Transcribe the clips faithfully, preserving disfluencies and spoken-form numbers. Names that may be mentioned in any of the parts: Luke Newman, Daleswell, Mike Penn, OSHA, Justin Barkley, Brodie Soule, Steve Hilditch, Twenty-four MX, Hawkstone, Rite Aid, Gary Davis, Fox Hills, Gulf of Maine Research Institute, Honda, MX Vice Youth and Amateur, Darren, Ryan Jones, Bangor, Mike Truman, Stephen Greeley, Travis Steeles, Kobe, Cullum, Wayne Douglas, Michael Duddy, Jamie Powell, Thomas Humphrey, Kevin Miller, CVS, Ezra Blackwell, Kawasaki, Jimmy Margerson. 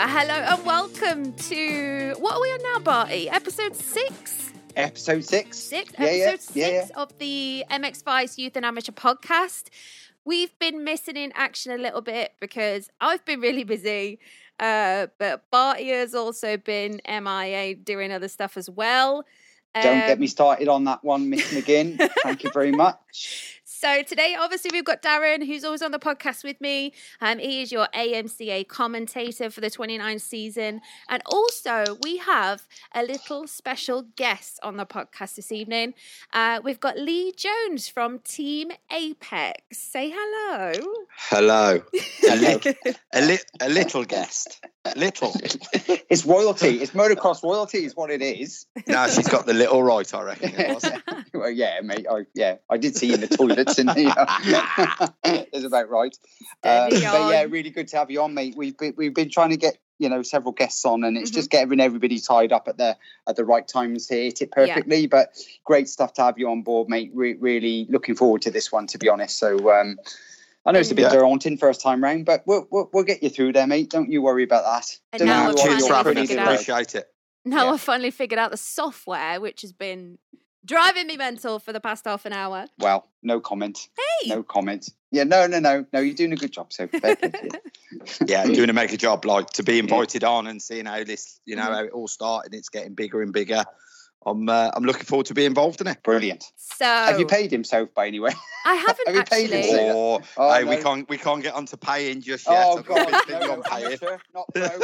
Uh, hello and welcome to, what are we on now, Barty? Episode six? Episode six. Six. Yeah, episode yeah. six yeah, yeah. of the M X Vice Youth and Amateur podcast. We've been missing in action a little bit because I've been really busy, uh, but Barty has also been M I A doing other stuff as well. Um, Don't get me started on that one, Miss McGinn. Thank you very much. So today, obviously, we've got Darren, who's always on the podcast with me. Um, he is your A M C A commentator for the twenty-nine season. And also, we have a little special guest on the podcast this evening. Uh, we've got Lee Jones from Team Apex. Say hello. Hello. A, li- a, li- a little guest. A little. It's royalty. It's motocross royalty is what it is. No, she's got the little right, I reckon it was. Well, yeah, mate. I, yeah, I did see you in the toilet. And it's about right. Uh, but yeah, really good to have you on, mate. We've been, we've been trying to get, you know, several guests on, and it's mm-hmm. just getting everybody tied up at the at the right times here. Hit it perfectly, yeah. But great stuff to have you on board, mate. Re- really looking forward to this one, to be honest. So um, I know it's a bit yeah. daunting first time round, but we'll, we'll we'll get you through there, mate. Don't you worry about that. And Don't now you worry about it. Appreciate it. Now yeah. I've finally figured out the software, which has been driving me mental for the past half an hour. Well, no comment. Hey! No comment. Yeah, no, no, no. No, you're doing a good job. So, yeah, doing a mega job. Like, to be invited yeah. on and seeing how this, you know, mm-hmm. how it all started. It's getting bigger and bigger. I'm uh, I'm looking forward to being involved in it. Brilliant. So, have you paid himself by any way? I haven't have you actually. Paid him? Or, oh, hey, no. we can't we can't get on to paying just yet. Oh, I've God, no, on paying. Sure. Not so.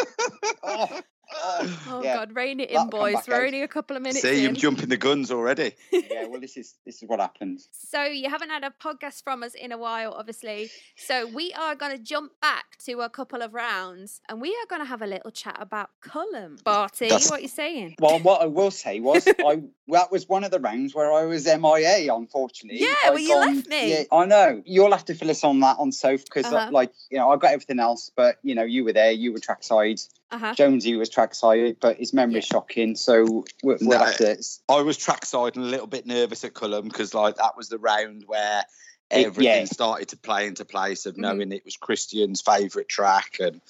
oh. Oh, oh yeah. God, rein it in, That'll boys. We're out. Only a couple of minutes See, in. See, you're jumping the guns already. Yeah, well, this is this is what happens. So you haven't had a podcast from us in a while, obviously. So we are going to jump back to a couple of rounds, and we are going to have a little chat about Cullum. Barty, That's... what are you saying? Well, what I will say was I that was one of the rounds where I was M I A, unfortunately. Yeah, I well, you gone, left me. Yeah, I know. You'll have to fill us on that on Soph, because, uh-huh. like, you know, I've got everything else, but, you know, you were there, you were trackside. Uh-huh. Jonesy was trackside, but his memory is yeah. shocking. So we'll no, have to. I was trackside and a little bit nervous at Cullum because, like, that was the round where everything it, yeah. started to play into place of mm-hmm. knowing it was Christian's favourite track, and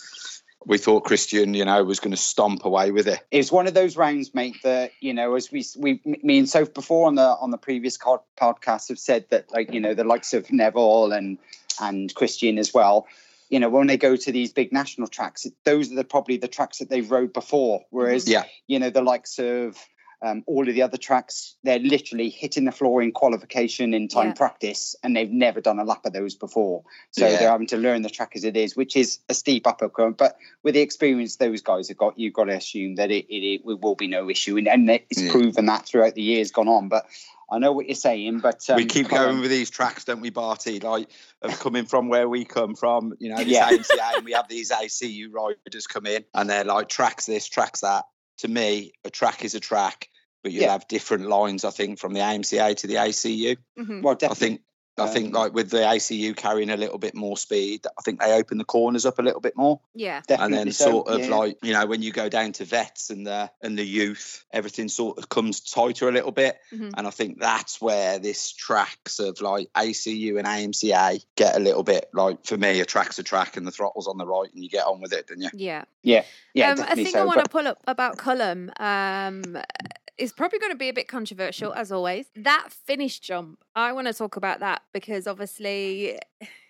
we thought Christian, you know, was going to stomp away with it. It's one of those rounds, mate, that, you know, as we we me and Soph before on the on the previous co- podcast have said that, like, you know, the likes of Neville and and Christian as well. You know, when they go to these big national tracks, those are the, probably the tracks that they've rode before. Whereas, yeah. you know, the likes of um, all of the other tracks, they're literally hitting the floor in qualification in time yeah. practice, and they've never done a lap of those before. So yeah. they're having to learn the track as it is, which is a steep uphill climb. But with the experience those guys have got, you've got to assume that it, it, it will be no issue. And, and it's yeah. proven that throughout the years gone on. But I know what you're saying, but um, we keep Cullum. going with these tracks, don't we, Barty? Like, of coming from where we come from, you know, this yeah. A M C A, and we have these A C U riders come in, and they're like, tracks this, tracks that. To me, a track is a track, but you'll yeah. have different lines, I think, from the A M C A to the A C U. Mm-hmm. Well, definitely. I think, I um, think, like, with the A C U carrying a little bit more speed, I think they open the corners up a little bit more. Yeah, definitely. And then sort so, of yeah. like, you know, when you go down to vets and the and the youth, everything sort of comes tighter a little bit. Mm-hmm. And I think that's where this tracks of, like, A C U and A M C A get a little bit, like, for me, a track's a track and the throttle's on the right and you get on with it, don't you? Yeah. Yeah. Yeah. Um, I think so, I want to but... pull up about Cullum. Um, It's probably going to be a bit controversial, as always. That finish jump, I want to talk about that because obviously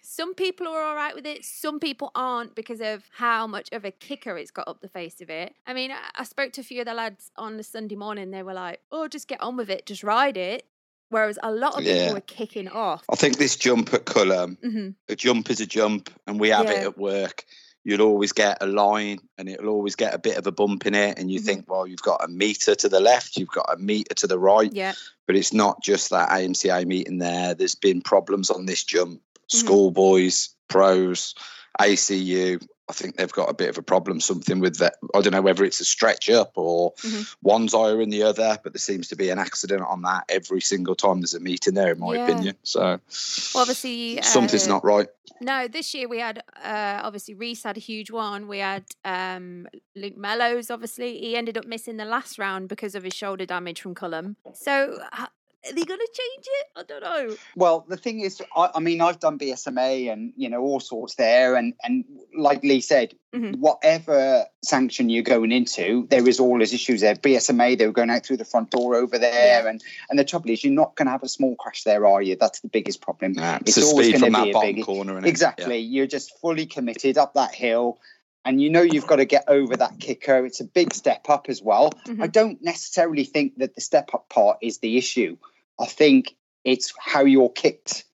some people are all right with it. Some people aren't because of how much of a kicker it's got up the face of it. I mean, I spoke to a few of the lads on the Sunday morning. They were like, oh, just get on with it. Just ride it. Whereas a lot of people yeah. were kicking off. I think this jump at Cullum, mm-hmm. a jump is a jump, and we have yeah. it at work. You'll always get a line and it'll always get a bit of a bump in it. And you mm-hmm. think, well, you've got a metre to the left, you've got a metre to the right. Yeah. But it's not just that A M C A meeting there. There's been problems on this jump. Mm-hmm. Schoolboys, pros, A C U. I think they've got a bit of a problem, something with that. I don't know whether it's a stretch up or mm-hmm. one's higher in the other, but there seems to be an accident on that every single time there's a meeting there, in my yeah. opinion. So well, obviously, uh, something's not right. No, this year we had, uh, obviously, Reese had a huge one. We had um, Luke Mellows, obviously. He ended up missing the last round because of his shoulder damage from Cullum. So... Uh, Are they going to change it? I don't know. Well, the thing is, I, I mean, I've done B S M A and, you know, all sorts there. And, and like Lee said, mm-hmm. whatever sanction you're going into, there is always issues there. B S M A, they were going out through the front door over there. Yeah. And, and the trouble is, you're not going to have a small crash there, are you? That's the biggest problem. Nah, it's it's always going to be a big corner. Exactly. Yeah. You're just fully committed up that hill. And you know you've got to get over that kicker. It's a big step up as well. Mm-hmm. I don't necessarily think that the step up part is the issue. I think it's how you're kicked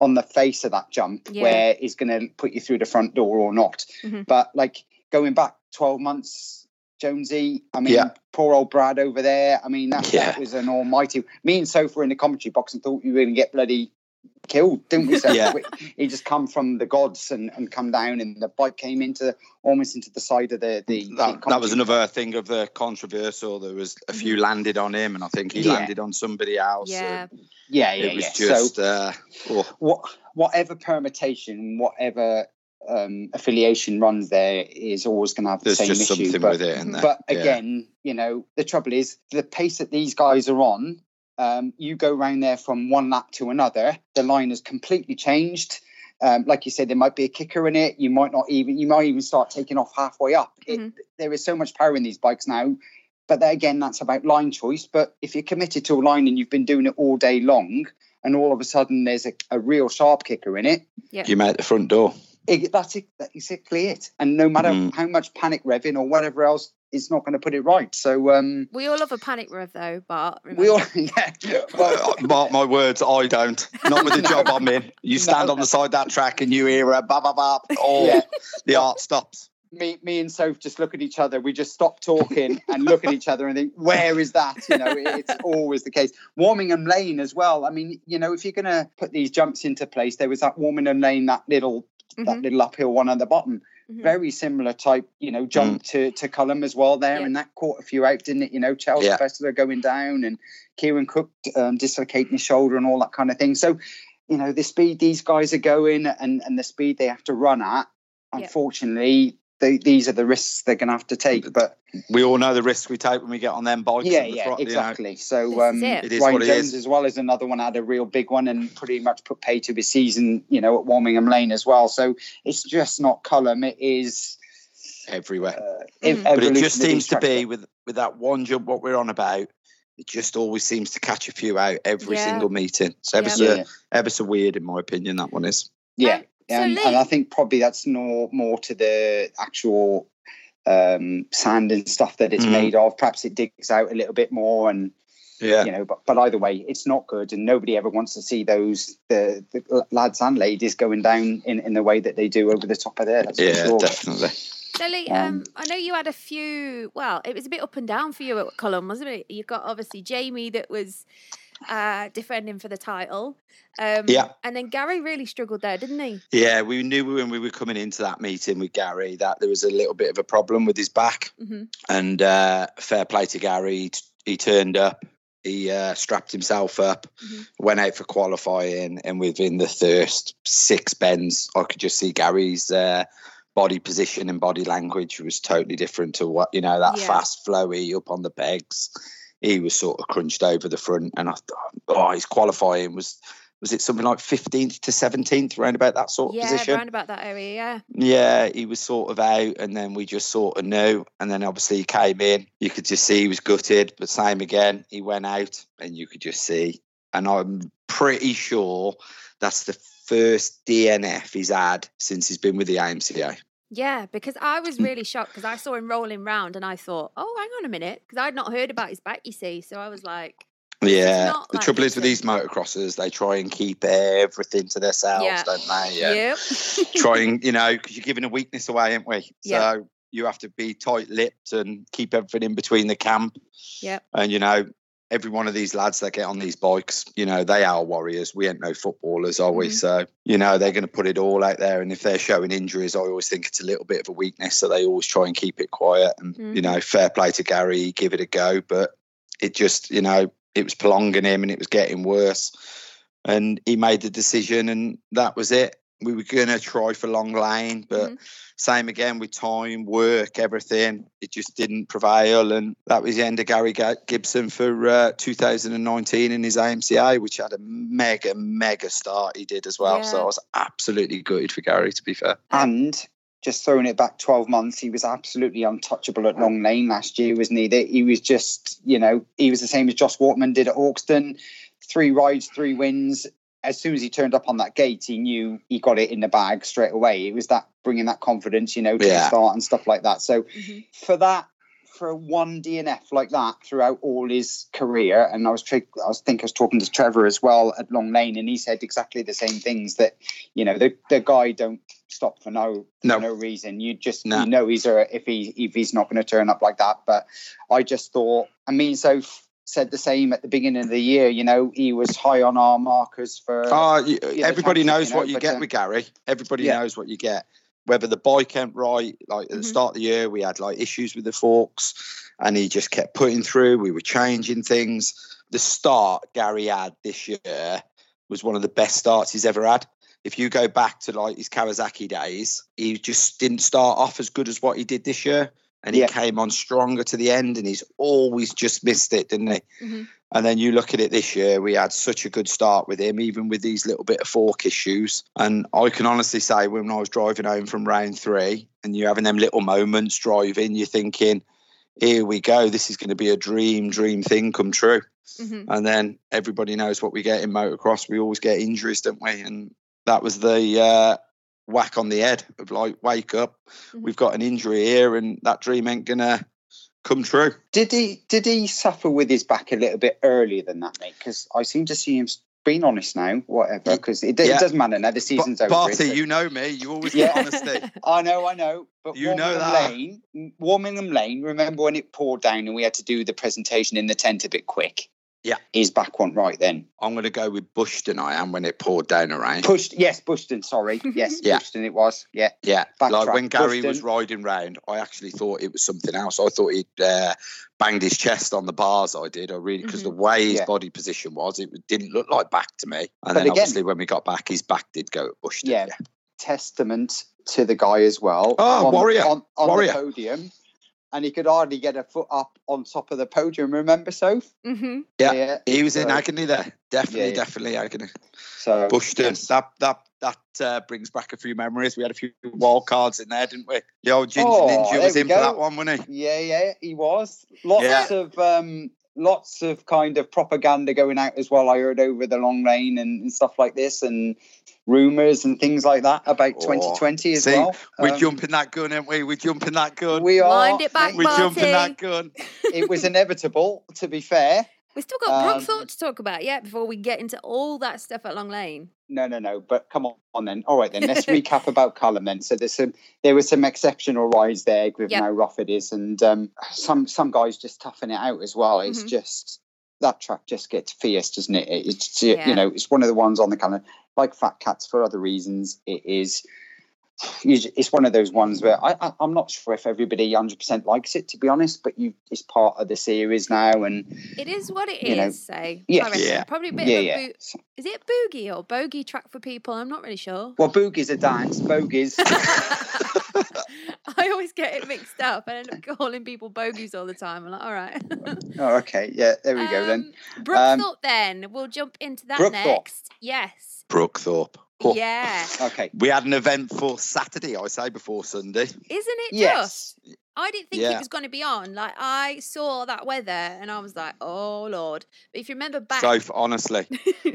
on the face of that jump yeah. where it's going to put you through the front door or not. Mm-hmm. But like going back twelve months, Jonesy, I mean, yeah. poor old Brad over there. I mean, that, yeah. that was an almighty. Me and Sofa in the commentary box and thought you were going to get bloody killed, didn't we? So yeah. he just come from the gods and, and come down, and the bike came into almost into the side of the the. That, the that was another thing of the controversial. There was a few landed on him, and I think he yeah. landed on somebody else. Yeah, yeah, yeah. It was yeah. just so, uh, oh. what, whatever permutation, whatever um, affiliation runs there is always going to have the There's same just issue. Something but, with it in there. But again, yeah. you know, the trouble is the pace that these guys are on. Um, you go round there from one lap to another, the line has completely changed. Um, like you said, there might be a kicker in it. You might not even, you might even start taking off halfway up. It, mm-hmm. There is so much power in these bikes now, but that, again, that's about line choice. But if you're committed to a line and you've been doing it all day long, and all of a sudden there's a, a real sharp kicker in it, yep. you're out the front door. It, that's, it, that's exactly it. And no matter mm. how much panic revving or whatever else, it's not going to put it right. So um, we all love a panic rev, though, Bart. Remember. We all, yeah. Well, mark my words, I don't. Not with the no, job I'm in. You stand no, on the side of that track and you hear a ba ba ba, or yeah. the art stops. Me, me, and Soph just look at each other. We just stop talking and look at each other and think, "Where is that?" You know, it's always the case. Warmingham Lane as well. I mean, you know, if you're going to put these jumps into place, there was that Warmingham Lane, that little, mm-hmm. that little uphill one at the bottom. Mm-hmm. Very similar type, you know, jump mm. to, to Cullum as well there. Yeah. And that caught a few out, didn't it? You know, Charles yeah. Fessler going down and Kieran Cook um, dislocating his shoulder and all that kind of thing. So, you know, the speed these guys are going and, and the speed they have to run at, unfortunately, yeah. they, these are the risks they're going to have to take. But we all know the risks we take when we get on them bikes. Yeah, the yeah, front, exactly. You know. So um, it is Ryan what it Jones is. As well as another one had a real big one and pretty much put pay to his season, you know, at Warmingham Lane as well. So it's just not Cullum. It is everywhere. Uh, mm-hmm. But it just seems to be with, with that one jump, what we're on about, it just always seems to catch a few out every yeah. single meeting. It's ever, yeah. So, yeah. ever so weird, in my opinion, that one is. Yeah. yeah. And, so, and I think probably that's no, more to the actual... Um, sand and stuff that it's mm. made of. Perhaps it digs out a little bit more, and yeah. you know. But, but either way, it's not good, and nobody ever wants to see those the, the lads and ladies going down in, in the way that they do over the top of there. That's yeah, for sure. definitely. Lily, um, um, I know you had a few. Well, it was a bit up and down for you at Cullum, wasn't it? You've got obviously Jamie that was uh, defending for the title, um, yeah, and then Gary really struggled there, didn't he? Yeah, we knew when we were coming into that meeting with Gary that there was a little bit of a problem with his back, mm-hmm. and uh, fair play to Gary, he turned up, he uh, strapped himself up, mm-hmm. went out for qualifying, and within the first six bends, I could just see Gary's. Uh, Body position and body language was totally different to what, you know, that yeah. fast, flowy, up on the pegs. He was sort of crunched over the front, and I thought, oh, his qualifying was, was it something like fifteenth to seventeenth, round about that sort of yeah, position? Yeah, round about that area, yeah. Yeah, he was sort of out, and then we just sort of knew. And then obviously he came in, you could just see he was gutted, but same again, he went out, and you could just see. And I'm pretty sure that's the first D N F he's had since he's been with the A M C A. Yeah, because I was really shocked because I saw him rolling round and I thought, oh, hang on a minute, because I'd not heard about his back, you see. So I was like... Yeah, the like trouble is with these motocrossers, they try and keep everything to themselves, yeah. don't they? Yeah. Yep. Trying, you know, because you're giving a weakness away, aren't we? So yeah. you have to be tight-lipped and keep everything in between the camp. Yeah. And, you know... Every one of these lads that get on these bikes, you know, they are warriors. We ain't no footballers, are we? Mm-hmm. So, you know, they're going to put it all out there. And if they're showing injuries, I always think it's a little bit of a weakness. So they always try and keep it quiet. And, mm-hmm. you know, fair play to Gary, give it a go. But it just, you know, it was prolonging him and it was getting worse. And he made the decision and that was it. we were going to try for Long Lane, but mm-hmm. same again with time, work, everything. It just didn't prevail. And that was the end of Gary Gibson for uh, two thousand nineteen in his A M C A, which had a mega, mega start he did as well. Yeah. So I was absolutely gutted for Gary, to be fair. And just throwing it back twelve months, he was absolutely untouchable at Long Lane last year, wasn't he? He was just, you know, he was the same as Josh Waterman did at Hawkstone. Three rides, three wins. As soon as he turned up on that gate, he knew he got it in the bag straight away. It was that bringing that confidence, you know, to yeah. the start and stuff like that. So mm-hmm. for that, for one D N F like that throughout all his career, and I was, I was think I was talking to Trevor as well at Long Lane, and he said exactly the same things that, you know, the the guy don't stop for no no, for no reason. You just nah. you know he's a, if he if he's not going to turn up like that. But I just thought, I mean, so. said the same at the beginning of the year, you know, he was high on our markers for... Uh, you, everybody knows you know, what you get um, with Gary. Everybody yeah. knows what you get. Whether the bike went right, like at mm-hmm. the start of the year, we had like issues with the forks and he just kept putting through. We were changing things. The start Gary had this year was one of the best starts he's ever had. If you go back to like his Kawasaki days, he just didn't start off as good as what he did this year. And he yeah. came on stronger to the end, and he's always just missed it, didn't he? Mm-hmm. And then you look at it this year, we had such a good start with him, even with these little bit of fork issues. And I can honestly say when I was driving home from round three and you're having them little moments driving, you're thinking, here we go. This is going to be a dream, dream thing come true. Mm-hmm. And then everybody knows what we get in motocross. We always get injuries, don't we? And that was the... Uh, whack on the head of like, wake up, mm-hmm. we've got an injury here and that dream ain't gonna come true. Did he did he suffer with his back a little bit earlier than that, mate? Because I seem to see him being honest now, whatever, because it, yeah. it doesn't matter now, the season's over. Barty, you know me, you always get yeah. honesty. I know, I know. But you Warmingham know that. Lane, Warmingham Lane, remember when it poured down and we had to do the presentation in the tent a bit quick? Yeah. His back went right then. I'm going to go with Bushden, I am, when it poured down a rain. Pushed, yes, Bushden, sorry. Yes, yeah. Bushden it was. Yeah. Yeah. Backtrack. Like when Gary Bushden. was riding round, I actually thought it was something else. I thought he'd uh, banged his chest on the bars. I did. I really, because mm-hmm. the way his yeah. body position was, it didn't look like back to me. And but then again, obviously when we got back, his back did go at Bushden. Yeah. yeah. Testament to the guy as well. Oh, on, warrior. On, on warrior. The podium. And he could hardly get a foot up on top of the podium, remember, Soph? Mm-hmm. Yeah. yeah, he was so, in agony there. Definitely, yeah, yeah. definitely agony. So, Bushden, yes. that that that uh, brings back a few memories. We had a few wild cards in there, didn't we? The old Ginger oh, Ninja was in go. for that one, wasn't he? Yeah, yeah, he was. Lots yeah. of... Um, Lots of kind of propaganda going out as well, I heard, over the Long Lane and, and stuff like this, and rumours and things like that about oh, twenty twenty as see, well. We're um, jumping that gun, aren't we? We're jumping that gun. We are. Wind it back, We're Barty. jumping that gun. It was inevitable, to be fair. We've still got um, Brookthorpe to talk about yet before we get into all that stuff at Long Lane. No, no, no. But come on, on then. All right, then. Let's recap about Cullum then. So there's some, there were some exceptional rides there, given yep. how rough it is. And um, some some guys just toughing it out as well. It's mm-hmm. just, that track just gets fierce, doesn't it? It's, yeah. you know, it's one of the ones on the calendar. Like Fat Cats, for other reasons, it is... It's one of those ones where I, I, I'm not sure if everybody one hundred percent likes it, to be honest, but you, it's part of the series now. And it is what it is, know, say. Yeah, yeah. Probably a bit yeah, of a... Bo- yeah. Is it a boogie or bogey track for people? I'm not really sure. Well, boogie's a dance. Bogies. I always get it mixed up. I end up calling people bogies all the time. I'm like, all right. Oh, okay. Yeah, there we um, go then. Brookthorpe um, then. We'll jump into that Brookthorpe. next. Yes. Brookthorpe. Oh. Yeah. Okay. We had an eventful Saturday, I say, before Sunday. Isn't it yes. just? I didn't think yeah. it was going to be on. Like, I saw that weather and I was like, oh, Lord. But if you remember back. So, honestly,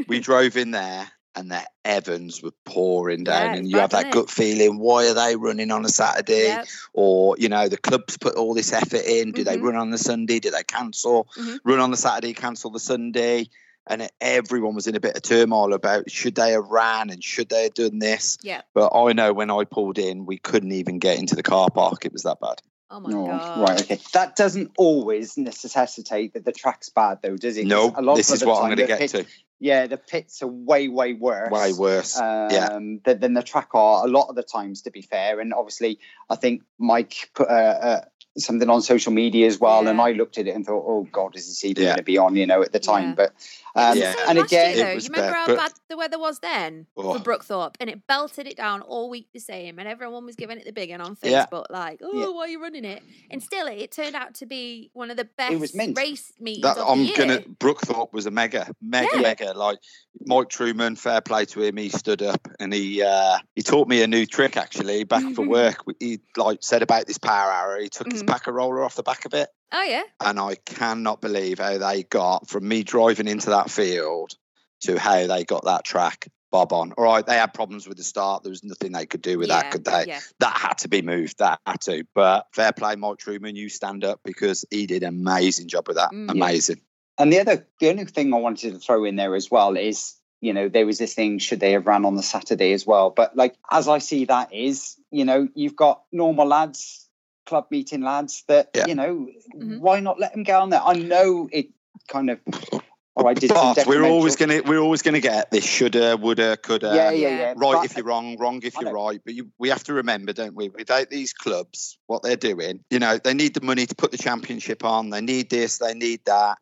we drove in there and the heavens were pouring down. Yeah, and you have that gut feeling, why are they running on a Saturday? Yep. Or, you know, the club's put all this effort in. Do mm-hmm. they run on the Sunday? Do they cancel? Mm-hmm. Run on the Saturday, cancel the Sunday. And everyone was in a bit of turmoil about should they have ran and should they have done this. Yeah. But I know when I pulled in, we couldn't even get into the car park. It was that bad. Oh, my oh, God. Right, okay. That doesn't always necessitate that the track's bad, though, does it? No, nope, this is what I'm going to get pits, to. Yeah, the pits are way, way worse. Way worse, um, yeah. Than, than the track are a lot of the times, to be fair. And obviously, I think Mike put a... Uh, uh, something on social media as well, yeah. and I looked at it and thought, oh God, is this even yeah. going to be on, you know, at the time, yeah. but um, yeah. and again year, it was you remember bad, how but... bad the weather was then oh. for Brookthorpe, and it belted it down all week the same, and everyone was giving it the big one on Facebook yeah. like, oh yeah. why are you running it? And still it, it turned out to be one of the best race meetings that, of I'm the year. Gonna, Brookthorpe was a mega mega yeah. mega, like Mike Truman, fair play to him, he stood up and he uh, he taught me a new trick actually back for work. He like said about this power hour, he took mm-hmm. his packer roller off the back of it. Oh yeah. And I cannot believe how they got from me driving into that field to how they got that track bob on. All right, they had problems with the start. There was nothing they could do with yeah, that, could they? Yeah. That had to be moved. That had to. But fair play, Mike Truman, you stand up because he did an amazing job with that. Mm, amazing. Yeah. And the other, the only thing I wanted to throw in there as well is, you know, there was this thing, should they have ran on the Saturday as well? But like, as I see that is, you know, you've got normal lads, club meeting lads that, yeah. you know, mm-hmm. why not let them get on there? I know it kind of... Or I did but we're always gonna we're always gonna get this shoulda, woulda, coulda. Yeah, yeah, yeah. Right but if you're wrong, wrong if you're right. But you, we have to remember, don't we? Without these clubs, what they're doing, you know, they need the money to put the championship on. They need this. They need that.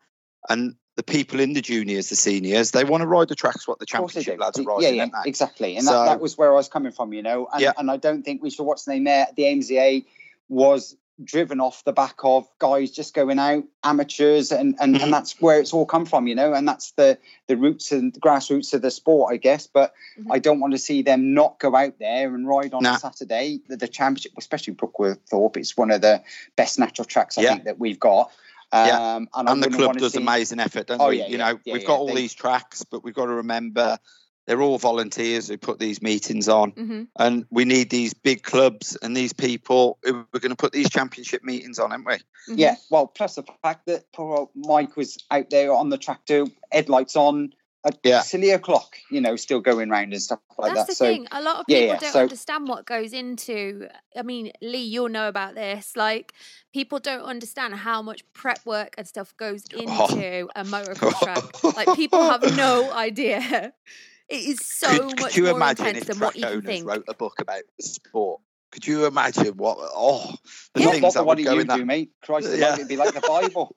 And the people in the juniors, the seniors, they want to ride the tracks what the championship lads are riding. Yeah, yeah, don't they? Exactly. And so, that, that was where I was coming from, you know. And, yeah. and I don't think we should watch the name there. The A M C A was driven off the back of guys just going out, amateurs, and and, and that's where it's all come from, you know, and that's the the roots and the grassroots of the sport, I guess. But mm-hmm. I don't want to see them not go out there and ride on nah. a Saturday. The, the championship, especially Brookthorpe, it's one of the best natural tracks I yeah. think that we've got. Um, yeah. And, and the club does see... amazing effort, don't oh, we? Yeah, you know, yeah, we've yeah, got yeah, all they... these tracks, but we've got to remember they're all volunteers who put these meetings on, mm-hmm. and we need these big clubs and these people who are going to put these championship meetings on, aren't we? Mm-hmm. Yeah, well, plus the fact that poor old Mike was out there on the tractor, headlights on, at yeah. silly o'clock, you know, still going round and stuff like That's that. That's the so, thing. A lot of people yeah, yeah. don't so, understand what goes into, I mean, Lee, you'll know about this, like, people don't understand how much prep work and stuff goes into oh. a motocross track. Like, people have no idea. It is so could, much could you more imagine intense if than what you owners think. Wrote a book about the sport. Could you imagine what? Oh, the yeah. things what, that what would go you in do, that. Mate? Christ, yeah. it'd be like the Bible.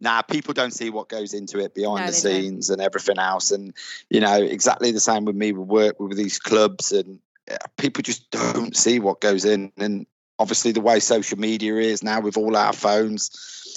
Nah, people don't see what goes into it behind no, the scenes don't. And everything else. And you know, exactly the same with me. We work with these clubs, and yeah, people just don't see what goes in. And obviously, the way social media is now, with all our phones.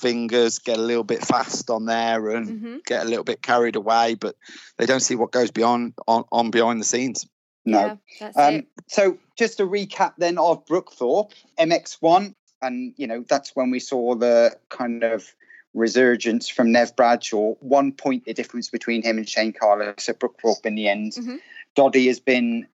Fingers get a little bit fast on there and mm-hmm. get a little bit carried away, but they don't see what goes beyond on, on behind the scenes. No. Yeah, um, so just a recap then of Brookthorpe M X one, and you know that's when we saw the kind of resurgence from Nev Bradshaw. One point the difference between him and Shane Carless at Brookthorpe in the end. Mm-hmm. Doddy has been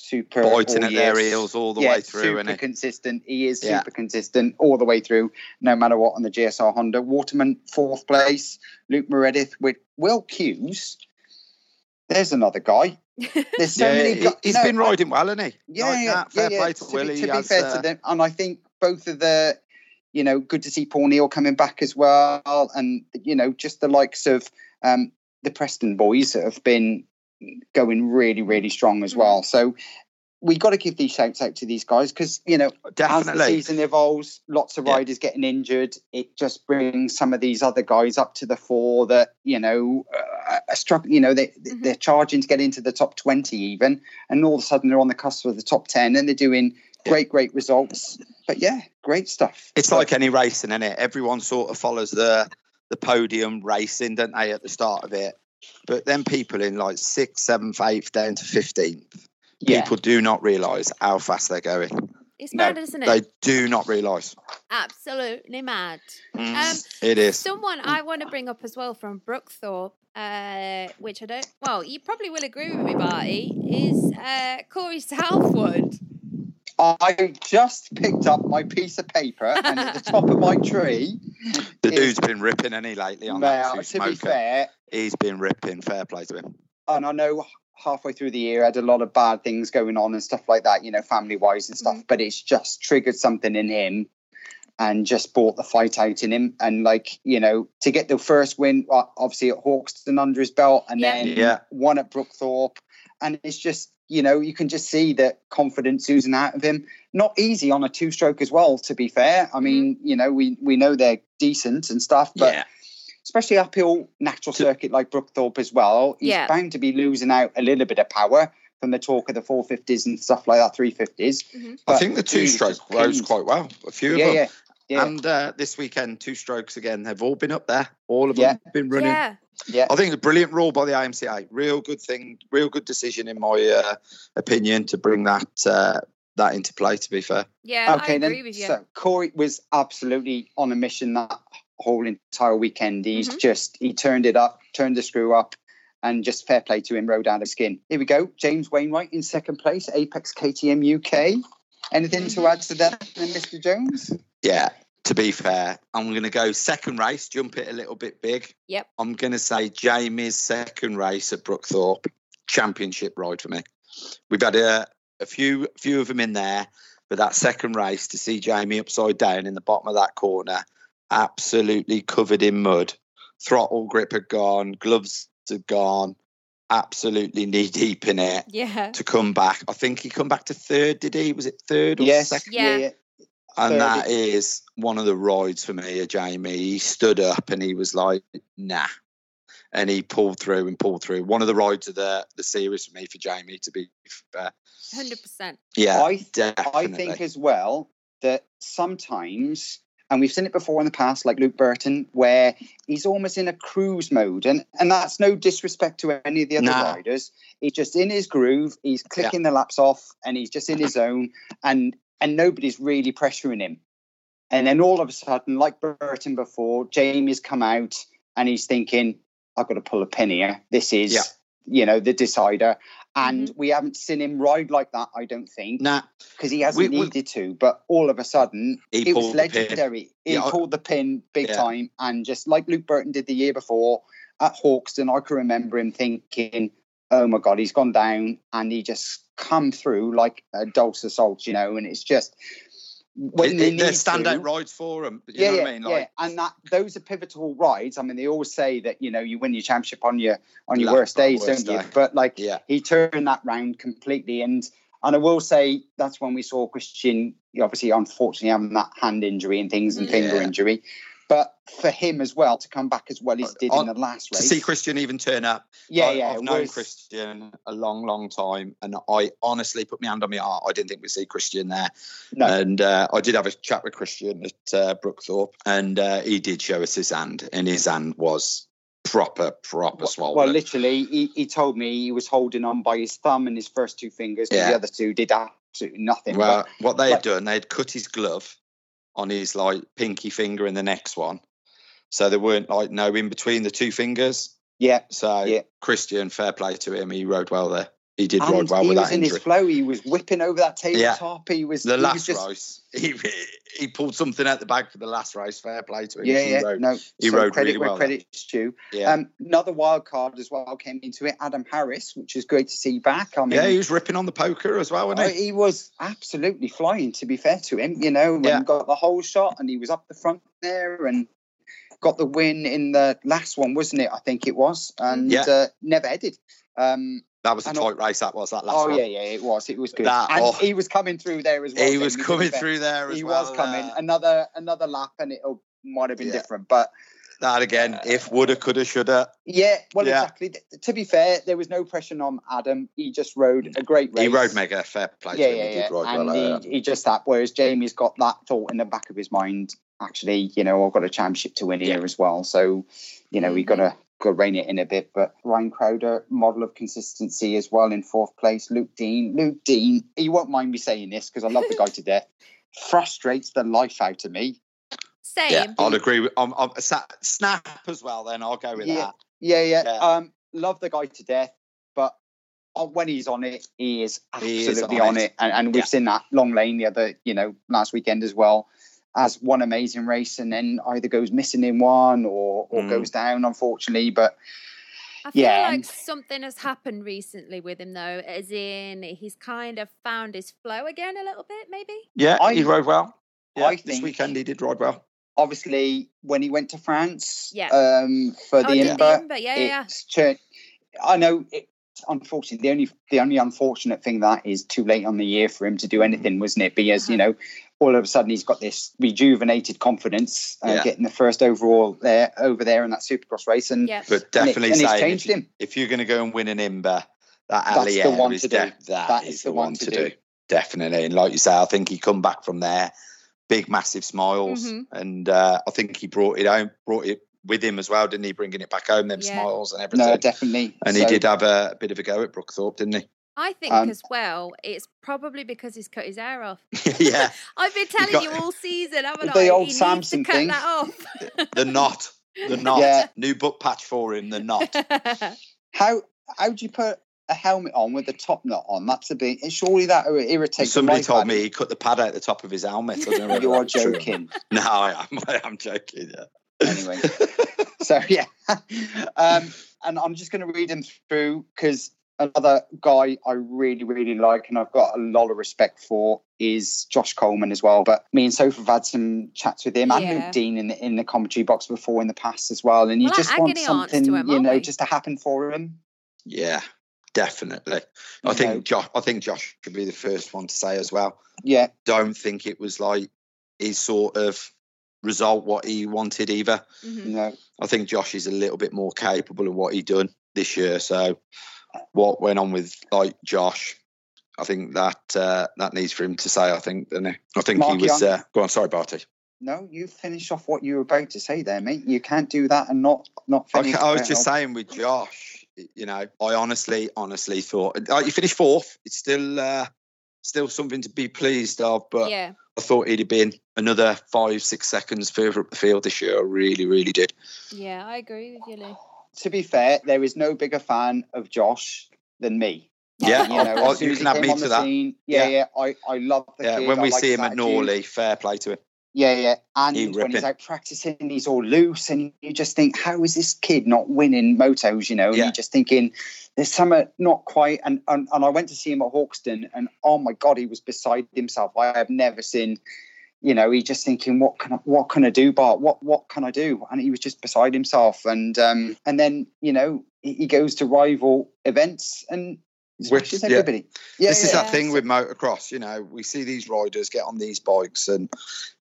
super biting at their heels all the yeah, way through, super isn't consistent. He is super yeah. consistent all the way through, no matter what, on the G S R Honda. Waterman fourth place, Luke Meredith with Will Hughes. There's another guy. There's so yeah, many. He's, he's no, been riding well, hasn't he? Yeah, like yeah, fair yeah, play yeah. to, to Willie. Be, to has, be fair uh, to them, and I think both of the, you know, good to see Paul Neal coming back as well, and you know, just the likes of um, the Preston boys that have been going really, really strong as well. So we got to give these shouts out to these guys because, you know, definitely. As the season evolves, lots of yeah. riders getting injured. It just brings some of these other guys up to the fore that, you know, uh, are struggling, you know, they, mm-hmm. they're charging to get into the top twenty even. And all of a sudden they're on the cusp of the top ten and they're doing yeah. great, great results. But yeah, great stuff. It's so, like any racing, isn't it? Everyone sort of follows the the podium racing, don't they, at the start of it? But then people in like sixth, seventh, eighth, down to fifteenth, yeah. people do not realise how fast they're going. It's mad, no, isn't it? They do not realise. Absolutely mad. Mm, um, it is. Someone I want to bring up as well from Brookthorpe, uh, which I don't, well, you probably will agree with me, Barty, is uh, Corey Southwood. I just picked up my piece of paper and at the top of my tree... The is, dude's been ripping, hasn't he, lately? On well, that to be fair... He's been ripping, fair play to him. And I know halfway through the year I had a lot of bad things going on and stuff like that, you know, family-wise and stuff, mm-hmm. but it's just triggered something in him and just brought the fight out in him. And, like, you know, to get the first win, obviously, at Hawkstone under his belt and yeah. then yeah. one at Brookthorpe. And it's just... you know, you can just see that confidence oozing out of him. Not easy on a two-stroke as well, to be fair. I mean, you know, we, we know they're decent and stuff, but yeah. especially uphill natural circuit like Brookthorpe as well, he's yeah. bound to be losing out a little bit of power from the talk of the four fifties and stuff like that, three fifties. Mm-hmm. I think the two-stroke rose quite well, a few yeah, of them. Yeah, yeah. And uh, this weekend, two-strokes again, they've all been up there. All of them yeah. have been running. Yeah. Yeah, I think it's a brilliant rule by the A M C A. Real good thing, real good decision in my uh, opinion to bring that uh, that into play. To be fair, yeah, okay, I agree then. With you. So Corey was absolutely on a mission that whole entire weekend. He's mm-hmm. just he turned it up, turned the screw up, and just fair play to him, rode out of skin. Here we go, James Wainwright in second place, Apex K T M U K. Anything to add to that, then, Mister Jones? Yeah. To be fair, I'm going to go second race, jump it a little bit big. Yep. I'm going to say Jamie's second race at Brookthorpe, championship ride for me. We've had a, a few few of them in there, but that second race to see Jamie upside down in the bottom of that corner, absolutely covered in mud. Throttle grip had gone, gloves had gone, absolutely knee-deep in it. Yeah. To come back. I think he come back to third, did he? Was it third or yes. second? Yeah, yeah. And that is one of the rides for me, Jamie. He stood up and he was like, nah. And he pulled through and pulled through. One of the rides of the, the series for me, for Jamie, to be fair. one hundred percent. Yeah, I th- I think as well that sometimes, and we've seen it before in the past, like Luke Burton, where he's almost in a cruise mode. And, and that's no disrespect to any of the other nah. riders. He's just in his groove. He's clicking yeah. the laps off and he's just in his zone. And... And nobody's really pressuring him. And then all of a sudden, like Burton before, Jamie's come out and he's thinking, I've got to pull a pin here. This is, yeah. you know, the decider. And mm-hmm. we haven't seen him ride like that, I don't think. Nah. Because he hasn't we, needed we, to. But all of a sudden, it was legendary. He yeah, pulled the pin big yeah. time. And just like Luke Burton did the year before at Hawkstone, I can remember him thinking, oh my God, he's gone down, and he just come through like a dulce assault, you know, and it's just when it, they need standout rides for them. You yeah, know what yeah, I mean? Like, yeah, and that those are pivotal rides. I mean, they always say that, you know, you win your championship on your on your worst days, worst don't day. you? But like, yeah. he turned that round completely, and and I will say that's when we saw Christian, obviously, unfortunately, having that hand injury and things and yeah. finger injury. But for him as well, to come back as well as he did in the last race. To see Christian even turn up. Yeah, I, yeah. I've known was... Christian a long, long time. And I honestly put my hand on my heart. I didn't think we'd see Christian there. No. And uh, I did have a chat with Christian at uh, Brookthorpe. And uh, he did show us his hand. And his hand was proper, proper swollen. Well, literally, he, he told me he was holding on by his thumb and his first two fingers. Yeah. The other two did absolutely nothing. Well, but, what they had but... done, they had cut his glove on his like pinky finger in the next one, so there weren't like no in between the two fingers. Yeah. So yeah. Christian, fair play to him, he rode well there. He did and ride well with that injury. He was in his flow. He was whipping over that tabletop. Yeah. He was the he last was just... race. He he pulled something out the bag for the last race. Fair play to him. Yeah, he yeah. Rode, no, he so rode credit really where well. Credit's due. Yeah. Um, another wild card as well came into it. Adam Harris, which is great to see back. I mean, yeah, he was ripping on the poker as well, wasn't he? He was absolutely flying. To be fair to him, you know, when yeah. he got the whole shot and he was up the front there and got the win in the last one, wasn't it? I think it was, and yeah. uh, never headed. Um, That was a tight race, that was, that last one. Oh, yeah, yeah, it was. It was good. That, and oh, he was coming through there as well. He was coming through there as he well. He was coming. Uh, another another lap, and it might have been yeah. different. But that, again, uh, if woulda, coulda, shoulda. Yeah, well, yeah. exactly. To be fair, there was no pressure on Adam. He just rode a great race. He rode mega, fair play. Yeah, yeah, yeah. He, well, he, uh, he just that, whereas Jamie's got that thought in the back of his mind, actually, you know, I've got a championship to win yeah. here as well. So, you know, we've got to... Go rein it in a bit, but Ryan Crowder, model of consistency as well in fourth place. Luke Dean, Luke Dean, you won't mind me saying this because I love the guy to death. Frustrates the life out of me. Same. Yeah, I'll agree with. I'm, I'm, snap as well. Then I'll go with yeah, that. Yeah, yeah, yeah. Um, love the guy to death, but when he's on it, he is absolutely he is on, on it, it. And, and we've yeah. seen that Long Lane the other, you know, last weekend as well. Has one amazing race and then either goes missing in one or, or mm. goes down, unfortunately. But I feel yeah. like something has happened recently with him, though, as in he's kind of found his flow again a little bit, maybe. Yeah, I, he rode well. Yeah, I think this weekend he did ride well. Obviously, when he went to France yeah. um, for oh, the Inver, yeah, yeah. I know it, unfortunately, the only the only unfortunate thing that is too late on the year for him to do anything, wasn't it? Because, you know, all of a sudden he's got this rejuvenated confidence, uh, yeah. getting the first overall there over there in that Supercross race, and yes. but definitely and it, and changed if, him. If you're going to go and win an IMBA, that alley air is de- that, that is, is the, the one, one to do. do. Definitely, and like you say, I think he come back from there, big massive smiles, mm-hmm. and uh, I think he brought it home, brought it. with him as well, didn't he? Bringing it back home, them yeah. smiles and everything. No, definitely. And so, he did have a, a bit of a go at Brookthorpe, didn't he? I think um, as well, it's probably because he's cut his hair off. yeah. I've been telling got, you all season, haven't the I? The old he Samson needs to thing. Cut that off. the knot. The knot. Yeah. New book patch for him, the knot. how how do you put a helmet on with the top knot on? That's a bit... Surely that irritates... Somebody told me he cut the pad out the top of his helmet. I don't know You're joking. True. No, I am. I am joking, yeah. Anyway, so yeah, um, and I'm just going to read him through because another guy I really, really like and I've got a lot of respect for is Josh Coleman as well. But me and Soph have had some chats with him yeah. and Luke Dean in the, in the commentary box before in the past as well. And you well, just want something, him, you know, we? just to happen for him. Yeah, definitely. I you think know. Josh. I think Josh could be the first one to say as well. Yeah, don't think it was like his sort of. result what he wanted either. Mm-hmm. No. I think Josh is a little bit more capable of what he done this year. So what went on with like Josh, I think that uh, that needs for him to say. I think doesn't it? I think Mark, he was. Uh, go on, sorry, Barty. No, you finish off what you were about to say there, mate. You can't do that and not not finish. I, I was just off. saying with Josh, you know, I honestly, honestly thought like you finished fourth. It's still uh, still something to be pleased of, but yeah. I thought he'd have been another five, six seconds further up the field this year. I really, really did. Yeah, I agree with you, Lou. To be fair, there is no bigger fan of Josh than me. Yeah, you know, I, you can add me to that. Scene, yeah, yeah, yeah, I, I love the yeah, kid. When we like see him at Norley, fair play to him. Yeah, yeah. And he when he's out practicing, he's all loose and you just think, how is this kid not winning motos, you know? And yeah. you're just thinking, there's some not quite. And, and and I went to see him at Hawkstone and, oh, my God, he was beside himself. I have never seen, you know, he just thinking, what can I, what can I do, Bart? What what can I do? And he was just beside himself. And, um, and then, you know, he, he goes to rival events and Which, yeah. everybody. Yeah, this yeah, is yeah. that thing with motocross, you know, we see these riders get on these bikes and...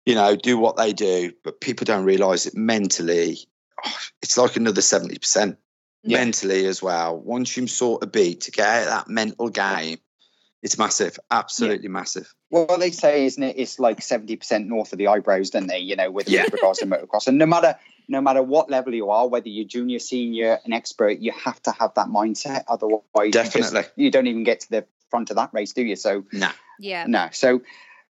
you know, do what they do, but people don't realise it mentally. Oh, it's like another seventy percent yeah. mentally as well. Once you sort of beat to get out of that mental game, it's massive, absolutely yeah. massive. Well, what they say, isn't it, it's like seventy percent north of the eyebrows, don't they, you know, with yeah. regards to motocross. And no matter no matter what level you are, whether you're junior, senior, an expert, you have to have that mindset. Otherwise, Definitely. You, just, you don't even get to the front of that race, do you? So, no. Nah. Yeah. No. Nah. So,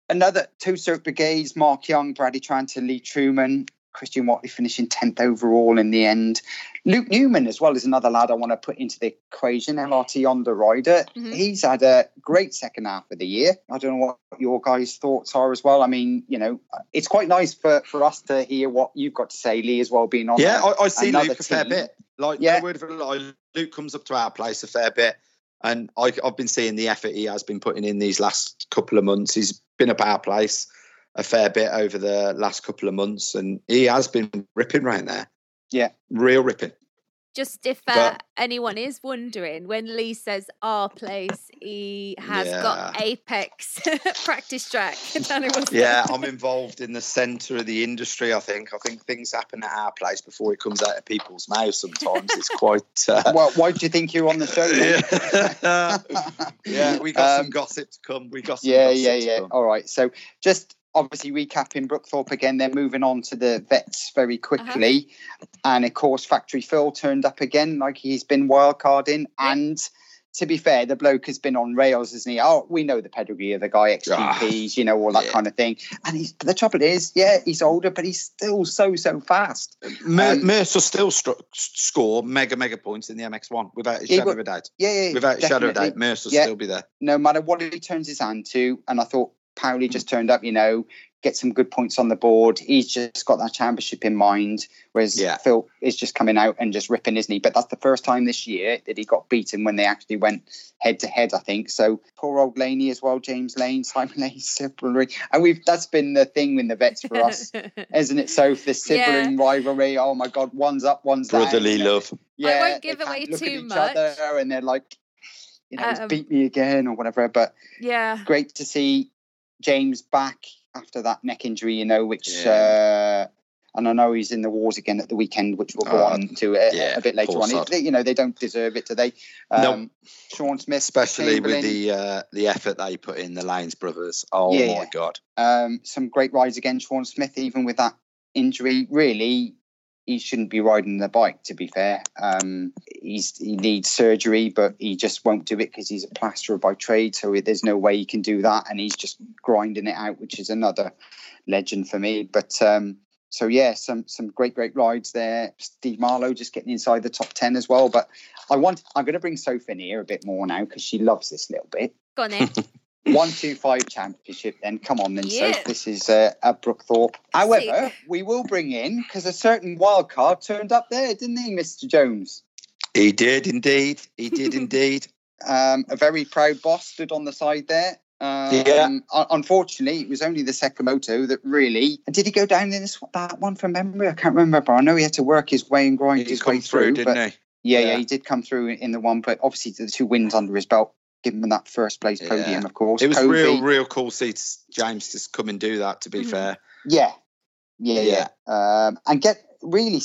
another two Cirque Brigades, Mark Young, Bradley Tranter, Lee Truman, Christian Watley finishing tenth overall in the end. Luke Newman as well is another lad I want to put into the equation, M R T on the rider. Mm-hmm. He's had a great second half of the year. I don't know what your guys' thoughts are as well. I mean, you know, it's quite nice for, for us to hear what you've got to say, Lee, as well, being on Yeah, I, I see Luke team. a fair bit. Like, yeah. no word of a lie, Luke comes up to our place a fair bit. And I, I've been seeing the effort he has been putting in these last couple of months. He's been at our place a fair bit over the last couple of months, and he has been ripping right there. Yeah. Real ripping. Just if uh, but, anyone is wondering, when Lee says our place, he has yeah. got Apex practice track. yeah, I'm involved in the centre of the industry, I think. I think things happen at our place before it comes out of people's mouths sometimes. It's quite... Uh... Well, why do you think you're on the show? yeah. yeah, we got um, some gossip to come. We got some yeah, gossip yeah, yeah. to come. All right, so just... Obviously, recapping Brookthorpe again, they're moving on to the vets very quickly. Uh-huh. And, of course, Factory Phil turned up again like he's been wildcarding. And, to be fair, the bloke has been on rails, isn't he? Oh, we know the pedigree of the guy, X G Ps, ah, you know, all that yeah. kind of thing. And he's, the trouble is, yeah, he's older, but he's still so, so fast. Mer- um, Mercer still struck, score mega, mega points in the M X one without a shadow would, of a doubt. Yeah, yeah, Without definitely. a shadow of a doubt, Mercer will yeah. still be there. No matter what he turns his hand to, and I thought, Powley just turned up, you know, get some good points on the board. He's just got that championship in mind, whereas yeah. Phil is just coming out and just ripping, isn't he? But that's the first time this year that he got beaten when they actually went head-to-head, I think. So poor old Laney as well, James Lane, Simon Lane, Sibling. And we've that's been the thing with the vets for us, isn't it, Soph? The sibling yeah. rivalry. Oh, my God, one's up, one's down. Brotherly love. Yeah, I won't give away too much. They can't look at each other and they're like, you know, um, he's beat me again or whatever. But yeah, great to see James back after that neck injury, you know, which, yeah. uh, and I know he's in the wars again at the weekend, which we'll go uh, on to a, yeah, a bit later on. It, you know, they don't deserve it, do they? Um, no. Sean Smith. Especially Chamberlain. With the uh, the effort they put in, the Lanes brothers. Oh, yeah, my yeah. God. Um, some great rides again, Sean Smith, even with that injury. Really, he shouldn't be riding the bike, to be fair. Um, he's, he needs surgery, but he just won't do it because he's a plasterer by trade. So there's no way he can do that. And he's just grinding it out, which is another legend for me. But um, so, yeah, some some great, great rides there. Steve Marlowe just getting inside the top ten as well. But I want, I'm going to bring Sophie in here a bit more now because she loves this little bit. Go on then. one two five championship then. Come on then, yeah. So this is uh, at Brookthorpe. However, we will bring in, because a certain wild card turned up there, didn't he, Mister Jones? He did indeed. He did indeed. Um, a very proud boss stood on the side there. Um, yeah. Uh, unfortunately, it was only the Sekimoto that really... And did he go down in this that one from memory? I can't remember. I know he had to work his way and grind he his way through, through but, didn't he? Yeah, yeah, yeah, he did come through in the one, but obviously the two wins under his belt. Give him that first place podium, yeah. Of course. It was Kobe. real, real cool see James just come and do that, to be mm-hmm. fair. Yeah. Yeah, yeah. yeah. Um, and get really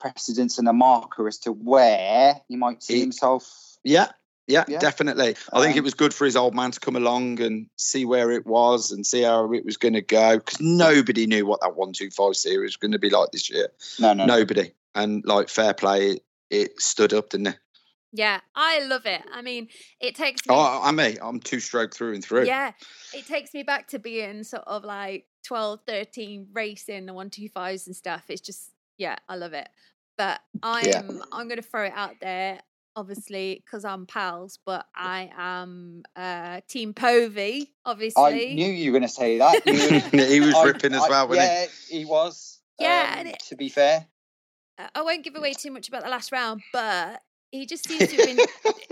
precedence and a marker as to where he might see he, himself. Yeah, yeah, yeah. definitely. Um, I think it was good for his old man to come along and see where it was and see how it was going to go, because nobody knew what that one two five series was going to be like this year. No, no. Nobody. No. And, like, fair play, it stood up, didn't it? Yeah, I love it. I mean, it takes me... Oh, I mean, I'm two-stroke through and through. Yeah, it takes me back to being sort of like twelve, thirteen, racing the one two fives and stuff. It's just, yeah, I love it. But I'm, yeah. I'm going to throw it out there, obviously, because I'm pals, but I am uh, Team Povey, obviously. I knew you were going to say that. You, he was I, ripping as I, well, I, wasn't yeah, he? Yeah, he was, Yeah, um, and it, to be fair. I won't give away too much about the last round, but... He just seems to have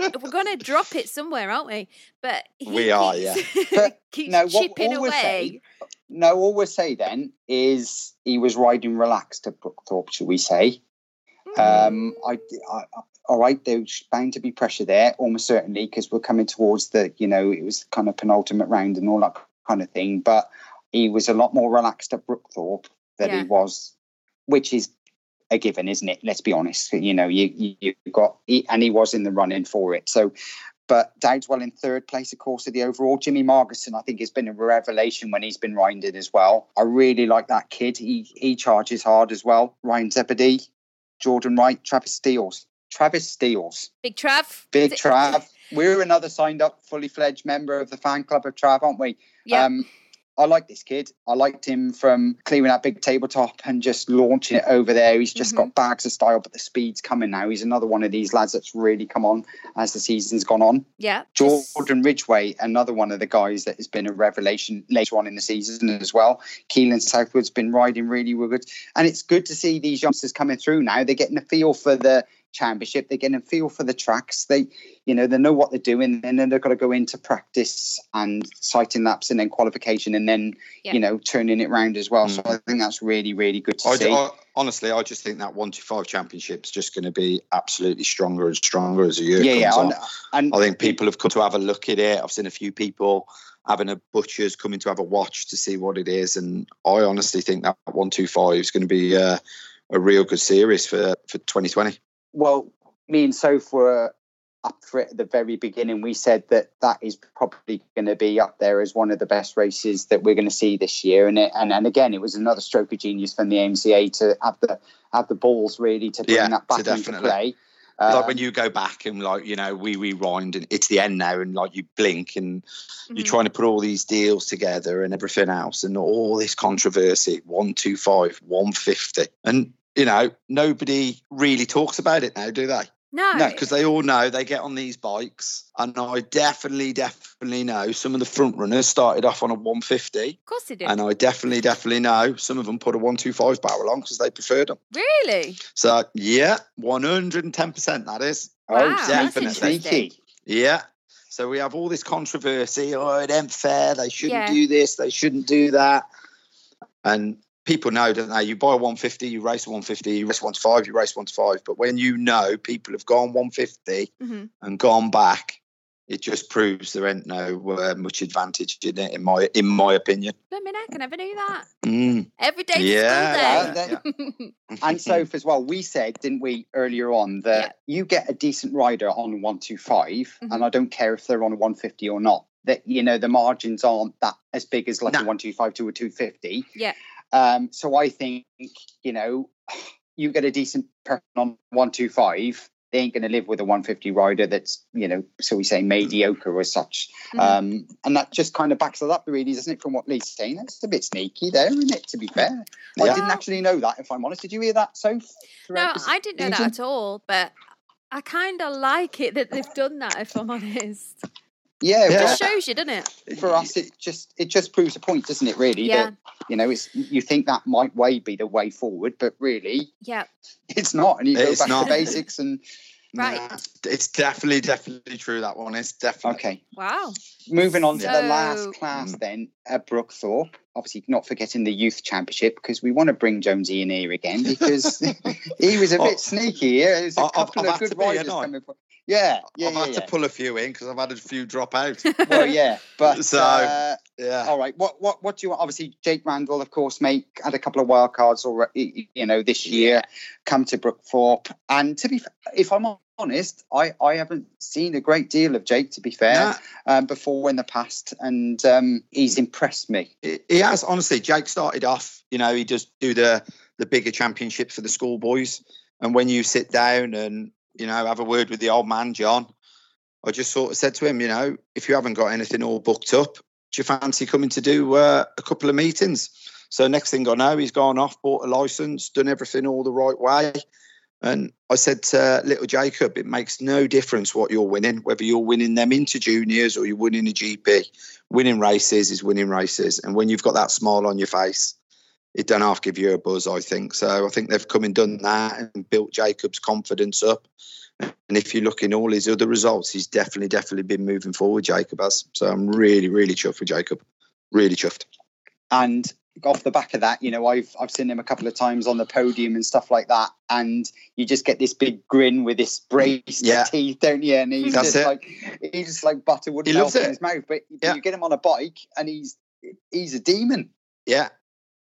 been... We're going to drop it somewhere, aren't we? But he We are, keeps, yeah. But keeps no, chipping what, all away. Say, no, all we'll say then is he was riding relaxed at Brookthorpe, shall we say. Mm. Um, I, I, all right, there's bound to be pressure there, almost certainly, because we're coming towards the, you know, it was kind of penultimate round and all that kind of thing. But he was a lot more relaxed at Brookthorpe than yeah. he was, which is... a given, isn't it? Let's be honest. You know, you you got, he, and he was in the running for it. So, but Dowdeswell in third place, of course, of the overall. Jimmy Margerson, I think, has been a revelation when he's been riding as well. I really like that kid. He he charges hard as well. Ryan Zebedee, Jordan Wright, Travis Steeles. Travis Steeles. Big Trav. Big it- Trav. We're another signed up, fully fledged member of the fan club of Trav, aren't we? Yeah. Um, I like this kid. I liked him from clearing that big tabletop and just launching it over there. He's just mm-hmm. got bags of style, but the speed's coming now. He's another one of these lads that's really come on as the season's gone on. Yeah. Jordan Ridgway, another one of the guys that has been a revelation later on in the season as well. Keelan Southwood's been riding really good. And it's good to see these youngsters coming through now. They're getting a feel for the championship. They're getting a feel for the tracks. They, you know, they know what they're doing, and then they've got to go into practice and sighting laps and then qualification and then, yeah. you know, turning it round as well. Mm. So I think that's really, really good to I, see. I, honestly, I just think that one to five championship's just going to be absolutely stronger and stronger as a year yeah, comes yeah, on. And, I think people have come to have a look at it. I've seen a few people having a butcher's coming to have a watch to see what it is. And I honestly think that one, two, five is going to be uh, a real good series for, for twenty twenty. Well, me and Soph were up for it at the very beginning. We said that that is probably going to be up there as one of the best races that we're going to see this year. And it, and, and again, it was another stroke of genius from the A M C A to have the have the balls really to bring yeah, that back so into play. Um, like when you go back and like, you know, we rewind and it's the end now and like you blink and mm-hmm. you're trying to put all these deals together and everything else and all this controversy, one twenty-five, one fifty. And you know, nobody really talks about it now, do they? No. No, because they all know they get on these bikes. And I definitely, definitely know some of the front runners started off on a one fifty. Of course they did. And I definitely, definitely know some of them put a one twenty-five barrel on because they preferred them. Really? So, yeah, one hundred ten percent that is. Wow, oh, definitely. That's interesting. Yeah. So we have all this controversy. Oh, it ain't fair. They shouldn't yeah. do this. They shouldn't do that. And... people know, don't they? You buy a one fifty, you race a one fifty, you race one to five, you race one to five. But when you know people have gone one fifty mm-hmm. and gone back it just proves there ain't no uh, much advantage in it, in my in my opinion. I mean, I can never do that. Mm. Every day, yeah. Day. And, then, and Soph as well. We said, didn't we, earlier on that yeah. you get a decent rider on one twenty-five, mm-hmm. and I don't care if they're on one fifty or not. That, you know, the margins aren't that as big as like nah. a one twenty-five to a two fifty. Yeah. Um. So I think, you know, you get a decent person on one twenty-five. They ain't going to live with a one fifty rider that's, you know, so we say mediocre or such. Mm. Um, and that just kind of backs it up, really, doesn't it, from what Lee's saying? That's a bit sneaky there, isn't it, to be fair? Well, I didn't actually know that, if I'm honest. Did you hear that, Soph? No, I didn't know that at all, but I kind of like it that they've done that, if I'm honest. Yeah. It yeah. just shows you, doesn't it? For us, it just it just proves a point, doesn't it, really? Yeah. That, you know, it's you think that might way be the way forward, but really, yeah, it's not. And you it's go back not. to basics and... Right. Nah, it's definitely, definitely true, that one. It's definitely... Okay. Wow. Moving on so... to the last class then at Brookthorpe. Obviously, not forgetting the youth championship, because we want to bring Jonesy in here again, because he was a bit oh, sneaky. Yeah, there's a I've, couple I've of good riders coming... Yeah, yeah, I've yeah, had yeah. to pull a few in because I've had a few drop out. Well, yeah, but so uh, yeah. All right, what what what do you want? Obviously, Jake Randall, of course, mate, had a couple of wild cards already, you know, this year. Come to Brookthorpe, and to be, if I'm honest, I, I haven't seen a great deal of Jake, to be fair, nah. um, before in the past, and um, he's impressed me. He has, honestly. Jake started off, you know, he just do the the bigger championships for the schoolboys, and when you sit down and, you know, have a word with the old man, John, I just sort of said to him, you know, if you haven't got anything all booked up, do you fancy coming to do uh, a couple of meetings? So next thing I know, he's gone off, bought a licence, done everything all the right way. And I said to little Jacob, it makes no difference what you're winning, whether you're winning them into juniors or you're winning a G P. Winning races is winning races. And when you've got that smile on your face, it don't half give you a buzz, I think. So I think they've come and done that and built Jacob's confidence up. And if you look in all his other results, he's definitely, definitely been moving forward, Jacob has. So I'm really, really chuffed with Jacob. Really chuffed. And off the back of that, you know, I've I've seen him a couple of times on the podium and stuff like that. And you just get this big grin with this brace yeah. teeth, don't you? And he's That's just it. like, he's just like butter wouldn't melt in his mouth. But yeah. you get him on a bike and he's he's a demon. Yeah.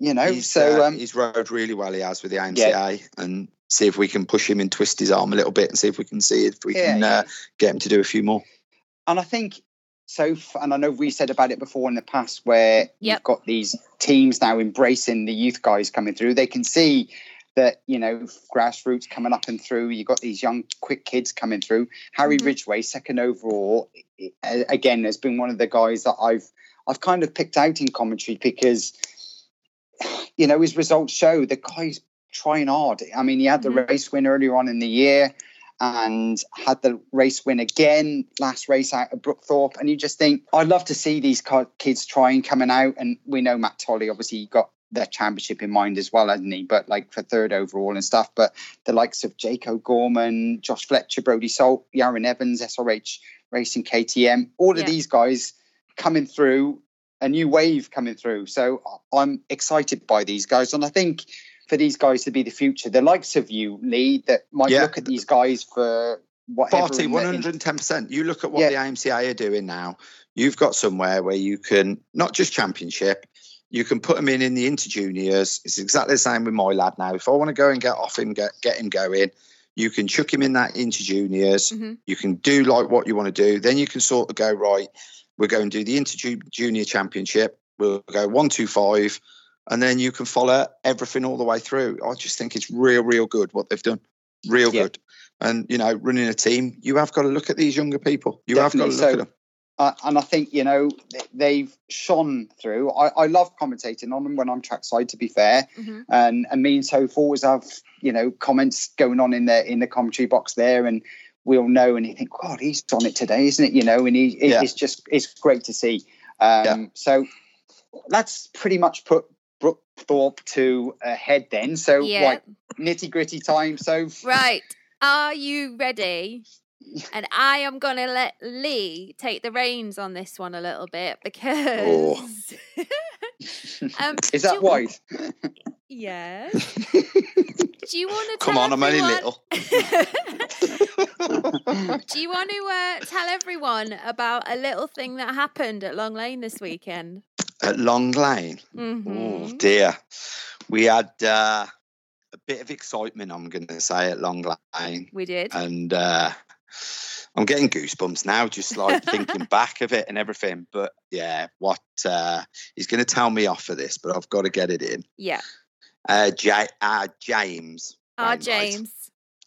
You know, he's, so uh, um, he's rode really well. He has with the A M C A, yeah. and see if we can push him and twist his arm a little bit, and see if we can see if we yeah, can yeah. Uh, get him to do a few more. And I think so. And I know we said about it before in the past, where yep. you've got these teams now embracing the youth guys coming through. They can see that, you know, grassroots coming up and through. You got these young, quick kids coming through. Harry mm-hmm. Ridgway, second overall, again, has been one of the guys that I've I've kind of picked out in commentary because, you know, his results show the guy's trying hard. I mean, he had the mm-hmm. race win earlier on in the year and had the race win again, last race out at Brookthorpe. And you just think, I'd love to see these kids trying, coming out. And we know Matt Tolley, obviously, he got their championship in mind as well, hasn't he? But like for third overall and stuff. But the likes of Jake O'Gorman, Josh Fletcher, Brody Salt, Yaron Evans, S R H Racing K T M, all yeah. of these guys coming through, a new wave coming through. So I'm excited by these guys. And I think for these guys to be the future, the likes of you, Lee, that might yeah. look at these guys for whatever. forty, one hundred ten percent. You look at what yeah. the A M C A are doing now. You've got somewhere where you can, not just championship, you can put them in in the inter-juniors. It's exactly the same with my lad now. If I want to go and get off him, get, get him going, you can chuck him in that inter-juniors. Mm-hmm. You can do like what you want to do. Then you can sort of go, right, we're going to do the inter-junior championship. We'll go one, two, five, and then you can follow everything all the way through. I just think it's real, real good what they've done. Real yeah. good. And, you know, running a team, you have got to look at these younger people. You Definitely. have got to look so, at them. Uh, and I think, you know, they've shone through. I, I love commentating on them when I'm trackside, to be fair. Mm-hmm. And, and me and Soph always have, you know, comments going on in the, in the commentary box there. And we'll know, and you think, God, he's on it today, isn't it? You know, and he, it, yeah. it's just, it's great to see. Um, yeah. So that's pretty much put Brookthorpe to a head then. So yeah. like nitty gritty time. So right. Are you ready? And I am going to let Lee take the reins on this one a little bit because... Oh. um, Is that wise? Yeah. Do you want to tell Come on, everyone... I'm only little. Do you want to uh, tell everyone about a little thing that happened at Long Lane this weekend? At Long Lane? Mm-hmm. Oh, dear. We had uh, a bit of excitement, I'm going to say, at Long Lane. We did. And uh, I'm getting goosebumps now, just like thinking back of it and everything. But, yeah, what uh, he's going to tell me off for this, but I've got to get it in. Yeah. Uh, J- uh, James. Our James.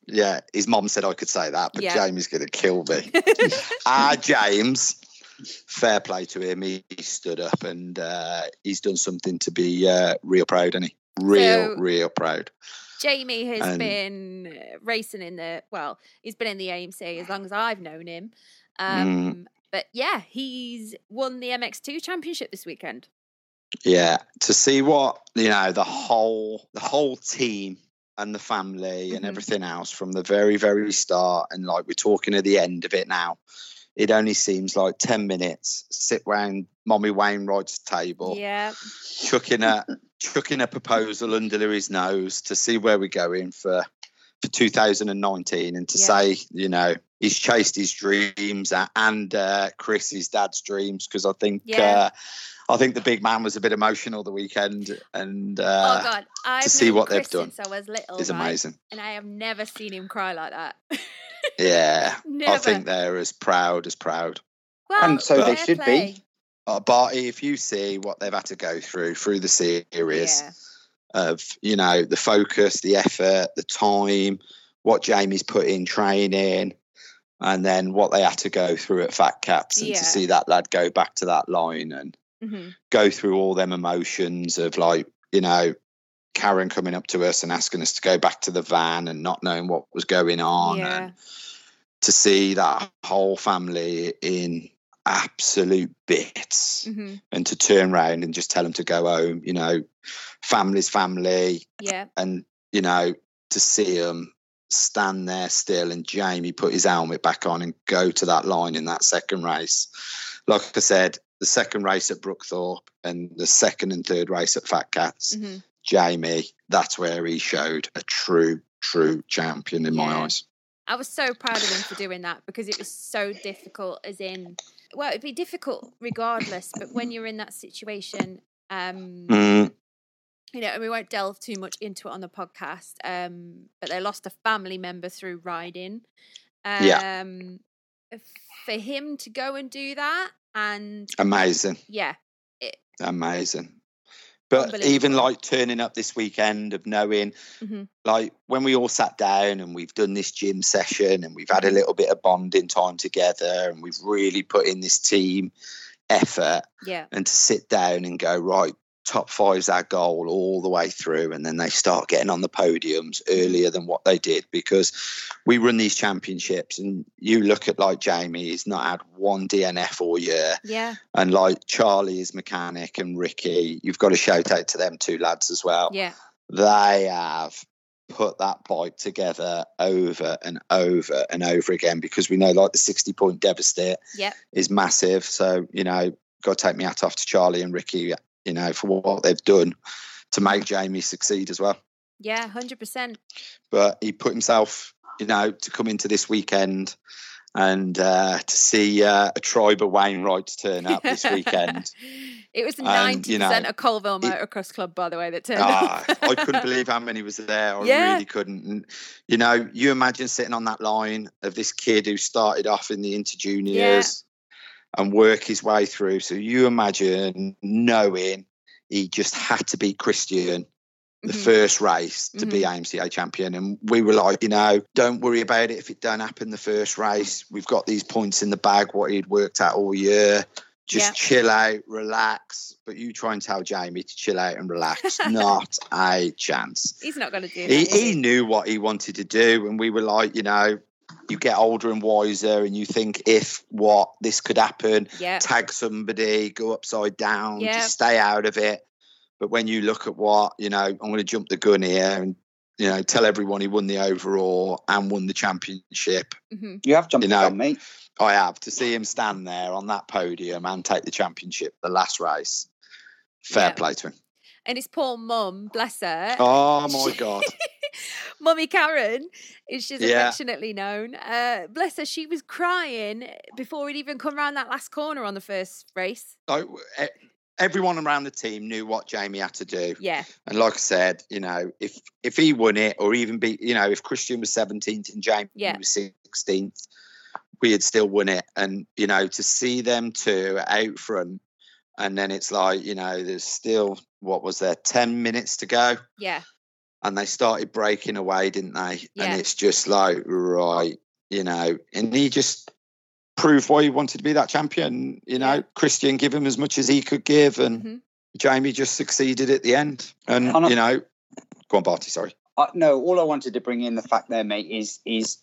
Yeah, his mom said I could say that, but yeah. Jamie's going to kill me. Our James, fair play to him. He stood up and uh, he's done something to be uh, real proud, hasn't he? Real, so, real proud. Jamie has and, been racing in the, well, he's been in the A M C A as long as I've known him. Um, mm. But yeah, he's won the M X two championship this weekend. Yeah, to see what, you know, the whole the whole team and the family and mm-hmm. everything else from the very, very start. And like we're talking at the end of it now, it only seems like ten minutes, sit round Mommy Wainwright's table, yeah, chucking a, chucking a proposal under his nose to see where we're going for, for two thousand nineteen and to yeah. say, you know, he's chased his dreams and uh, Chris, his dad's dreams, because I think... Yeah. Uh, I think the big man was a bit emotional the weekend, and uh, oh God, I've to see what Chris they've done since I was little, is right? amazing. And I have never seen him cry like that. Yeah, never. I think they're as proud as proud. Well, and so they should play. be. Uh, Barty, if you see what they've had to go through through the series yeah. of, you know, the focus, the effort, the time, what Jamie's put in training, and then what they had to go through at Fat Cats, and yeah. to see that lad go back to that line and. Mm-hmm. Go through all them emotions of, like, you know, Karen coming up to us and asking us to go back to the van and not knowing what was going on, yeah. and to see that whole family in absolute bits, mm-hmm. and to turn around and just tell them to go home, you know, family's family, yeah, and, you know, to see them stand there still and Jamie put his helmet back on and go to that line in that second race. Like I said, the second race at Brookthorpe and the second and third race at Fat Cats, mm-hmm. Jamie, that's where he showed a true, true champion in yeah. my eyes. I was so proud of him for doing that, because it was so difficult, as in, well, it'd be difficult regardless, but when you're in that situation, um, mm. you know, and we won't delve too much into it on the podcast, um, but they lost a family member through riding. Um, yeah. For him to go and do that, and amazing, yeah, it, amazing. But even like turning up this weekend of knowing, mm-hmm. like when we all sat down and we've done this gym session and we've had a little bit of bonding time together and we've really put in this team effort, yeah, and to sit down and go, right, top five's our goal all the way through, and then they start getting on the podiums earlier than what they did, because we run these championships and you look at, like, Jamie, he's not had one D N F all year, yeah, and like Charlie, his mechanic, and Ricky, you've got to shout out to them two lads as well, yeah, they have put that bike together over and over and over again, because we know, like, the sixty point devastate yep. is massive, so, you know, got to take me hat off to Charlie and Ricky, you know, for what they've done to make Jamie succeed as well. Yeah, one hundred percent. But he put himself, you know, to come into this weekend and uh, to see uh, a tribe of Wainwrights turn up this weekend. It was and, ninety percent you know, of Colville Motocross it, Club, by the way, that turned uh, up. I couldn't believe how many was there. I yeah. really couldn't. And, you know, you imagine sitting on that line of this kid who started off in the inter-juniors, yeah. and work his way through. So you imagine knowing he just had to beat Christian the mm-hmm. first race to mm-hmm. be A M C A champion. And we were like, you know, don't worry about it if it don't happen the first race. We've got these points in the bag, what he'd worked at all year. Just yeah. chill out, relax. But you try and tell Jamie to chill out and relax. Not a chance. He's not going to do that. He, he knew what he wanted to do. And we were like, you know, you get older and wiser and you think, if what, this could happen, yep. tag somebody, go upside down, yep. just stay out of it. But when you look at what, you know, I'm going to jump the gun here and, you know, tell everyone he won the overall and won the championship. Mm-hmm. You have jumped you know, the gun, mate. I have. To see him stand there on that podium and take the championship, the last race, fair yep. play to him. And his poor mum, bless her. Oh, my God. Mummy Karen, as she's yeah. affectionately known. Uh, bless her, she was crying before we'd even come round that last corner on the first race. So, everyone around the team knew what Jamie had to do. Yeah. And like I said, you know, if if he won it, or even be, you know, if Christian was seventeenth and Jamie yeah. was sixteenth, we had still won it. And, you know, to see them two out front, and then it's like, you know, there's still, what was there, ten minutes to go? Yeah. And they started breaking away, didn't they? Yeah. And it's just like, right, you know, and he just proved why he wanted to be that champion. You know, yeah. Christian gave him as much as he could give, and mm-hmm. Jamie just succeeded at the end. And, and you know, go on, Barty, sorry. I, no, all I wanted to bring in the fact there, mate, is is...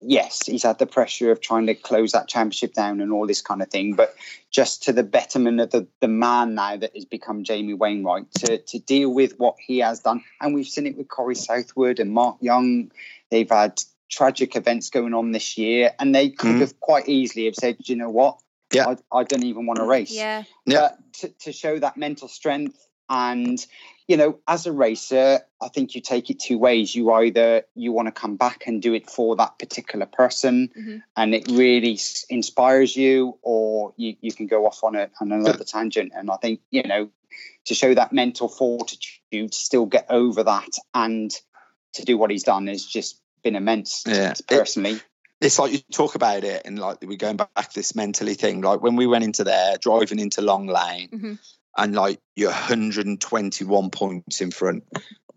yes, he's had the pressure of trying to close that championship down and all this kind of thing, but just to the betterment of the, the man now that has become Jamie Wainwright, to, to deal with what he has done. And we've seen it with Corey Southwood and Mark Young. They've had tragic events going on this year, and they could mm-hmm. have quite easily have said, you know what, yeah. I, I don't even want to race. Yeah, yeah. To, to show that mental strength. And, you know, as a racer, I think you take it two ways. You either you want to come back and do it for that particular person mm-hmm. and it really inspires you, or you, you can go off on, a, on another tangent. And I think, you know, to show that mental fortitude, to still get over that and to do what he's done has just been immense yeah. personally. It, it's like you talk about it, and like we're going back to this mentally thing. Like when we went into there, driving into Long Lane, mm-hmm. and like you're one hundred twenty-one points in front.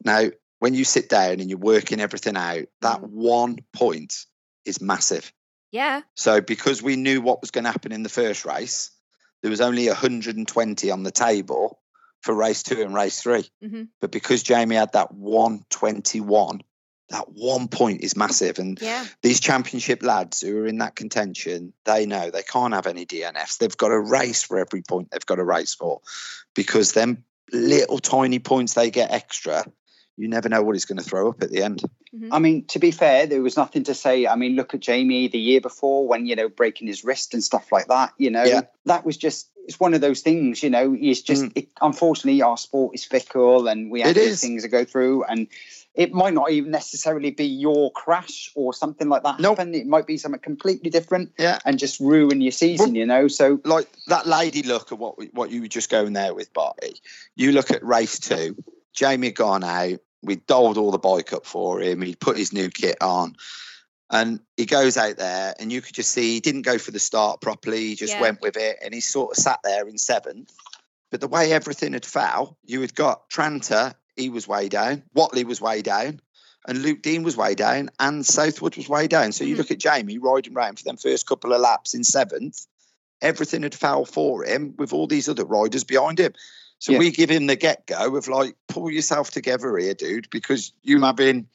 Now, when you sit down and you're working everything out, that one point is massive. Yeah. So because we knew what was going to happen in the first race, there was only one hundred twenty on the table for race two and race three. Mm-hmm. But because Jamie had that one twenty-one, that one point is massive. And yeah. these championship lads who are in that contention, they know they can't have any D N Fs. They've got to race for every point they've got to race for, because them little tiny points they get extra, you never know what he's going to throw up at the end. Mm-hmm. I mean, to be fair, there was nothing to say. I mean, look at Jamie the year before when, you know, breaking his wrist and stuff like that, you know, yeah. that was just, it's one of those things, you know, it's just, mm. it, unfortunately, our sport is fickle and we have these things to go through, and it might not even necessarily be your crash or something like that nope. happen. It might be something completely different yeah. and just ruin your season, well, you know. So, like that lady look at what what you were just going there with, Barty. You look at race two, Jamie had gone out, we doled all the bike up for him, he put his new kit on, and he goes out there, and you could just see he didn't go for the start properly, he just yeah. went with it, and he sort of sat there in seventh. But the way everything had fell, you had got Tranter, he was way down, Watley was way down, and Luke Dean was way down, and Southwood was way down. So you mm-hmm. look at Jamie riding round for them first couple of laps in seventh, everything had fouled for him with all these other riders behind him. So yeah. we give him the get-go of like, pull yourself together here, dude, because you have been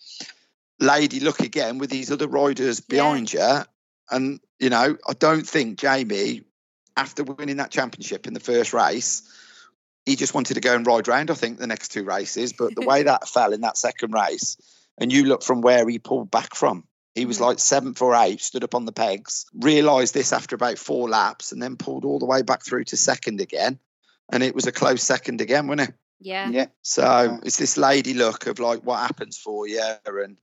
lady luck again with these other riders yeah. behind you. And, you know, I don't think Jamie, after winning that championship in the first race, he just wanted to go and ride round, I think, the next two races. But the way that fell in that second race, and you look from where he pulled back from, he was like seventh or eighth, stood up on the pegs, realised this after about four laps, and then pulled all the way back through to second again. And it was a close second again, wasn't it? Yeah. Yeah. So yeah. it's this lady look of like what happens for you, and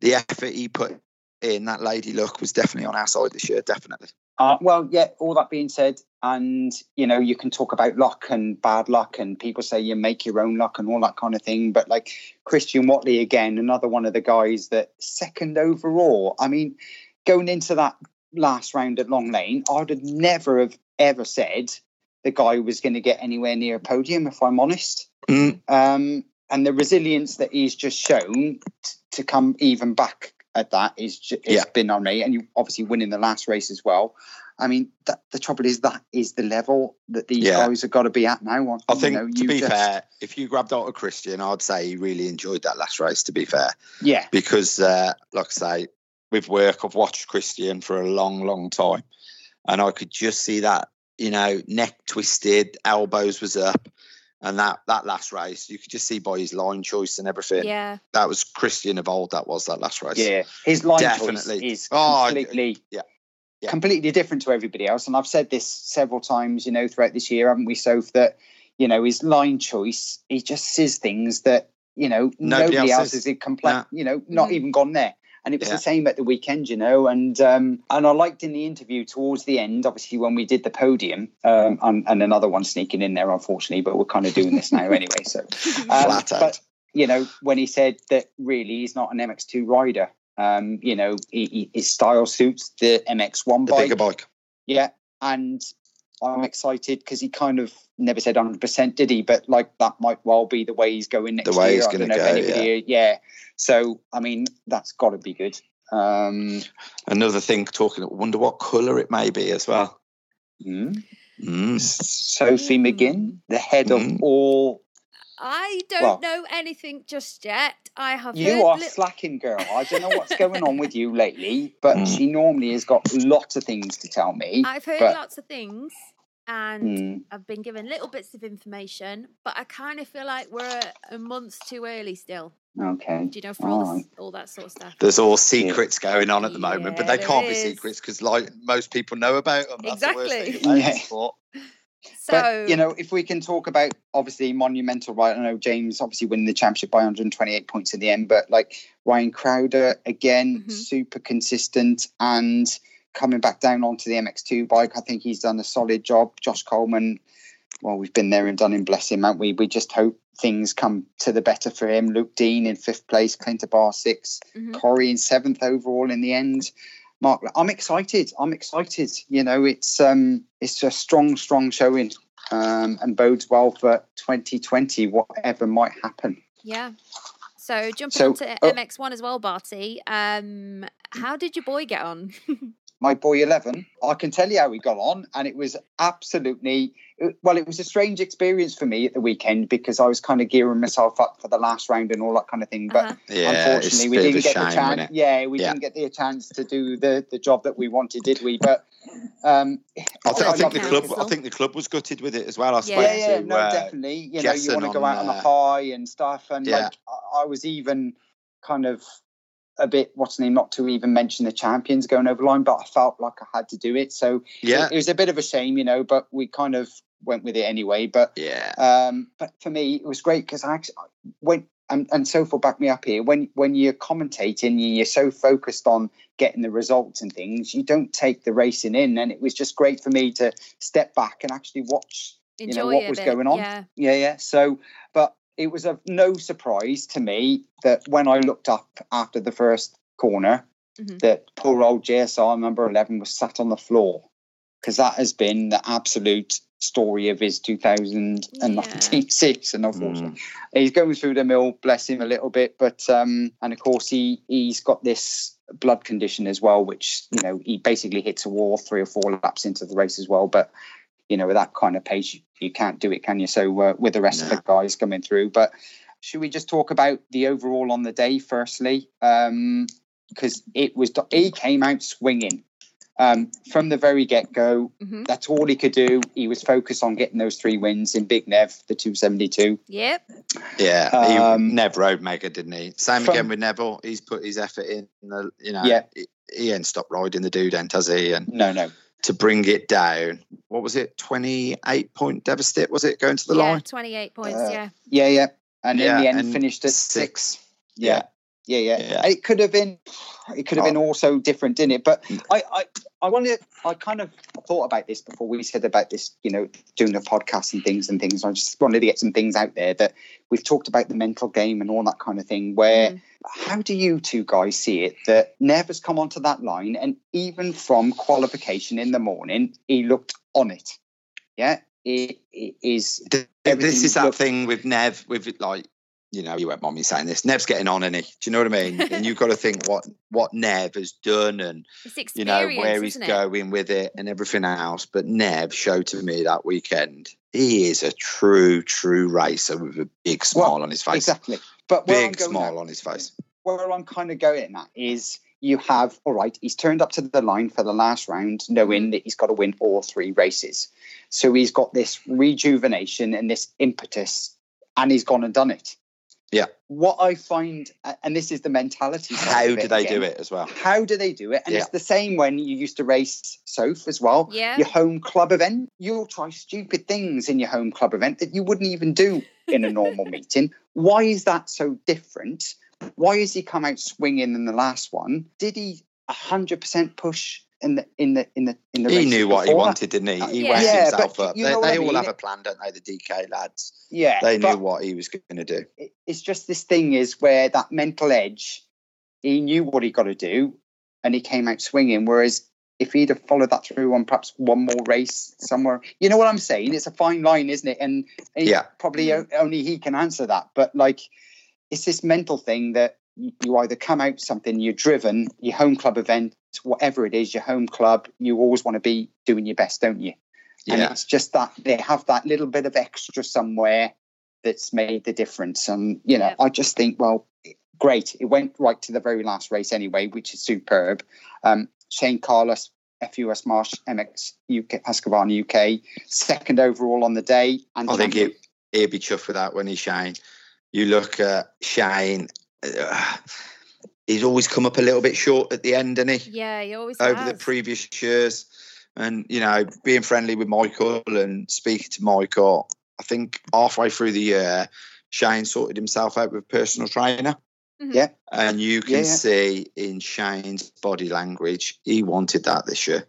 the effort he put in, that lady look was definitely on our side this year, definitely. Uh, well, yeah, all that being said, and, you know, you can talk about luck and bad luck, and people say you make your own luck and all that kind of thing. But like Christian Watley, again, another one of the guys that second overall, I mean, going into that last round at Long Lane, I would have never have ever said the guy was going to get anywhere near a podium, if I'm honest. Mm. Um, and the resilience that he's just shown t- to come even back at that is just, it's yeah. been on me, and you obviously winning the last race as well. I mean, that, the trouble is that is the level that these yeah. guys have got to be at now. I think, know, to be just... fair, if you grabbed out a Christian, I'd say he really enjoyed that last race, to be fair. Yeah. Because, uh, like I say, with work, I've watched Christian for a long, long time, and I could just see that, you know, neck twisted, elbows was up, and that, that last race, you could just see by his line choice and everything. Yeah. That was Christian of old, that was that last race. Yeah, his line Definitely. choice is completely... Oh, yeah. Yeah. completely different to everybody else. And I've said this several times, you know, throughout this year, haven't we, Soph, that, you know, his line choice, he just says things that you know, nobody, nobody else has complained, nah. you know, not mm-hmm. even gone there. And it was yeah. the same at the weekend, you know, and um, and I liked in the interview towards the end, obviously, when we did the podium, um, and, and another one sneaking in there, unfortunately, but we're kind of doing this now anyway. So, um, flat out. But, you know, when he said that really he's not an M X two rider, um, you know, he, he, his style suits the M X one the bike. The bigger bike. Yeah. And I'm excited because he kind of never said one hundred percent, did he? But like that might well be the way he's going next year. The way year. he's going to go, anybody, yeah. yeah. So, I mean, that's got to be good. Um, Another thing, talking, wonder what colour it may be as well. Mm. Mm. Sophie mm. McGinn, the head mm. of all... I don't well, know anything just yet. I have. You are li- slacking, girl. I don't know what's going on with you lately, but mm. she normally has got lots of things to tell me. I've heard but... lots of things, and mm. I've been given little bits of information, but I kind of feel like we're a month too early still. Okay. Do you know, for all, all, right. this, all that sort of stuff. There's all secrets going on at the moment, yeah, but they can't is. be secrets because, like, most people know about them. That's exactly. The worst thing. Yeah. So, but, you know, if we can talk about, obviously, monumental, right? I know James obviously winning the championship by one hundred twenty-eight points in the end, but like Ryan Crowder, again, mm-hmm. super consistent and coming back down onto the M X two bike. I think he's done a solid job. Josh Coleman, well, we've been there and done him, bless him, haven't we? We just hope things come to the better for him. Luke Dean in fifth place, Clint Abar sixth, mm-hmm. Corey in seventh overall in the end. Mark, I'm excited. I'm excited. You know, it's um, it's a strong, strong showing, um, and bodes well for twenty twenty, whatever might happen. Yeah. So jumping so, into oh, M X one as well, Barty. Um, how did your boy get on? My boy eleven. I can tell you how he got on, and it was absolutely well. It was a strange experience for me at the weekend because I was kind of gearing myself up for the last round and all that kind of thing. But uh-huh. yeah, unfortunately, we didn't get shame, the chance. Yeah, we yeah. didn't get the chance to do the, the job that we wanted, did we? But um, I, th- I think the club, I think the club was gutted with it as well. I suppose. Yeah, yeah, to, no, uh, definitely. You know, you want to go out on a high and stuff, and yeah. like I was even kind of. a bit what's name not to even mention the champions going over line, but I felt like I had to do it, so yeah it, it was a bit of a shame, you know, but we kind of went with it anyway. But yeah um but for me it was great because I actually went and, and Soph will back me up here, when when you're commentating and you're so focused on getting the results and things, you don't take the racing in, and it was just great for me to step back and actually watch Enjoy you know what was bit. going on. yeah yeah yeah so but it was of no surprise to me that when I looked up after the first corner, mm-hmm. that poor old J S R number eleven was sat on the floor, because that has been the absolute story of his two thousand nineteen yeah. season. Unfortunately, mm. he's going through the mill, bless him a little bit, but um, and of course he he's got this blood condition as well, which you know he basically hits a wall three or four laps into the race as well, but. You know, with that kind of pace, you, you can't do it, can you? So uh, with the rest no. of the guys coming through. But should we just talk about the overall on the day, firstly? Um, because it was, he came out swinging um, from the very get-go. Mm-hmm. That's all he could do. He was focused on getting those three wins in Big Nev, the two seventy-two. Yep. Yeah, um, he, Nev rode mega, didn't he? Same from, again with Neville. He's put his effort in. The, you know, yeah. he, he ain't stopped riding the dude, ain't, has he? And no, no. to bring it down. What was it? twenty-eight point devastate, was it, going to the yeah, line? twenty-eight points, uh, yeah. Yeah, yeah. And yeah, in the end finished at six. six. Yeah. Yeah, yeah. yeah. It could have been it could have oh. been also different, didn't it? But I, I, I wanted I kind of thought about this before we said about this, you know, doing the podcast and things and things. I just wanted to get some things out there that we've talked about the mental game and all that kind of thing, where mm. how do you two guys see it that Nev has come onto that line and even from qualification in the morning, he looked on it. Yeah. It, it is this is that looked- thing with Nev with like you know, you won't mind me saying this. Nev's getting on, isn't he? Do you know what I mean? And you've got to think what what Nev has done and, you know, where he's going with it and everything else. But Nev showed to me that weekend, he is a true, true racer with a big smile well, on his face. Exactly. But big smile at, on his face. Where I'm kind of going at is you have, all right, he's turned up to the line for the last round, knowing that he's got to win all three races. So he's got this rejuvenation and this impetus, and he's gone and done it. Yeah. What I find, and this is the mentality. How do they again. do it as well? How do they do it? And yeah. it's the same when you used to race Soph as well. Yeah. Your home club event, you'll try stupid things in your home club event that you wouldn't even do in a normal meeting. Why is that so different? Why has he come out swinging in the last one? Did he one hundred percent push in the in the in the in the? He knew what he wanted, didn't he? He wound himself up. They, they all I mean? have a plan, don't they? The D K lads. Yeah, they knew what he was going to do. It's just this thing is where that mental edge. He knew what he got to do, and he came out swinging. Whereas if he'd have followed that through on perhaps one more race somewhere, you know what I'm saying? It's a fine line, isn't it? And yeah, probably only he can answer that. But like, it's this mental thing that you either come out something, you're driven, your home club event, whatever it is, your home club, you always want to be doing your best, don't you? Yeah. And it's just that they have that little bit of extra somewhere that's made the difference. And, you know, yeah. I just think, well, great. It went right to the very last race anyway, which is superb. Um, Shane Carless, F U S Marsh, M X U K, Husqvarna U K, second overall on the day. And I think he'd, he'd be chuffed with that when he's Shane. You look at Shane, uh, he's always come up a little bit short at the end, hasn't he? Yeah, he always Over has. the previous years. And, you know, being friendly with Michael and speaking to Michael, I think halfway through the year, Shane sorted himself out with a personal trainer. Mm-hmm. Yeah. And you can yeah, yeah. see in Shane's body language, he wanted that this year.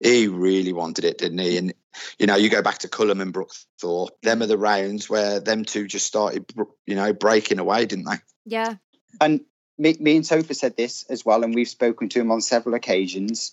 He really wanted it, didn't he? And, you know, you go back to Cullum and Brookthorpe, them are the rounds where them two just started, you know, breaking away, didn't they? Yeah. And me, me and Sophie said this as well, and we've spoken to him on several occasions.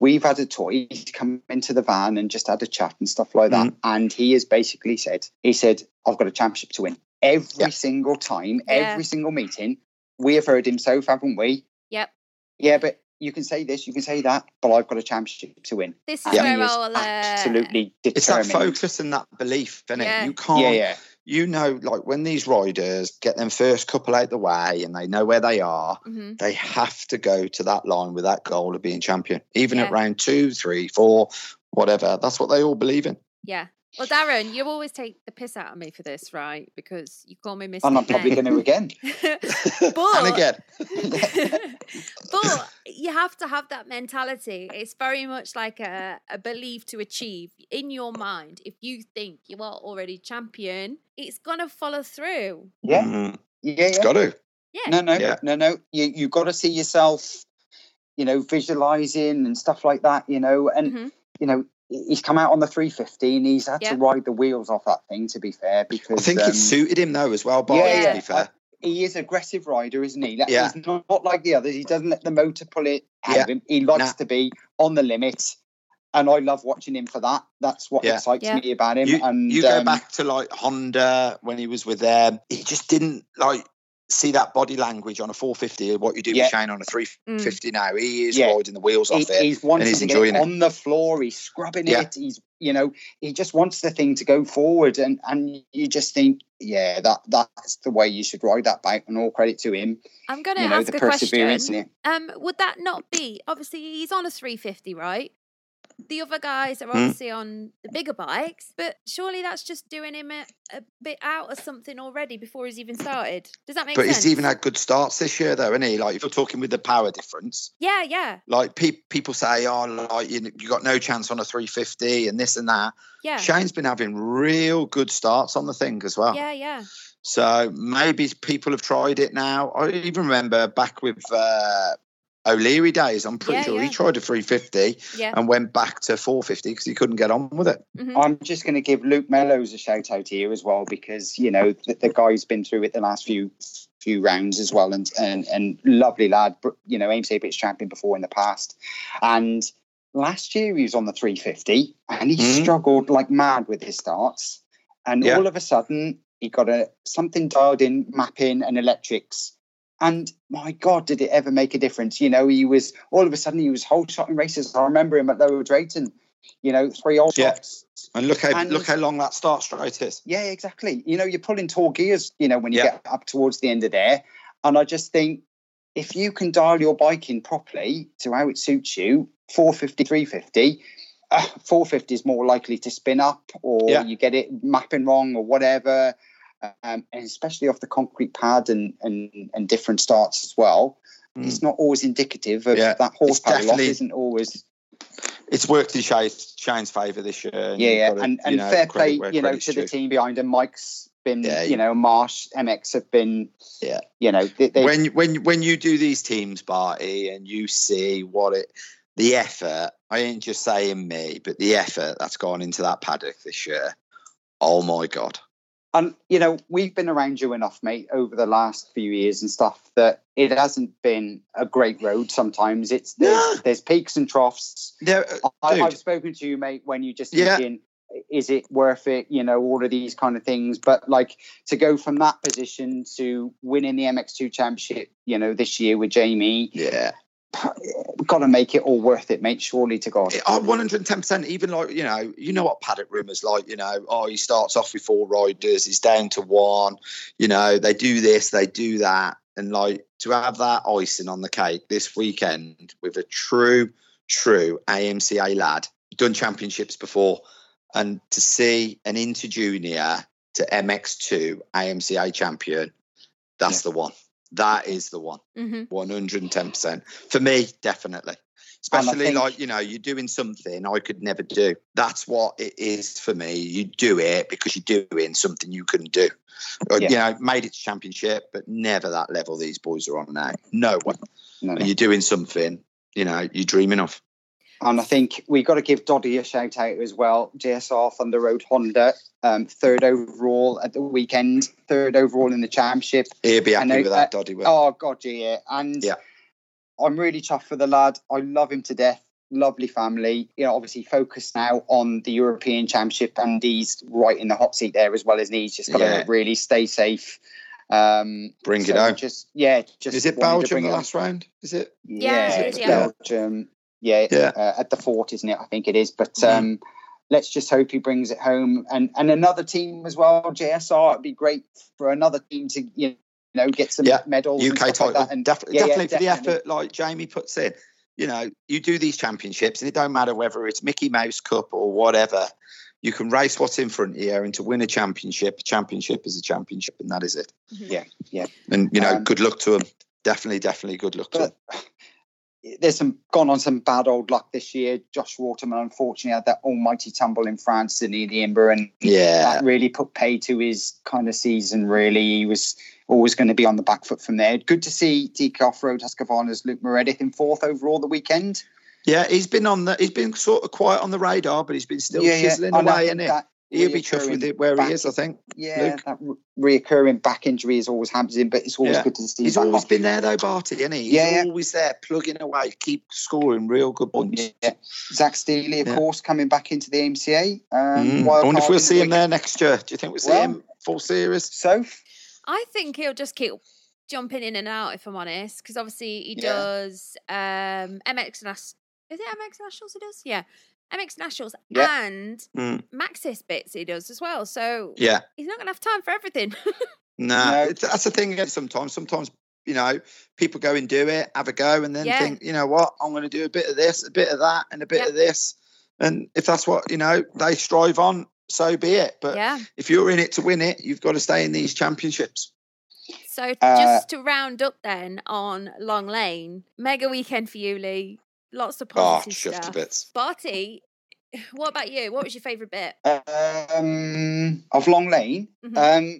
We've had a toy come into the van and just had a chat and stuff like that. Mm-hmm. And he has basically said, he said, I've got a championship to win. Every yeah. single time, yeah. every single meeting, we have heard him, so haven't we? Yep. Yeah, but you can say this, you can say that, but I've got a championship to win. This is where I'll... absolutely determined. It's that focus and that belief, isn't yeah. it? You can't... Yeah, yeah. You know, like, when these riders get them first couple out the way and they know where they are, mm-hmm. they have to go to that line with that goal of being champion. Even yeah. at round two, three, four, whatever. That's what they all believe in. Yeah. Well, Darren, you always take the piss out of me for this, right? Because you call me Miss And I'm probably going to again. but, and again. But you have to have that mentality. It's very much like a, a belief to achieve. In your mind, if you think you are already champion, it's going to follow through. Yeah. Mm-hmm. yeah, yeah. It's got to. Yeah. No, no, yeah. no, no. You, you've got to see yourself, you know, visualising and stuff like that, you know. And, mm-hmm. you know, he's come out on the three fifty and he's had yeah. to ride the wheels off that thing, to be fair. Because I think um, it suited him, though, as well, Barry, yeah, to be fair. Uh, he is an aggressive rider, isn't he? Like, yeah. He's not, not like the others. He doesn't let the motor pull it out yeah. of him. He likes nah. to be on the limit. And I love watching him for that. That's what yeah. excites yeah. me about him. You, and, you go um, back to, like, Honda when he was with them. He just didn't, like... see that body language on a four fifty, what you do yeah. with Shane on a three fifty mm. now. He is yeah. riding the wheels off he, it. He's wanting and he's enjoying it, it on the floor. He's scrubbing yeah. it. He's, you know, he just wants the thing to go forward. And, and you just think, yeah, that that's the way you should ride that bike, and all credit to him. I'm going to you know, ask the a perseverance question. Um, would that not be, obviously he's on a three fifty, right? The other guys are obviously mm. on the bigger bikes, but surely that's just doing him a, a bit out of something already before he's even started. Does that make but sense? But he's even had good starts this year, though, isn't he? Like, if you're talking with the power difference. Yeah, yeah. Like, pe- people say, oh, like, you, you got no chance on a three fifty and this and that. Yeah. Shane's been having real good starts on the thing as well. Yeah, yeah. So maybe people have tried it now. I even remember back with... Uh, O'Leary days, I'm pretty yeah, sure yeah. he tried a three fifty yeah. and went back to four fifty because he couldn't get on with it. Mm-hmm. I'm just going to give Luke Mellows a shout out here as well, because, you know, the, the guy's been through it the last few few rounds as well, and and, and lovely lad, you know, A M C A Apex champion before in the past. And last year he was on the three fifty and he mm-hmm. struggled like mad with his starts. And yeah. all of a sudden he got a something dialed in, mapping and electrics. And my God, did it ever make a difference? You know, he was all of a sudden he was whole shot in races. I remember him at Lower Drayton, you know, three whole shots. Yeah. And look how and, look how long that start straight is. Yeah, exactly. You know, you're pulling tall gears, you know, when you yeah. get up towards the end of there. And I just think if you can dial your bike in properly to how it suits you, four fifty, three fifty, uh, four fifty is more likely to spin up, or yeah. you get it mapping wrong or whatever. Um, and especially off the concrete pad and, and, and different starts as well, mm. it's not always indicative of yeah. that horsepower loss. Isn't always. It's worked in Shane's favour this year. And yeah, yeah. To, and, and know, fair play, you know, to the team behind him, Mike's been, yeah, you know, Marsh, M X have been, yeah, you know. They, they, when when when you do these teams, Barty, and you see what it, the effort, I ain't just saying me, but the effort that's gone into that paddock this year. Oh my God. And, you know, we've been around you enough, mate, over the last few years and stuff that it hasn't been a great road sometimes. It's there's, no. there's peaks and troughs. There, I, I've spoken to you, mate, when you just yeah. thinking, is it worth it? You know, all of these kind of things. But, like, to go from that position to winning the M X two championship, you know, this year with Jamie. Yeah. We've got to make it all worth it, mate, surely to God. I'm one hundred ten percent, even like, you know, you know what paddock rumours like, you know, oh, he starts off with four riders, he's down to one, you know, they do this, they do that. And, like, to have that icing on the cake this weekend with a true, true A M C A lad, done championships before, and to see an inter-junior to M X two A M C A champion, that's yeah. the one. That is the one, mm-hmm. one hundred ten percent. For me, definitely. Especially, think, like, you know, you're doing something I could never do. That's what it is for me. You do it because you're doing something you couldn't do. Yeah. You know, made it to championship, but never that level these boys are on now. No one. No, no. You're doing something, you know, you're dreaming of. And I think we got to give Doddy a shout out as well. J S R Thunder Road Honda, um, third overall at the weekend, third overall in the championship. He'll be happy with uh, that, Doddy. Will. Oh, God, yeah. And yeah. I'm really chuffed for the lad. I love him to death. Lovely family. You know, obviously focused now on the European Championship, and he's right in the hot seat there as well, as he's just got to yeah. really stay safe. Um, bring so it out. Just, yeah, just is it Belgium the last round? Is it? Yeah, yeah, is it yeah. Belgium. Yeah, yeah. Uh, at the fort, isn't it? I think it is. But um, mm. let's just hope he brings it home. And and another team as well, J S R, it'd be great for another team to, you know, get some yeah. medals. U K and title. Like that. And Def- yeah, definitely yeah, for definitely. the effort like Jamie puts in. You know, you do these championships and it don't matter whether it's Mickey Mouse Cup or whatever. You can race what's in front of you, and to win a championship, a championship is a championship, and that is it. Mm-hmm. Yeah, yeah. And, you know, um, good luck to him. Definitely, definitely good luck but, to him. There's some gone on some bad old luck this year. Josh Waterman, unfortunately, had that almighty tumble in France near the Imber, and yeah. that really put pay to his kind of season, really. He was always going to be on the back foot from there. Good to see D K Off-Road Husqvarna's Luke Meredith in fourth overall the weekend. Yeah, he's been on the, he's been sort of quiet on the radar, but he's been still yeah, chiseling yeah. away, isn't it? He'll be chuffed with it where back, he is, I think. Yeah, Luke. that re- reoccurring back injury is always hampering, but it's always yeah. good to see. He's always been there, though, Barty, isn't he? He's yeah, always there, plugging away, keep scoring real good points. Yeah. Zach Steely, of yeah. course, coming back into the A M C A. Um, mm. I wonder if we'll see him there next year. Do you think we'll see well, him full series? So, I think he'll just keep jumping in and out, if I'm honest, because obviously he yeah. does um, M X Nationals. Is it M X Nationals he does? Yeah. M X Nationals yep. and mm. Maxis bits he does as well. So yeah. he's not going to have time for everything. nah, no, it's, that's the thing again sometimes. Sometimes, you know, people go and do it, have a go, and then yeah. think, you know what, I'm going to do a bit of this, a bit of that, and a bit yep. of this. And if that's what, you know, they strive on, so be it. But yeah. if you're in it to win it, you've got to stay in these championships. So uh, just to round up then on Long Lane, mega weekend for you, Lee. Lots of positive oh, stuff. Bits. Barty, what about you? What was your favourite bit? Um, of Long Lane? Mm-hmm. Um,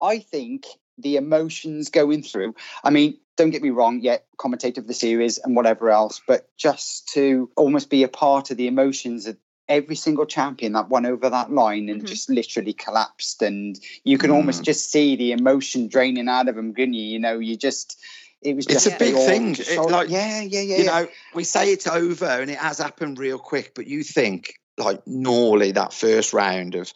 I think the emotions going through. I mean, don't get me wrong, yet commentator of the series and whatever else, but just to almost be a part of the emotions of every single champion that went over that line and mm-hmm. just literally collapsed. And you can mm. almost just see the emotion draining out of them, couldn't you? You know, you just... It was it's a big thing. It, like, yeah, yeah, yeah. You yeah. know, we say it's over and it has happened real quick, but you think, like, gnarly that first round of,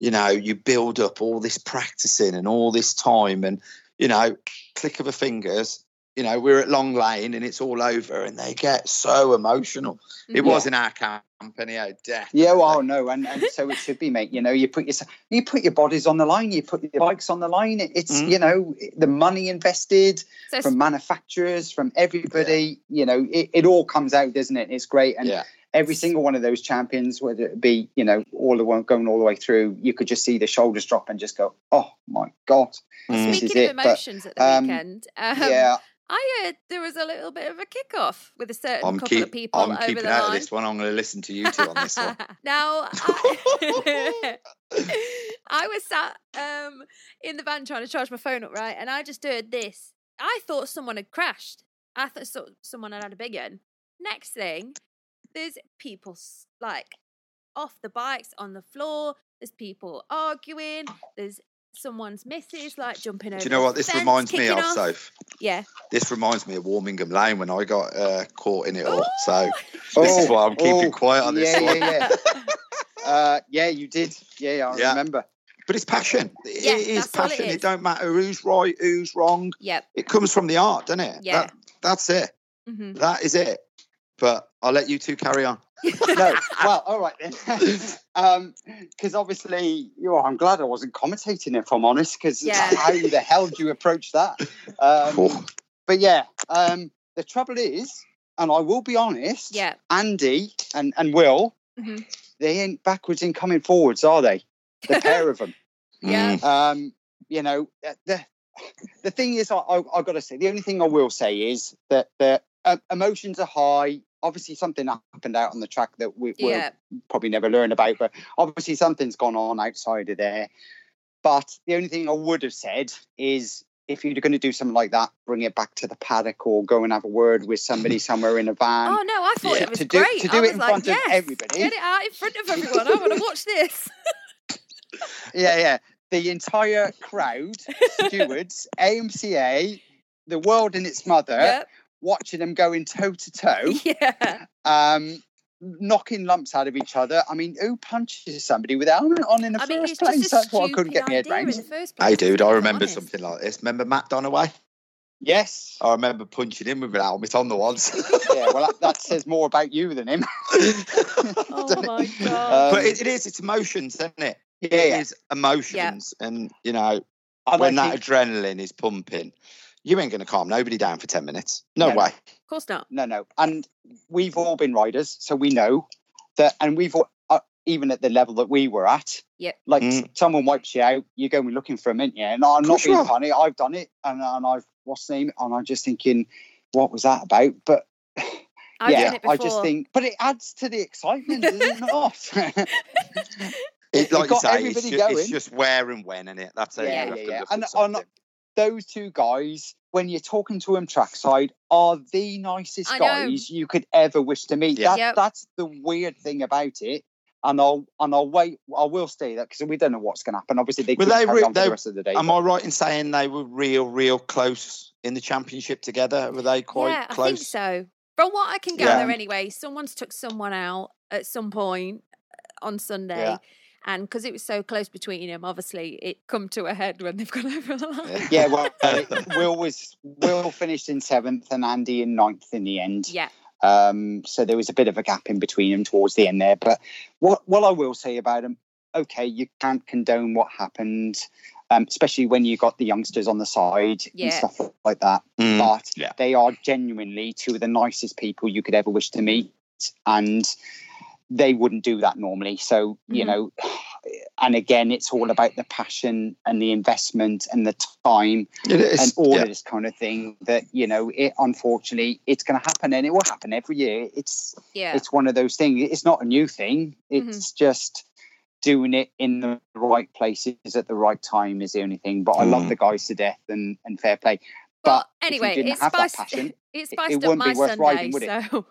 you know, you build up all this practicing and all this time and, you know, click of a fingers, you know, we're at Long Lane and it's all over and they get so emotional. It yeah. was in our camp anyhow, definitely. Yeah, well, no, and, and so it should be, mate. You know, you put your, you put your bodies on the line, you put your bikes on the line. It's, mm-hmm. you know, the money invested so from manufacturers, from everybody, yeah. you know, it, it all comes out, doesn't it? It's great. And yeah. every single one of those champions, whether it be, you know, all the one going all the way through, you could just see the shoulders drop and just go, oh, my God. Mm-hmm. Speaking of it, emotions but, at the um, weekend. Um, yeah. I heard there was a little bit of a kickoff with a certain I'm couple keep, of people I'm over keeping the out line. Of this one. I'm going to listen to you two on this one. Now, I, I was sat um, in the van trying to charge my phone up, right? And I just heard this. I thought someone had crashed. I thought so- someone had had a big one. Next thing, there's people, like, off the bikes, on the floor. There's people arguing. There's... someone's missus, like, jumping over. Do you know what this fence, reminds me of, off. Soph? Yeah. This reminds me of Warmingham Lane when I got uh, caught in it all. Ooh! So oh, this is why I'm keeping oh, quiet on this yeah, one. Yeah, yeah. uh, yeah, you did. Yeah, I yeah. remember. But it's passion. It, yeah, it is passion. It, is. It don't matter who's right, who's wrong. Yep. It comes from the art, doesn't it? Yeah. That, that's it. Mm-hmm. That is it. But I'll let you two carry on. No, well, all right then. Because um, obviously, you know, I'm glad I wasn't commentating, if I'm honest, because yeah. how the hell do you approach that? Um, but yeah, um, the trouble is, and I will be honest, yeah. Andy and, and Will, mm-hmm. they ain't backwards in coming forwards, are they? The pair of them. Yeah. Um, you know, the the thing is, I, I, I've got to say, the only thing I will say is that the uh, emotions are high. Obviously, something happened out on the track that we, we'll yeah. probably never learn about, but obviously something's gone on outside of there. But the only thing I would have said is, if you're going to do something like that, bring it back to the paddock or go and have a word with somebody somewhere in a van. Oh, no, I thought yeah. it was to do, great. To do I it in like, front yes, of everybody. Get it out in front of everyone. I want to watch this. yeah, yeah. The entire crowd, stewards, A M C A, the world and its mother, yep. watching them going toe to toe, yeah, um, knocking lumps out of each other. I mean, who punches somebody with a helmet on in the I first mean, place? That's what I couldn't get my head around. Hey, dude, I remember honest. something like this. Remember Matt Donaway? Yes, I remember punching him with an helmet on the once. Yeah, well, that, that says more about you than him. Oh my god! Um, but it, it is, it's emotions, isn't it? Yeah, it yeah. is emotions, yeah. and you know, I when that think... adrenaline is pumping. You ain't going to calm nobody down for ten minutes. No, no way. Of course not. No, no. And we've all been riders, so we know that. And we've all, uh, even at the level that we were at, yeah. like mm. someone wipes you out, you're going looking for a minute, yeah. And I'm not being funny. I've done it, and and I've what's the name, and I'm just thinking, what was that about? But I've yeah, done it before. I just think, but it adds to the excitement, does it not? It, like it you say, it's just, it's just where and when, and it. That's it. Yeah, yeah, yeah. And I'm not. Those two guys, when you're talking to them trackside, are the nicest guys you could ever wish to meet. Yeah. That, yep. That's the weird thing about it. And I'll and I'll wait. I will stay there because we don't know what's going to happen. Obviously, they could carry re- on for they, the rest of the day. Am but... I right in saying they were real, real close in the championship together? Were they quite yeah, close? I think so. From what I can gather, yeah. anyway, someone's took someone out at some point on Sunday. Yeah. And because it was so close between them, obviously it come to a head when they've gone over the line. Yeah, well, Will was Will finished in seventh and Andy in ninth in the end. Yeah. Um, so there was a bit of a gap in between them towards the end there. But what what I will say about them, okay, you can't condone what happened, um, especially when you got the youngsters on the side yeah. and stuff like that. Mm, but yeah. they are genuinely two of the nicest people you could ever wish to meet, and they wouldn't do that normally. So, you mm. know, and again, it's all about the passion and the investment and the time and all yeah. of this kind of thing that, you know, it unfortunately it's going to happen, and it will happen every year. It's, yeah. it's one of those things. It's not a new thing. It's mm-hmm. just doing it in the right places at the right time is the only thing. But mm. I love the guys to death, and, and fair play. Well, but anyway, it's spiced, passion, it spiced it, it up my Sunday, riding, so... It?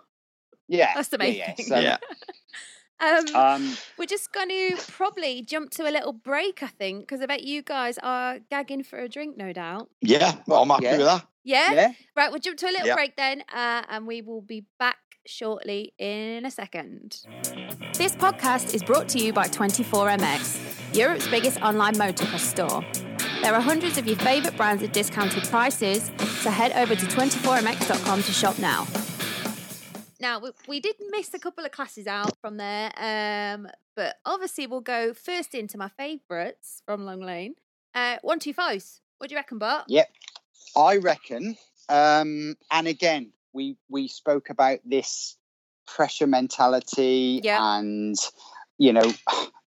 Yeah. That's the main yeah, thing. So, yeah. Um, um, we're just going to probably jump to a little break, I think, because I bet you guys are gagging for a drink, no doubt. Yeah, well, I'm happy yeah. with that. Yeah? yeah? Right, we'll jump to a little yeah. break then, uh, and we will be back shortly in a second. This podcast is brought to you by twenty-four M X, Europe's biggest online motocross store. There are hundreds of your favourite brands at discounted prices, so head over to twenty-four M X dot com to shop now. Now, we, we did miss a couple of classes out from there, um, but obviously we'll go first into my favourites from Long Lane. Uh, one, two, fives. What do you reckon, Bart? Yep. I reckon, um, and again, we, we spoke about this pressure mentality yeah. and you know,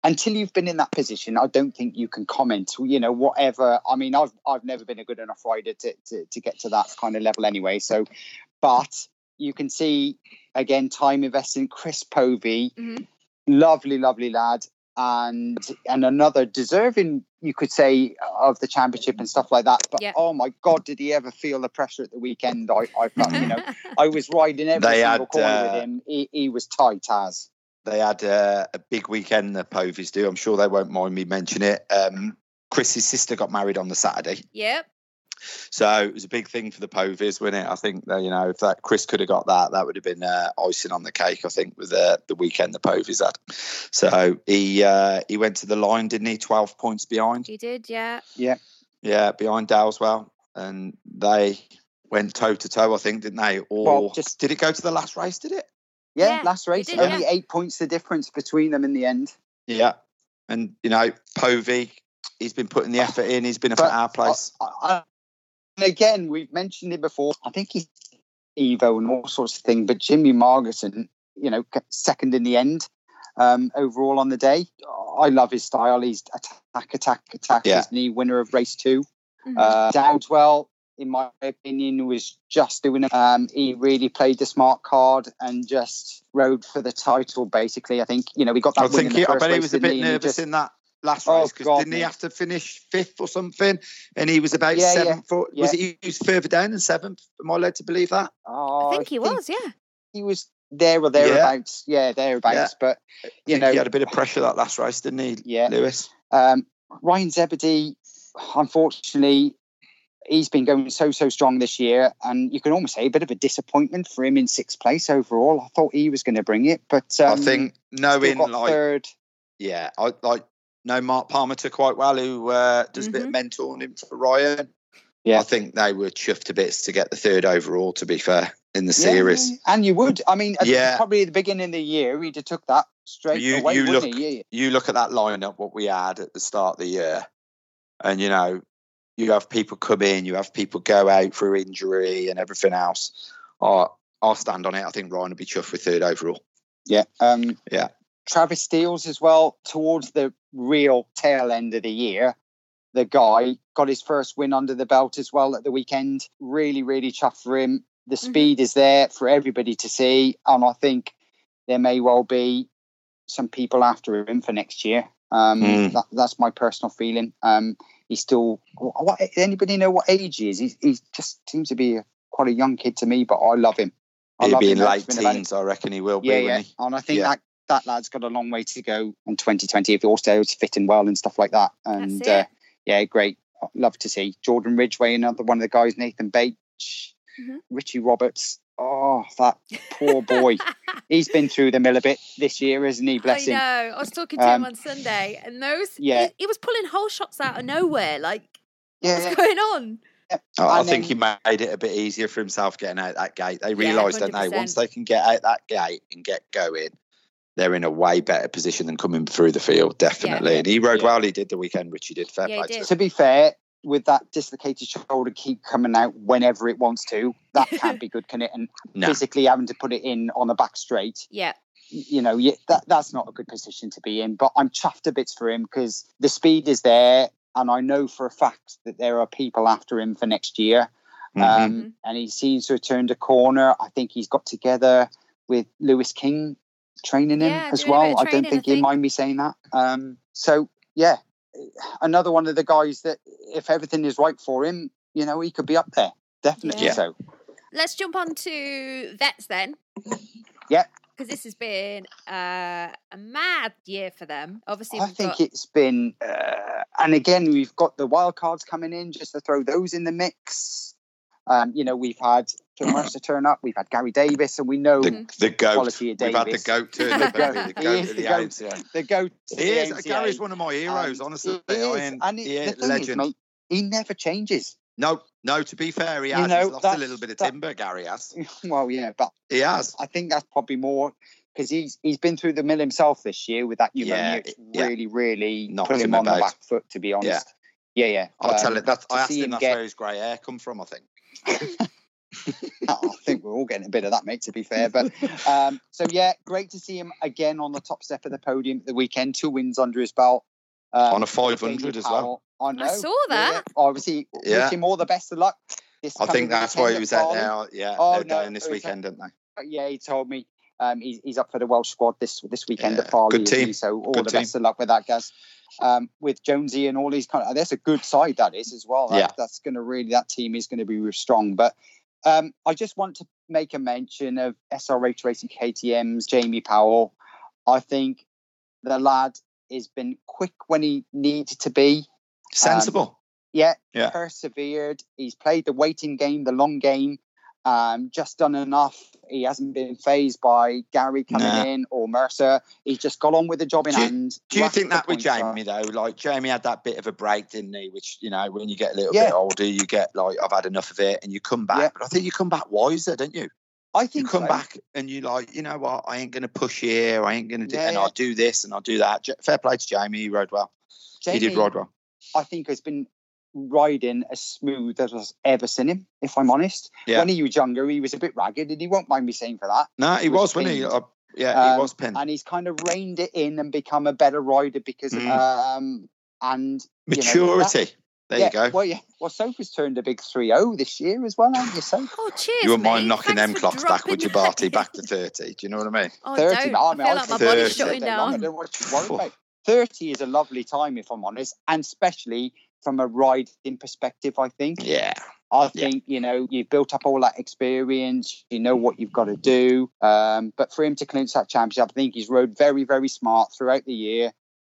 until you've been in that position, I don't think you can comment, you know, whatever. I mean, I've I've never been a good enough rider to, to, to get to that kind of level anyway. So, but you can see, again, time investing, Chris Povey, mm-hmm. lovely, lovely lad. And and another deserving, you could say, of the championship and stuff like that. But yeah. oh my God, did he ever feel the pressure at the weekend? I, I felt, you know, I was riding every they single had, corner uh, with him. He, he was tight as. They had uh, a big weekend. The Poveys do. I'm sure they won't mind me mentioning it. Um, Chris's sister got married on the Saturday. Yep. So it was a big thing for the Poveys, wasn't it? I think that, you know, if that Chris could have got that, that would have been uh, icing on the cake, I think, with uh, the weekend the Poveys had. So he uh, he went to the line, didn't he? twelve points behind. He did, yeah. Yeah, yeah, behind Daleswell. And they went toe-to-toe, I think, didn't they? Or well, just, did it go to the last race, did it? Yeah, yeah last race. Did, Only yeah. eight points the difference between them in the end. Yeah. And, you know, Povey, he's been putting the effort in. He's been up at our place. I, I, And again, we've mentioned it before. I think he's Evo and all sorts of things. But Jimmy Margerson, you know, second in the end um, overall on the day. Oh, I love his style. He's attack, attack, attack. Yeah. He's the winner of race two. Mm-hmm. Uh, Dowdwell, in my opinion, was just doing it. Um, he really played the smart card and just rode for the title, basically. I think, you know, we got that I win think in the he, first I bet race, he was a bit nervous just, in that. Last oh, race because didn't me. he have to finish fifth or something? And he was about yeah, seventh. Yeah, or, was yeah. it, he was further down than seventh? Am I led to believe that? Oh, I think he I was. Think yeah, he was there or thereabouts. Yeah, yeah thereabouts. Yeah. But you know, he had a bit of pressure that last race, didn't he? Yeah, Lewis. Um, Ryan Zebedee, unfortunately, he's been going so so strong this year, and you can almost say a bit of a disappointment for him in sixth place overall. I thought he was going to bring it, but um, I think knowing like third. Yeah, I like. know Mark Palmerton quite well, who uh, does mm-hmm. a bit of mentoring for Ryan. Yeah, I think they were chuffed to bits to get the third overall, to be fair, in the series. Yeah. And you would. I mean, yeah. probably at the beginning of the year, he'd have took that straight you, away, you wouldn't look, he? Yeah. You look at that lineup, what we had at the start of the year, and, you know, you have people come in, you have people go out for injury and everything else. I, I'll stand on it. I think Ryan would be chuffed with third overall. Yeah. Um, yeah. Travis Steeles as well, towards the real tail end of the year, the guy got his first win under the belt as well at the weekend. Really, really chuffed for him. The speed mm-hmm. is there for everybody to see. And I think there may well be some people after him for next year. Um, mm. that, that's my personal feeling. Um, he's still, what, anybody know what age he is? He, he just seems to be a, quite a young kid to me, but I love him. I He'll be in late teens, I reckon he will be. Yeah, yeah. He? And I think yeah. that That lad's got a long way to go in twenty twenty if he also is fitting well and stuff like that. And uh, yeah, great. Love to see Jordan Ridgway, another one of the guys, Nathan Bache, mm-hmm. Richie Roberts. Oh, that poor boy. He's been through the mill a bit this year, isn't he? Bless him. I know. I was talking to um, him on Sunday, and those, yeah. he, he was pulling whole shots out of nowhere. Like, yeah, what's yeah. going on? Yeah. Oh, I then, think he made it a bit easier for himself getting out that gate. They realised, yeah, don't they, once they can get out that gate and get going, they're in a way better position than coming through the field, definitely. Yeah. And he rode yeah. well, he did the weekend, Richie did. Fair yeah, play did. To, to be fair, with that dislocated shoulder keep coming out whenever it wants to, that can't be good, can it? And no. physically having to put it in on the back straight. Yeah. You know, that that's not a good position to be in. But I'm chuffed to bits for him because the speed is there. And I know for a fact that there are people after him for next year. Mm-hmm. Um, and he seems to have turned a corner. I think he's got together with Lewis King, training him yeah, as well. I don't think, think he'd mind me saying that. Um, so, yeah, another one of the guys that, if everything is right for him, you know, he could be up there. Definitely yeah. so. Let's jump on to vets then. Yeah. Because this has been uh, a mad year for them. Obviously, I think got... it's been... Uh, and again, we've got the wildcards coming in, just to throw those in the mix. Um, you know, we've had Mercer turn up, we've had Gary Davis, and we know the, the goat. Quality of Davis. We've had the goat turn up. The goat to the A M C A. The goat to the A M C A. Gary's one of my heroes, um, honestly. He is. I mean, and he, the thing legend. Is, mate, he never changes. No, no, to be fair, he has. You know, He's lost that, a little bit of timber, that, Gary has. Well, yeah, but he has. I think that's probably more... Because he's he's been through the mill himself this year with that pneumonia. It's yeah, yeah. really, really Knocked put him, him on about. the back foot, to be honest. Yeah. Yeah, yeah. I'll um, tell it. That's, I asked him, him that's get... where his grey hair come from, I think. I think we're all getting a bit of that, mate, to be fair. But um, so, yeah, great to see him again on the top step of the podium at the weekend. Two wins under his belt. Um, on a five hundred as well. I, know, I saw that. Yeah. Obviously, yeah. Wish him all the best of luck. This I think that's why he was at now. Yeah, oh, they're no, down this weekend, aren't they? Yeah, he told me um, he's, he's up for the Welsh squad this this weekend yeah. at Farley. Good team. So all good the team. Best of luck with that, guys. Um, with Jonesy and all these kind of, that's a good side that is as well. That, yeah. That's going to really, that team is going to be strong. But um, I just want to make a mention of S R H Racing K T M's Jamie Powell. I think the lad has been quick when he needed to be. Sensible. Um, yeah, yeah, persevered. He's played the waiting game, the long game, um, just done enough. He hasn't been phased by Gary coming nah. in or Mercer. He's just got on with the job in do you, hand. Do you think that with Jamie, though? Like, Jamie had that bit of a break, didn't he? Which, you know, when you get a little yeah. bit older, you get like, I've had enough of it, and you come back. Yeah. But I think you come back wiser, don't you? I think you come so. back and you like, you know what, I ain't going to push here, I ain't going to do yeah, and yeah. I'll do this and I'll do that. Fair play to Jamie, he rode well. Jamie, he did ride well. I think has been riding as smooth as I've ever seen him, if I'm honest. Yeah. When he was younger, he was a bit ragged, and he won't mind me saying for that. No, he, he was, was wasn't he? Uh, yeah, um, he was pinned. And he's kind of reined it in and become a better rider because mm. of, um, and... maturity. You know, there yeah, you go. Well, yeah. Well, Sophie's turned a big three oh this year as well, haven't you, Sophie? Oh, cheers, You wouldn't mate. mind knocking Thanks them clocks back, would you, Barty? Back to thirty. Do you know what I mean? Oh, thirty, no, I, mean, I feel I like my body's shutting down. I don't want to worry about. thirty is a lovely time, if I'm honest, and especially from a riding perspective, I think. Yeah. I think, yeah. you know, you've built up all that experience. You know what you've got to do. Um, but for him to clinch that championship, I think he's rode very, very smart throughout the year,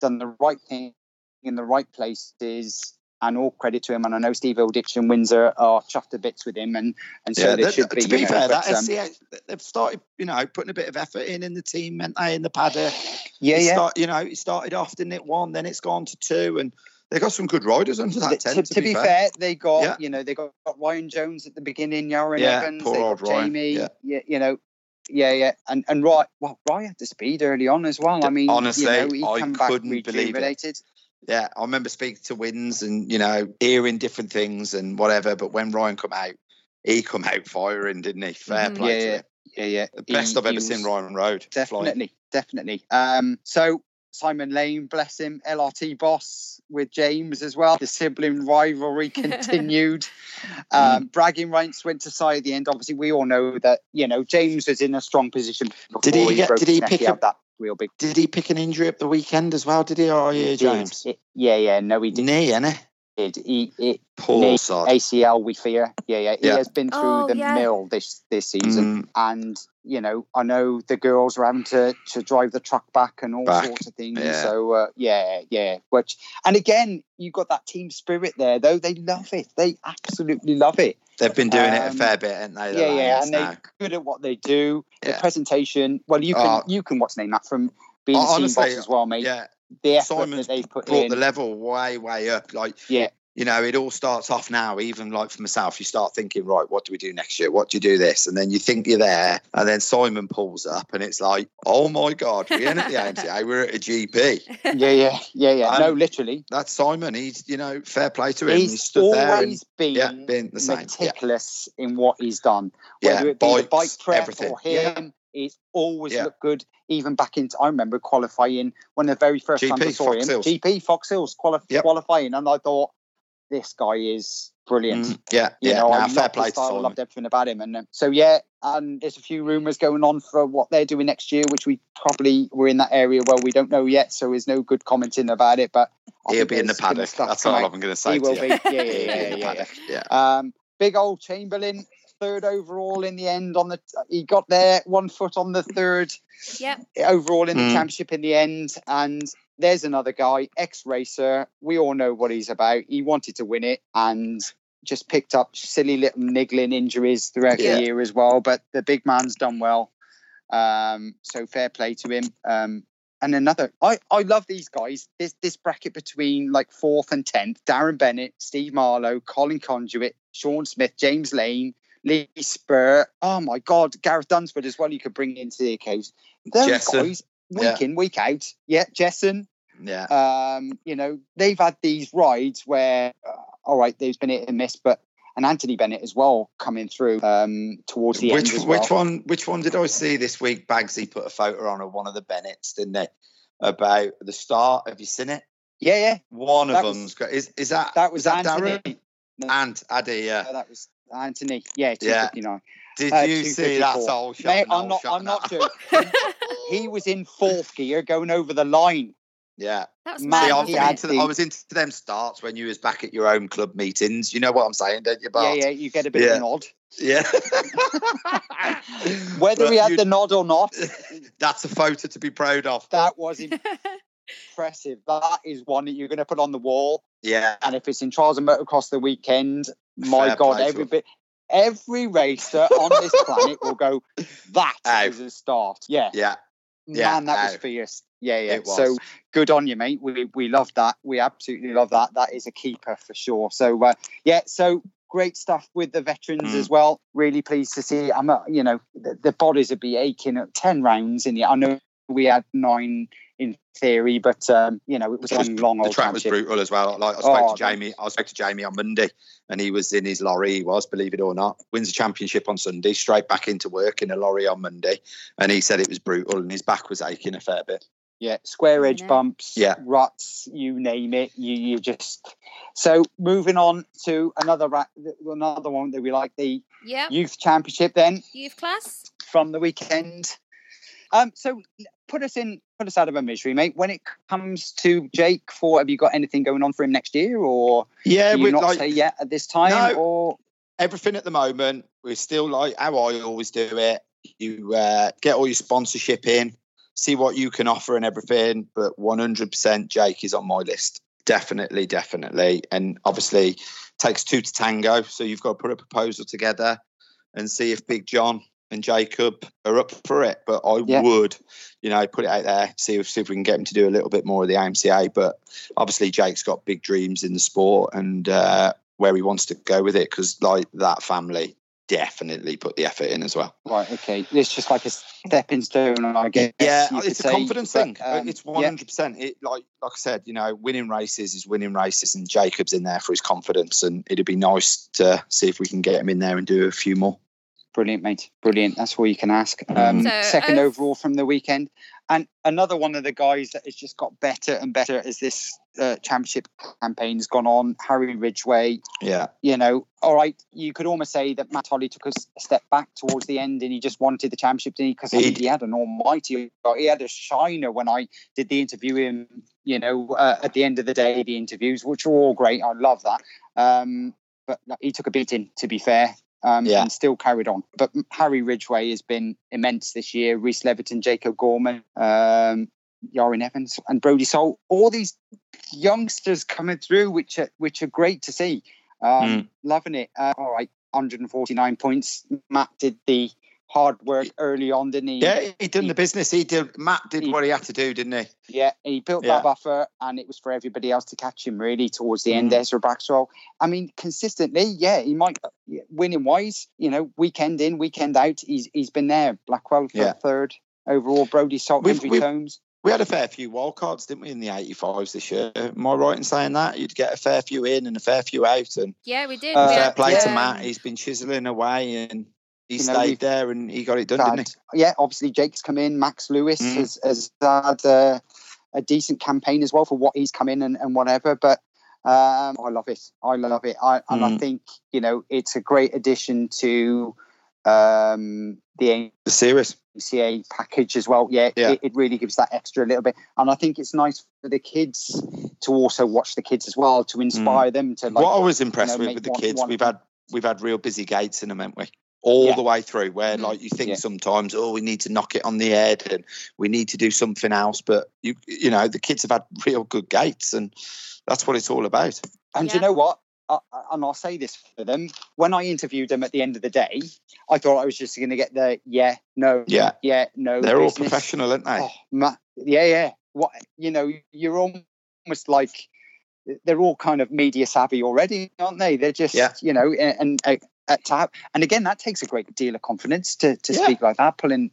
done the right thing in the right places, and all credit to him. And I know Steve Hilditch and Windsor are chuffed to bits with him. And, and so yeah, they should be. To be fair, know, that but, um, S C A, they've started, you know, putting a bit of effort in in the team, and they, in the paddock. Yeah, it yeah. Start, you know, it started off, didn't it? One, then it's gone to two, and they got some good riders under that tent. To, to, to be fair, fair they got yeah. you know they got Ryan Jones at the beginning, Aaron yeah, Evans, poor they got Jamie, Ryan. Yeah. yeah, you know, yeah, yeah, and and right, well, Ryan had the speed early on as well. I mean, honestly, you know, I couldn't believe it. Yeah, I remember speaking to Wins and you know hearing different things and whatever, but when Ryan come out, he come out firing, didn't he? Fair mm, play yeah, to him. Yeah, yeah, the best he, I've ever seen Ryan rode. Definitely, flying. definitely. Um, so. Simon Lane, bless him, L R T boss with James as well. The sibling rivalry continued. um, bragging rights went to side at the end. Obviously, we all know that you know James was in a strong position. Did he, he get? Did he pick up that real big? Did he pick an injury at the weekend as well? Did he? Oh yeah, James. It, yeah, yeah. No, he didn't. Knee, innit? It, it, it, Poor knee, sod. A C L, we fear. Yeah, yeah. He yeah. has been through oh, the yeah. mill this this season, mm. and. You know, I know the girls are having to, to drive the truck back and all back. sorts of things. Yeah. So, uh, yeah, yeah. Which, and again, you've got that team spirit there, though. They love it. They absolutely love it. They've been doing um, it a fair bit, haven't they? Yeah, yeah. And now. they're good at what they do. Yeah. The presentation. Well, you can, oh. you can what's name that from being oh, honestly, team boss as well, mate. Yeah. The effort Simon's that they've put brought in. the level way, way up. Like, yeah. You know, it all starts off now, even like for myself, you start thinking, right, what do we do next year? What do you do this? And then you think you're there. And then Simon pulls up and it's like, oh, my God, we're in at the A M C A. We're at a G P. Yeah, yeah, yeah, yeah. Um, no, literally. That's Simon. He's, you know, fair play to him. He's, he's stood always there and, been, yeah, been the same. meticulous yeah. in what he's done. Whether yeah, it be bikes, the bike prep everything. or him, yeah. he's always yeah. looked good. Even back into, I remember qualifying when the very first G P, time I saw Fox him. Hills. G P, Fox Hills, quali- yep. qualifying. And I thought, this guy is brilliant. Mm, yeah, you yeah. know, no, I, fair play to I loved everything about him, and um, so yeah. And there's a few rumours going on for what they're doing next year, which we probably were in that area where we don't know yet. So there's no good commenting about it. But I he'll be in the paddock. That's all I'm going to say. He will be. Yeah, yeah, yeah, yeah, yeah. yeah. Um, big old Chamberlain, third overall in the end. On the he got there one foot on the third. Yeah. Overall in the mm. championship in the end, and. There's another guy, ex-racer. We all know what he's about. He wanted to win it and just picked up silly little niggling injuries throughout yeah. the year as well. But the big man's done well. Um, so fair play to him. Um, and another, I, I love these guys. This, this bracket between like fourth and tenth, Darren Bennett, Steve Marlowe, Colin Conduit, Sean Smith, James Lane, Lee Spur. Oh my God, Gareth Dunsford as well. You could bring into the occasion. Those Jesson. guys. Week yeah. in, week out. Yeah, Jesson. Yeah. Um, you know, they've had these rides where, uh, all right, there's been hit and miss, but and Anthony Bennett as well coming through um, towards the which, end. As well. Which one? Which one did I see this week? Bagsy put a photo on of one of the Bennetts, didn't they? About the start. Have you seen it? Yeah, yeah. One that of them's great. Is is that that was that Darren no. and Addy? Yeah, no, that was Anthony. Yeah, two fifty-nine. Did uh, you see that old shot? Mate, I'm not. I'm not doing. He was in fourth gear, going over the line. Yeah, that's man, See, I, was into, I was into them starts when you was back at your own club meetings. You know what I'm saying, don't you, Bart? Yeah, yeah, you get a bit yeah. of a nod. Yeah. Whether but we had the nod or not. That's a photo to be proud of. That was impressive. That is one that you're going to put on the wall. Yeah. And if it's in trials and motocross the weekend, my Fair God, every bit... Every racer on this planet will go, that Ow. is a start. Yeah. Yeah. Man, yeah, that no. was fierce. Yeah, yeah. So good on you, mate. We we love that. We absolutely love that. That is a keeper for sure. So uh, yeah, so great stuff with the veterans mm. as well. Really pleased to see. I'm, uh, you know, the, the bodies would be aching at ten rounds in the. I know we had nine in theory, but um, you know, it was, it was a long. The old track was brutal as well. Like I spoke oh, to Jamie. I spoke to Jamie on Monday, and he was in his lorry. He was, believe it or not, wins the championship on Sunday, straight back into work in a lorry on Monday, and he said it was brutal, and his back was aching a fair bit. Yeah, square edge bumps, yeah. ruts, you name it. You you just so moving on to another ra- another one that we like, the yep. youth championship. Then youth class from the weekend. Um, so put us in, put us out of our misery, mate. When it comes to Jake, for have you got anything going on for him next year, or yeah, do you not like, say yet at this time, no, or everything at the moment? We're still like how I always do it. You uh, get all your sponsorship in. See what you can offer and everything, but one hundred percent Jake is on my list. Definitely, definitely. And obviously, takes two to tango, so you've got to put a proposal together and see if Big John and Jacob are up for it. But I yeah. would, you know, put it out there, see if, see if we can get him to do a little bit more of the A M C A. But obviously, Jake's got big dreams in the sport and uh, where he wants to go with it, because like that family definitely put the effort in as well. Right, okay. It's just like a stepping stone, I guess. Yeah, it's a confidence thing. Um, it's one hundred percent. Yeah. It, like like I said, you know, winning races is winning races, and Jacob's in there for his confidence, and it'd be nice to see if we can get him in there and do a few more. Brilliant, mate. Brilliant. That's all you can ask. Um, so, second uh, overall from the weekend. And another one of the guys that has just got better and better as this uh, championship campaign's gone on, Harry Ridgway. Yeah. You know, all right, you could almost say that Matt Holly took a step back towards the end and he just wanted the championship, didn't he? Because he, he had an almighty, he had a shiner when I did the interview him, you know, uh, at the end of the day, the interviews, which were all great. I love that. Um, but he took a beating, to be fair. Um, yeah. And still carried on. But Harry Ridgway has been immense this year. Reese Leviton, Jacob Gorman, um, Yarin Evans and Brodie Soule. All these youngsters coming through, which are, which are great to see. Um, mm. Loving it. Uh, all right, one hundred forty-nine points. Matt did the hard work early on, didn't he? Yeah, he done he, the business. He did. Matt did he, what he had to do, didn't he? Yeah, he built yeah. that buffer, and it was for everybody else to catch him really towards the mm. end. Ezra Braxwell. I mean, consistently, yeah, he might winning wise. You know, weekend in, weekend out, he's he's been there. Blackwell for yeah. third overall. Brodie Soule, Henry we've, Combs. We had a fair few wildcards, didn't we, in the eighty-fives this year? Am I right in saying that? You'd get a fair few in and a fair few out, and yeah, we did. Uh, fair yeah. play yeah. to Matt. He's been chiseling away and. He you stayed know, there and he got it done, had, didn't he? Yeah, obviously Jake's come in. Max Lewis mm. has, has had a, a decent campaign as well for what he's come in and, and whatever. But um, I love it. I love it. I, mm. And I think, you know, it's a great addition to um, the, the series. A M C A package as well. Yeah, yeah. It, it really gives that extra little bit. And I think it's nice for the kids to also watch the kids as well, to inspire mm. them to like. What I was impressed you know, with with the one, kids, one, we've had we've had real busy gates in them, haven't we? All yeah. the way through, where like you think yeah. sometimes, oh, we need to knock it on the head and we need to do something else. But you, you know, the kids have had real good gates, and that's what it's all about. And yeah. you know what? I, and I'll say this for them: when I interviewed them at the end of the day, I thought I was just going to get the yeah, no, yeah, yeah, no. They're business. All professional, aren't they? Oh, ma- yeah, yeah. What you know, you're almost like they're all kind of media savvy already, aren't they? They're just yeah. you know, and. and At tap. And again, that takes a great deal of confidence to, to yeah. speak like that, pulling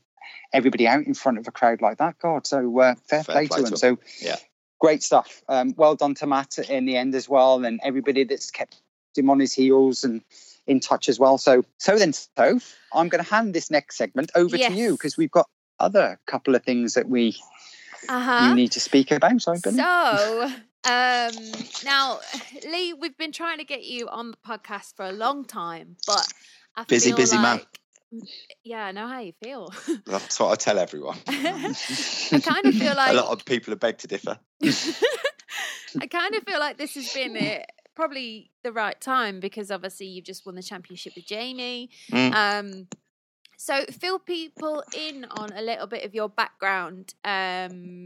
everybody out in front of a crowd like that. God, so uh, fair, fair play, play to him. him. So yeah. great stuff. Um, well done to Matt in the end as well, and everybody that's kept him on his heels and in touch as well. So, so then, so I'm going to hand this next segment over yes. to you, because we've got other couple of things that we uh-huh. you need to speak about. So, so um, now, Lee, we've been trying to get you on the podcast for a long time, but I busy, feel busy like, man. Yeah, I know how you feel. That's what I tell everyone. I kind of feel like... A lot of people are beg to differ. I kind of feel like this has been it, probably the right time, because obviously you've just won the championship with Jamie. Mm. Um, so fill people in on a little bit of your background, because um,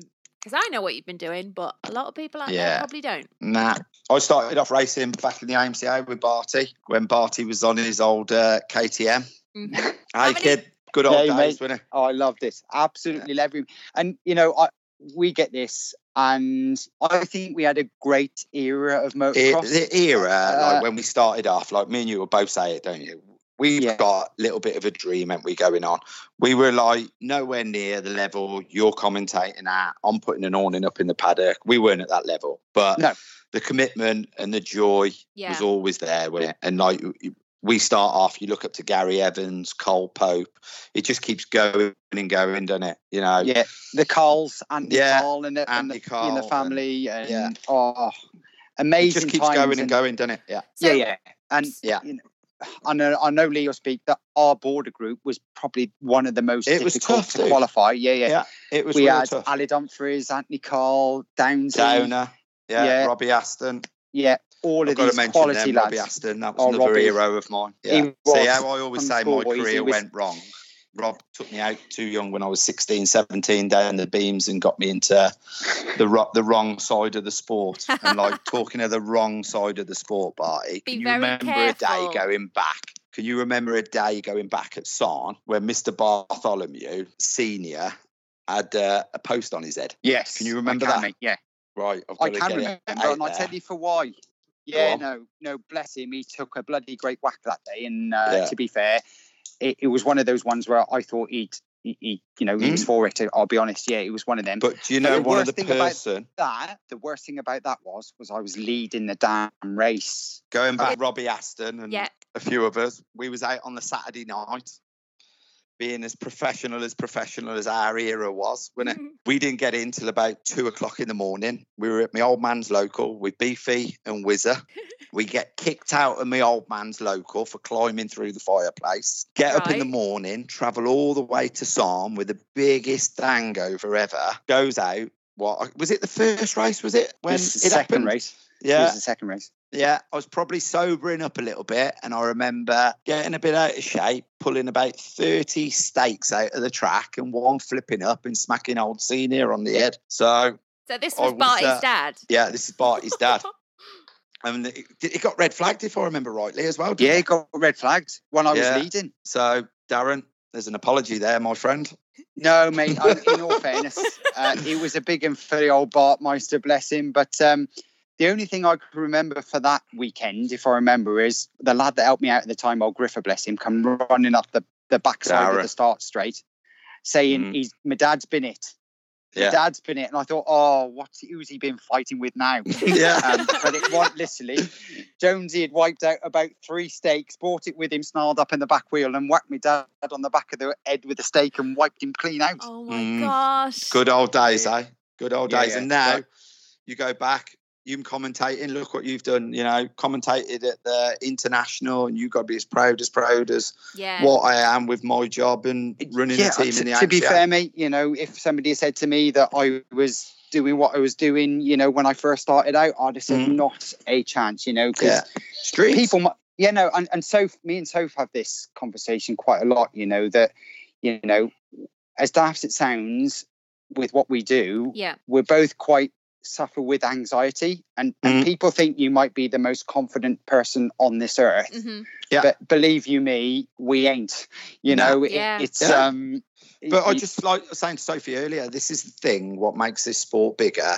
I know what you've been doing, but a lot of people out yeah. there probably don't. Nah. I started off racing back in the A M C A with Barty, when Barty was on his old uh, K T M. Hey many... kid, good old hey, days, wasn't it? Oh, I love this. Absolutely yeah. love him. And you know, I we get this, and I think we had a great era of motocross. E- the era, uh, like when we started off, like me and you will both say it, don't you? We yeah. got a little bit of a dream, aren't we, going on? We were like nowhere near the level you're commentating at. I'm putting an awning up in the paddock. We weren't at that level, but no. the commitment and the joy yeah. was always there, wasn't it? And like. We start off, you look up to Gary Evans, Cole Pope. It just keeps going and going, doesn't it? You know? Yeah. The Coles, Andy yeah, Cole and the, Andy and the, Cole in the family. And, yeah. Oh, amazing. It just keeps times going and, and going, doesn't it? Yeah. So, yeah, yeah. And yeah. You know, I know, I know Lee will speak that our border group was probably one of the most it difficult tough, to dude. qualify. Yeah, yeah. yeah it was we really had tough. Ali Dumfries, Anthony Cole, Downsy. Downer. Yeah, yeah. Robbie Aston. Yeah. All of I've these got to quality them, lads. Robbie Aston, that was oh, another Robbie. hero of mine. Yeah. See how I always say my career was... went wrong. Rob took me out too young when I was sixteen, seventeen, down the beams and got me into the ro- the wrong side of the sport. And like talking of the wrong side of the sport, Barty, can Be you remember careful. a day going back? Can you remember a day going back at Sarn where Mister Bartholomew Senior had uh, a post on his head? Yes. Can you remember can, that? Mate. Yeah. Right. I've got I to can remember, and I'll tell you for why. Yeah, no, no, bless him. He took a bloody great whack that day. And uh, yeah. to be fair, it, it was one of those ones where I thought he'd, he, he you know, mm. he was for it. I'll be honest. Yeah, it was one of them. But do you know but one of the person? That, the worst thing about that was, was I was leading the damn race. Going back, okay. Robbie Aston and yeah. a few of us, we was out on the Saturday night. Being as professional as professional as our era was, wasn't it? Mm-hmm. We didn't get in till about two o'clock in the morning. We were at my old man's local with Beefy and Whizzer. We get kicked out of my old man's local for climbing through the fireplace. Get right. up in the morning, travel all the way to Sarn with the biggest hangover ever. Goes out. What was it? The first race was it? When it was the it second happened? race? Yeah, it was the second race. Yeah, I was probably sobering up a little bit, and I remember getting a bit out of shape, pulling about thirty stakes out of the track, and one flipping up and smacking old Senior on the head. So, so this was, was Barty's uh, dad. Yeah, this is Barty's dad. And it, it got red flagged, if I remember rightly, as well. Yeah, it got red flagged when I yeah. was leading. So, Darren, there's an apology there, my friend. No, mate. In all fairness, uh, it was a big and furry old Bartmeister, bless him, but. Um, The only thing I can remember for that weekend, if I remember, is the lad that helped me out at the time, old Griffer, bless him, come running up the, the backside Darren. of the start straight, saying, mm. "He's my dad's been it. Yeah. My dad's been it." And I thought, oh, what's, who's he been fighting with now? yeah. Um, but it wasn't, literally. Jonesy had wiped out about three stakes, brought it with him, snarled up in the back wheel, and whacked my dad on the back of the head with a stake and wiped him clean out. Oh, my mm. gosh. Good old days, eh? Good old yeah, days. Yeah. And now so, you go back. You commentating, look what you've done, you know, commentated at the international, and you've got to be as proud as proud as yeah. what I am with my job and running yeah, a team to, in the A M C A. To be fair, mate, you know, if somebody said to me that I was doing what I was doing, you know, when I first started out, I'd have said mm. not a chance, you know, because yeah. people, might, you know, and, and so me and Soph have this conversation quite a lot, you know, that, you know, as daft as it sounds with what we do, yeah. we're both quite, suffer with anxiety, and, mm-hmm. and people think you might be the most confident person on this earth, mm-hmm. yeah. but believe you me, we ain't, you know, no. it, yeah. it's yeah. um but it, I just like saying to Sophie earlier, this is the thing, what makes this sport bigger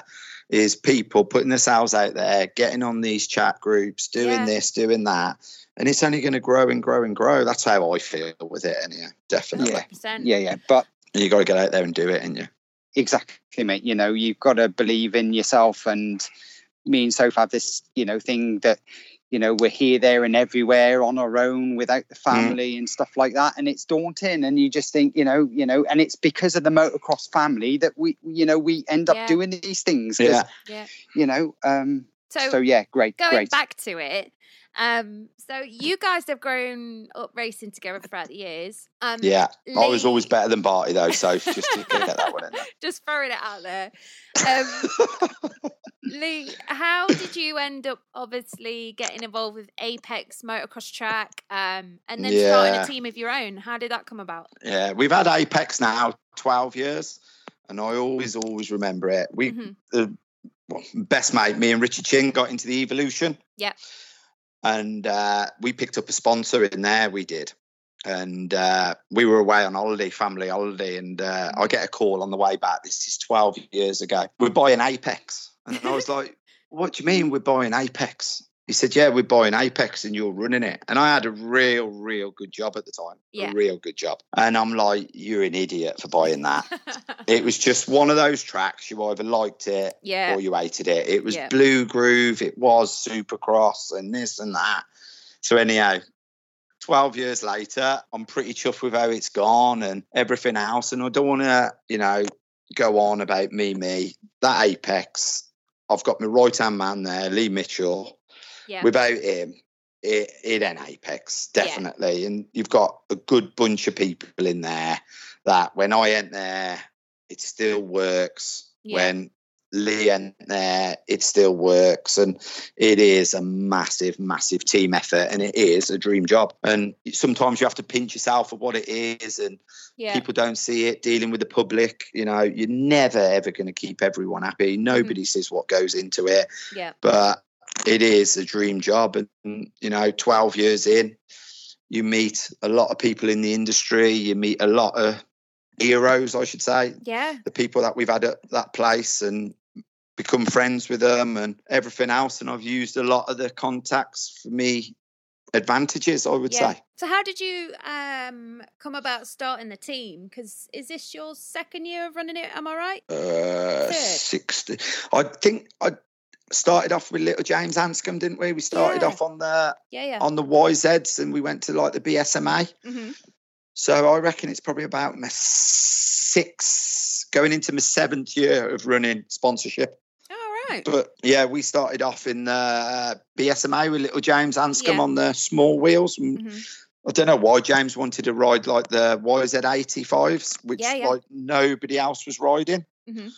is people putting themselves out there, getting on these chat groups, doing yeah. this, doing that, and it's only going to grow and grow and grow. That's how I feel with it, and yeah definitely yeah. yeah yeah but you got to get out there and do it, ain't you? Exactly, mate. You know, you've got to believe in yourself, and me and Soph have this, you know, thing that you know, we're here, there and everywhere on our own without the family mm. and stuff like that. And it's daunting. And you just think, you know, you know, and it's because of the motocross family that we, you know, we end up yeah. doing these things. Yeah. yeah. You know, um, so, so yeah, great. Going great. back to it. Um, so you guys have grown up racing together throughout the years. Um, yeah. Lee... I was always better than Barty though. So just to get that one in there. Just throwing it out there. Um, Lee, how did you end up obviously getting involved with Apex Motocross Track um, and then yeah. starting a team of your own? How did that come about? Yeah, we've had Apex now twelve years and I always, always remember it. We, mm-hmm. the well, best mate, me and Richie Chin got into the Evolution. Yeah. And uh, we picked up a sponsor in there, we did. And uh, we were away on holiday, family holiday. And uh, I get a call on the way back. This is twelve years ago. We're buying Apex. And I was like, what do you mean we're buying Apex? He said, yeah, we're buying Apex and you're running it. And I had a real, real good job at the time. Yeah. A real good job. And I'm like, you're an idiot for buying that. It was just one of those tracks. You either liked it yeah. or you hated it. It was yeah. Blue Groove. It was Supercross and this and that. So anyhow, twelve years later, I'm pretty chuffed with how it's gone and everything else. And I don't want to, you know, go on about me, me. That Apex, I've got my right-hand man there, Lee Mitchell. Yeah. Without him, it, it ain't Apex, definitely. Yeah. And you've got a good bunch of people in there that when I ain't there, it still works. Yeah. When Lee ain't there, it still works. And it is a massive, massive team effort. And it is a dream job. And sometimes you have to pinch yourself at what it is. And yeah. people don't see it, dealing with the public. You know, you're never, ever going to keep everyone happy. Nobody mm-hmm. sees what goes into it. Yeah. But it is a dream job. And, you know, twelve years in, you meet a lot of people in the industry. You meet a lot of heroes, I should say. Yeah. The people that we've had at that place and become friends with them and everything else. And I've used a lot of the contacts for me advantages, I would yeah. say. So how did you um, come about starting the team? Because is this your second year of running it? Am I right? Uh, sixty. I think I... started off with little James Anscombe, didn't we? We started yeah. off on the yeah, yeah. on the Y Zs and we went to like the B S M A. Mm-hmm. So I reckon it's probably about my sixth, going into my seventh year of running sponsorship. Oh, right. But yeah, we started off in the B S M A with little James Anscombe yeah. on the small wheels. Mm-hmm. I don't know why James wanted to ride like the Y Z eighty-fives, which yeah, yeah. like nobody else was riding. Mm-hmm.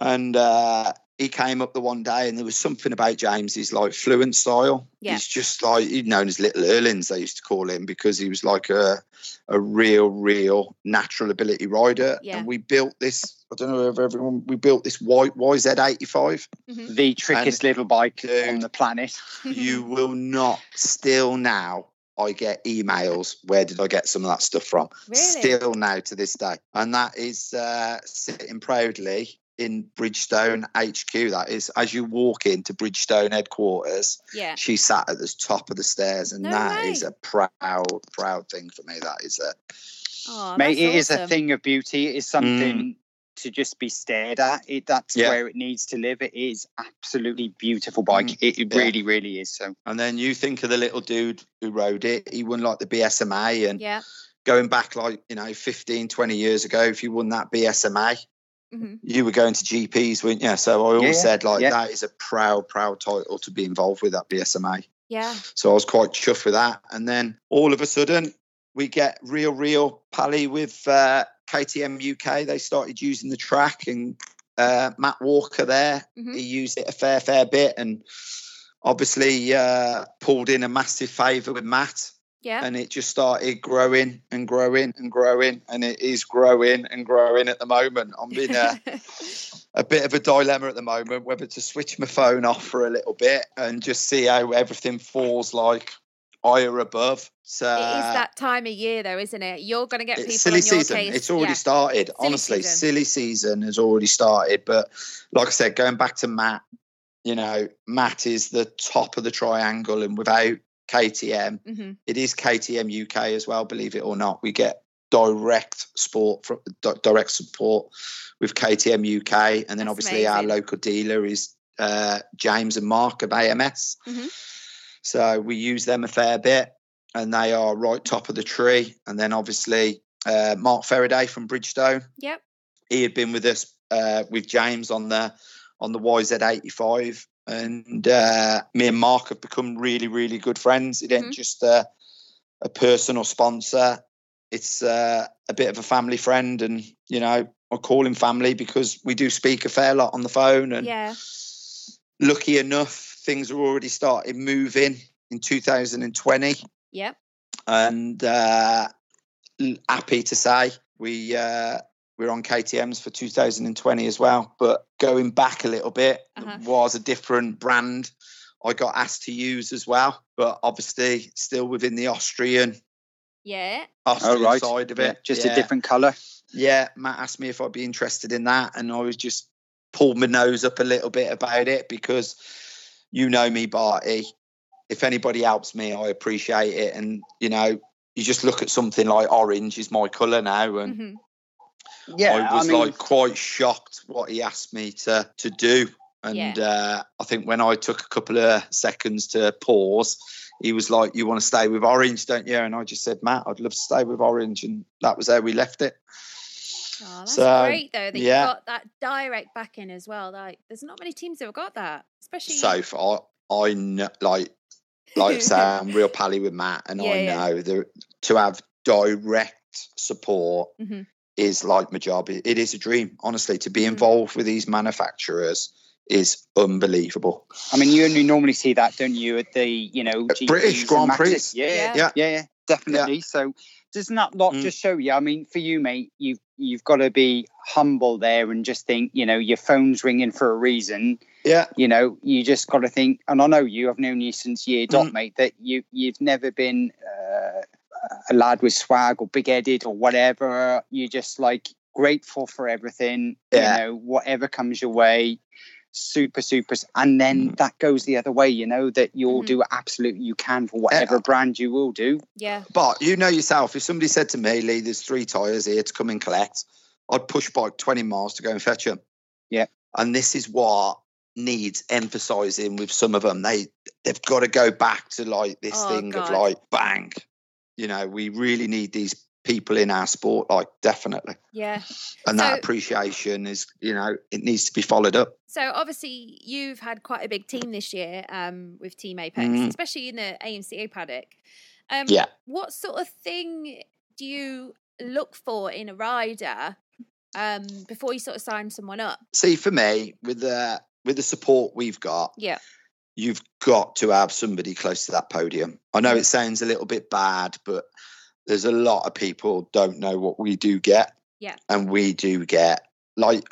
And uh, he came up the one day and there was something about James's like fluent style. Yeah. He's just like, he's known as Little Erlins, they used to call him, because he was like a a real, real natural ability rider. Yeah. And we built this, I don't know if everyone, we built this white Y Z eighty-five. Mm-hmm. The trickiest and little bike dude, on the planet. You will not, still now, I get emails, where did I get some of that stuff from? Really? Still now to this day. And that is uh, sitting proudly in Bridgestone H Q. That is, as you walk into Bridgestone headquarters, yeah. she sat at the top of the stairs, and no that way. Is a proud, proud thing for me. That is a, oh, mate, it awesome. Is a thing of beauty. It is something mm. to just be stared at. It that's yeah. where it needs to live. It is absolutely beautiful bike. Mm. It, it yeah. really, really is. So, and then you think of the little dude who rode it. He won like the B S M A, and yeah. going back like you know fifteen, twenty years ago, if you won that B S M A. Mm-hmm. You were going to G Ps, weren't you? So I always yeah, said, like, yeah. that is a proud, proud title to be involved with, that B S M A. Yeah. So I was quite chuffed with that. And then all of a sudden, we get real, real pally with uh, K T M U K. They started using the track, and uh, Matt Walker there, mm-hmm. he used it a fair, fair bit, and obviously uh, pulled in a massive favour with Matt. Yeah. And it just started growing and growing and growing. And it is growing and growing at the moment. I'm in a, a bit of a dilemma at the moment, whether to switch my phone off for a little bit and just see how everything falls like higher above. So it is that time of year though, isn't it? You're going to get people silly on your season. Case. It's already yeah. started. Silly Honestly, season. silly season has already started. But like I said, going back to Matt, you know, Matt is the top of the triangle, and without K T M. Mm-hmm. It is K T M U K as well, believe it or not. We get direct sport from direct support with K T M U K, and then That's obviously amazing. Our local dealer is uh, James and Mark of A M S. Mm-hmm. So we use them a fair bit, and they are right top of the tree. And then obviously uh, Mark Faraday from Bridgestone. Yep. He had been with us uh, with James on the on the Y Z eighty-five, and uh, me and Mark have become really, really good friends. It ain't mm-hmm. just a, a personal sponsor. It's uh, a bit of a family friend, and, you know, I call him family because we do speak a fair lot on the phone. And yeah. lucky enough, things were already started moving in two thousand twenty. Yep. And uh, happy to say we, uh, we're on K T Ms for two thousand twenty as well. But going back a little bit, uh-huh. it was a different brand I got asked to use as well. But obviously still within the Austrian, yeah. Austrian oh, right. side of it. Yeah, just yeah. a different colour. Yeah, Matt asked me if I'd be interested in that, and I was just pulled my nose up a little bit about it because you know me, Barty. If anybody helps me, I appreciate it. And, you know, you just look at something like orange is my colour now, and mm-hmm. yeah, I was I mean, like quite shocked what he asked me to to do. And yeah. uh, I think when I took a couple of seconds to pause, he was like, "You want to stay with orange, don't you?" And I just said, "Matt, I'd love to stay with orange," and that was how we left it. Oh, that's so great though that yeah. you've got that direct backing as well. Like, there's not many teams that have got that, especially so far. I know, like, like say, I'm real pally with Matt, and yeah, I know yeah. that to have direct support mm-hmm. is like my job. It, it is a dream, honestly, to be involved mm-hmm. with these manufacturers. Is unbelievable. I mean, you only normally see that, don't you, at the, you know, G Ps, British Grand Prix. Yeah, yeah, yeah, yeah, definitely. Yeah. So doesn't that lot mm. just show you? I mean, for you, mate, you've you've got to be humble there and just think, you know, your phone's ringing for a reason. Yeah, you know, you just got to think. And I know you. I've known you since year dot, mm. mate. That you you've never been uh, a lad with swag or big headed or whatever. You're just like grateful for everything. Yeah. You know, whatever comes your way. Super, super, and then mm. that goes the other way, you know, that you'll mm. do absolutely you can for whatever yeah. brand you will do. Yeah. But you know yourself, if somebody said to me, "Lee, there's three tyres here to come and collect," I'd push bike twenty miles to go and fetch them. Yeah. And this is what needs emphasising with some of them. They, they've got to go back to like this oh, thing God. of like, bang, you know, we really need these people in our sport, like, definitely. Yeah. And that so, appreciation is, you know, it needs to be followed up. So obviously you've had quite a big team this year um, with Team Apex, mm. especially in the A M C A paddock. Um, yeah. What sort of thing do you look for in a rider um, before you sort of sign someone up? See, for me, with the with the support we've got, yeah, you've got to have somebody close to that podium. I know it sounds a little bit bad, but there's a lot of people don't know what we do get. Yeah. And we do get, like,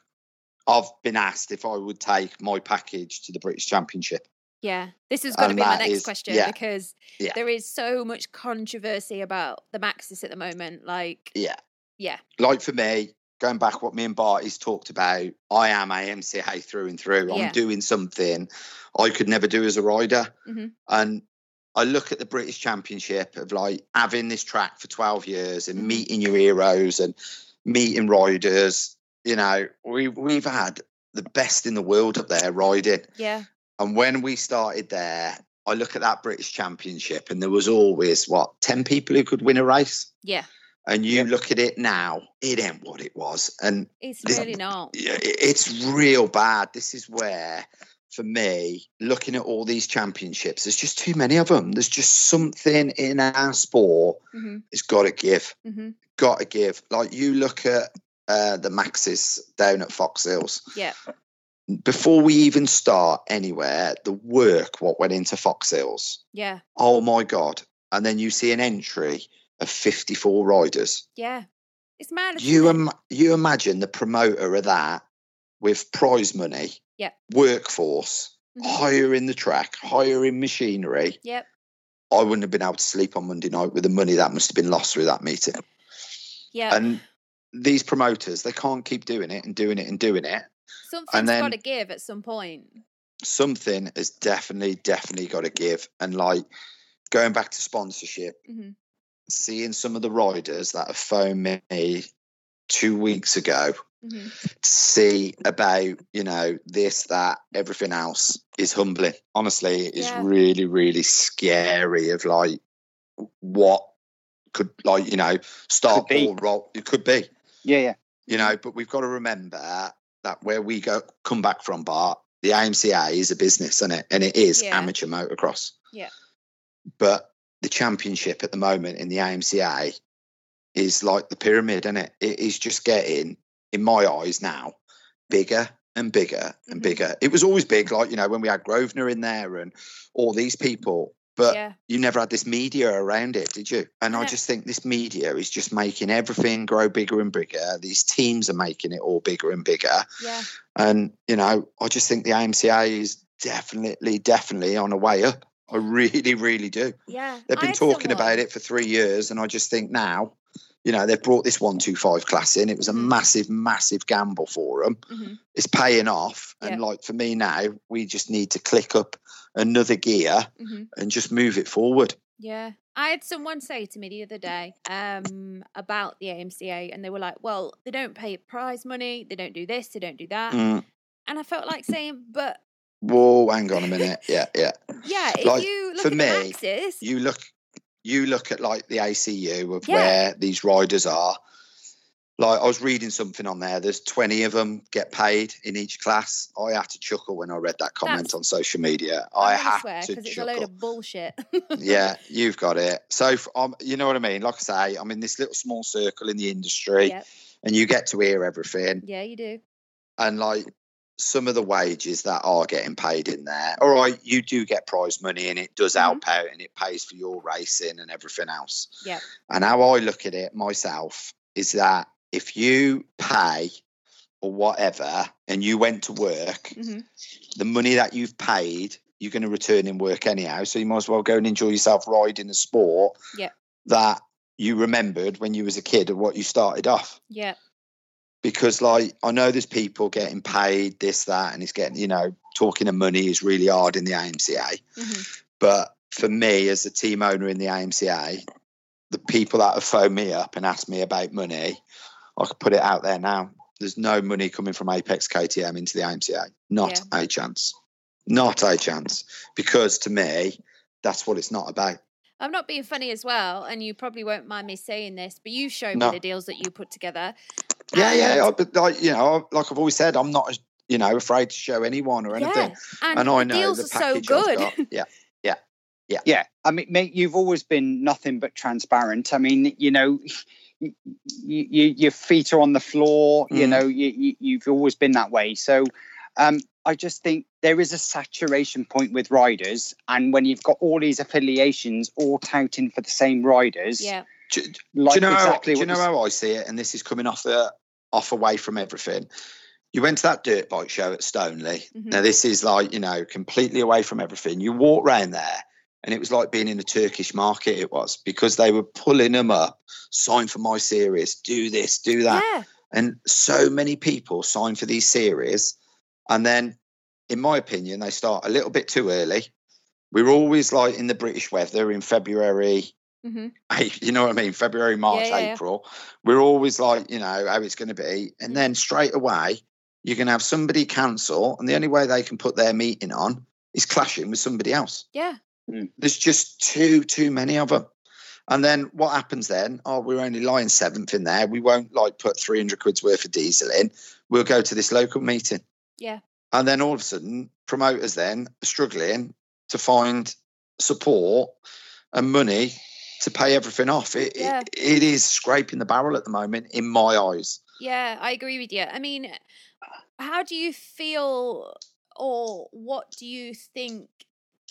I've been asked if I would take my package to the British Championship. Yeah. This is going to be my next is, question yeah. because yeah. there is so much controversy about the Maxis at the moment. Like, yeah. Yeah. Like, for me, going back what me and Barty's talked about, I am A M C A through and through. Yeah. I'm doing something I could never do as a rider. Mm-hmm. And I look at the British Championship of like having this track for twelve years and meeting your heroes and meeting riders. You know, we, we've had the best in the world up there riding. Yeah. And when we started there, I look at that British Championship and there was always, what, ten people who could win a race? Yeah. And you yeah. look at it now, it ain't what it was. And it's this, really not. It's real bad. This is where, for me, looking at all these championships, there's just too many of them. There's just something in our sport. Mm-hmm. It's got to give. Mm-hmm. Got to give. Like, you look at uh, the Maxis down at Fox Hills. Yeah. Before we even start anywhere, the work, what went into Fox Hills. Yeah. Oh, my God. And then you see an entry of fifty-four riders. Yeah. It's mad. You, im- you imagine the promoter of that with prize money. Yep. Workforce, mm-hmm. hiring the track, hiring machinery. Yep. I wouldn't have been able to sleep on Monday night with the money that must have been lost through that meeting. Yeah. And these promoters, they can't keep doing it and doing it and doing it. Something's got to give at some point. Something has definitely, definitely got to give. And like going back to sponsorship, mm-hmm. seeing some of the riders that have phoned me two weeks ago mm-hmm. to see about, you know, this, that, everything else is humbling. Honestly, it's yeah. really, really scary of like what could, like, you know, start ball roll. It could be. Yeah, yeah. You know, but we've got to remember that where we go, come back from, Bart, the A M C A is a business, isn't it? And it is yeah. amateur motocross. Yeah. But the championship at the moment in the A M C A is like the pyramid, isn't it? It is just getting, in my eyes now, bigger and bigger and mm-hmm. bigger. It was always big, like, you know, when we had Grosvenor in there and all these people, but yeah. you never had this media around it, did you? And yeah. I just think this media is just making everything grow bigger and bigger. These teams are making it all bigger and bigger. Yeah. And, you know, I just think the A M C A is definitely, definitely on a way up. I really, really do. Yeah. They've been talking someone. about it for three years, and I just think now, you know, they've brought this one two five class in. It was a massive, massive gamble for them. Mm-hmm. It's paying off. And, yeah. like, for me now, we just need to click up another gear mm-hmm. and just move it forward. Yeah. I had someone say to me the other day um, about the A M C A, and they were like, well, they don't pay prize money. They don't do this. They don't do that. Mm. And I felt like saying, but... Whoa, hang on a minute. Yeah, yeah. Yeah, if like, you look for at me, Axis, you look you look at like the A C U of yeah. where these riders are. Like I was reading something on there, there's twenty of them get paid in each class. I had to chuckle when I read that comment That's, on social media. I, I had swear, to chuckle. It's a load of bullshit. Yeah, you've got it. So um, you know what I mean? Like I say, I'm in this little small circle in the industry yep. and you get to hear everything. Yeah, you do. And like some of the wages that are getting paid in there, all right, you do get prize money and it does help mm-hmm. out and it pays for your racing and everything else. Yeah. And how I look at it myself is that if you pay or whatever and you went to work, mm-hmm. the money that you've paid, you're going to return in work anyhow. So you might as well go and enjoy yourself riding a sport yeah. that you remembered when you was a kid of what you started off. Yeah. Because, like, I know there's people getting paid this, that, and it's getting, you know, talking of money is really hard in the A M C A. Mm-hmm. But for me, as a team owner in the A M C A, the people that have phoned me up and asked me about money, I could put it out there now. There's no money coming from Apex K T M into the A M C A. Not yeah. a chance. Not a chance. Because, to me, that's what it's not about. I'm not being funny as well, and you probably won't mind me saying this, but you showed no. me the deals that you put together. Yeah, yeah, I, but like, you know, like I've always said, I'm not, you know, afraid to show anyone or anything. Yeah. And, and I know deals the are so good. Got, yeah, yeah, yeah, yeah. I mean, mate, you've always been nothing but transparent. I mean, you know, you, you, your feet are on the floor. Mm. You know, you, you, you've always been that way. So, um, I just think there is a saturation point with riders, and when you've got all these affiliations all touting for the same riders, yeah. Do, do, like you know exactly how, do you know how I see it? And this is coming off the off away from everything. You went to that dirt bike show at Stoneleigh. Mm-hmm. Now this is like, you know, completely away from everything. You walk round there and it was like being in a Turkish market. It was because they were pulling them up, sign for my series, do this, do that. Yeah. And so many people sign for these series. And then in my opinion, they start a little bit too early. We're always like in the British weather in February, mm-hmm. you know what I mean? February, March, yeah, yeah, April. Yeah. We're always like, you know, how it's going to be. And mm-hmm. then straight away, you're going to have somebody cancel. And the only way they can put their meeting on is clashing with somebody else. Yeah. Mm. There's just too, too many of them. And then what happens then? Oh, we're only lying seventh in there. We won't like put three hundred quid's worth of diesel in. We'll go to this local meeting. Yeah. And then all of a sudden, promoters then are struggling to find support and money to pay everything off. It, yeah. it it is scraping the barrel at the moment in my eyes. Yeah, I agree with you. I mean, how do you feel, or what do you think,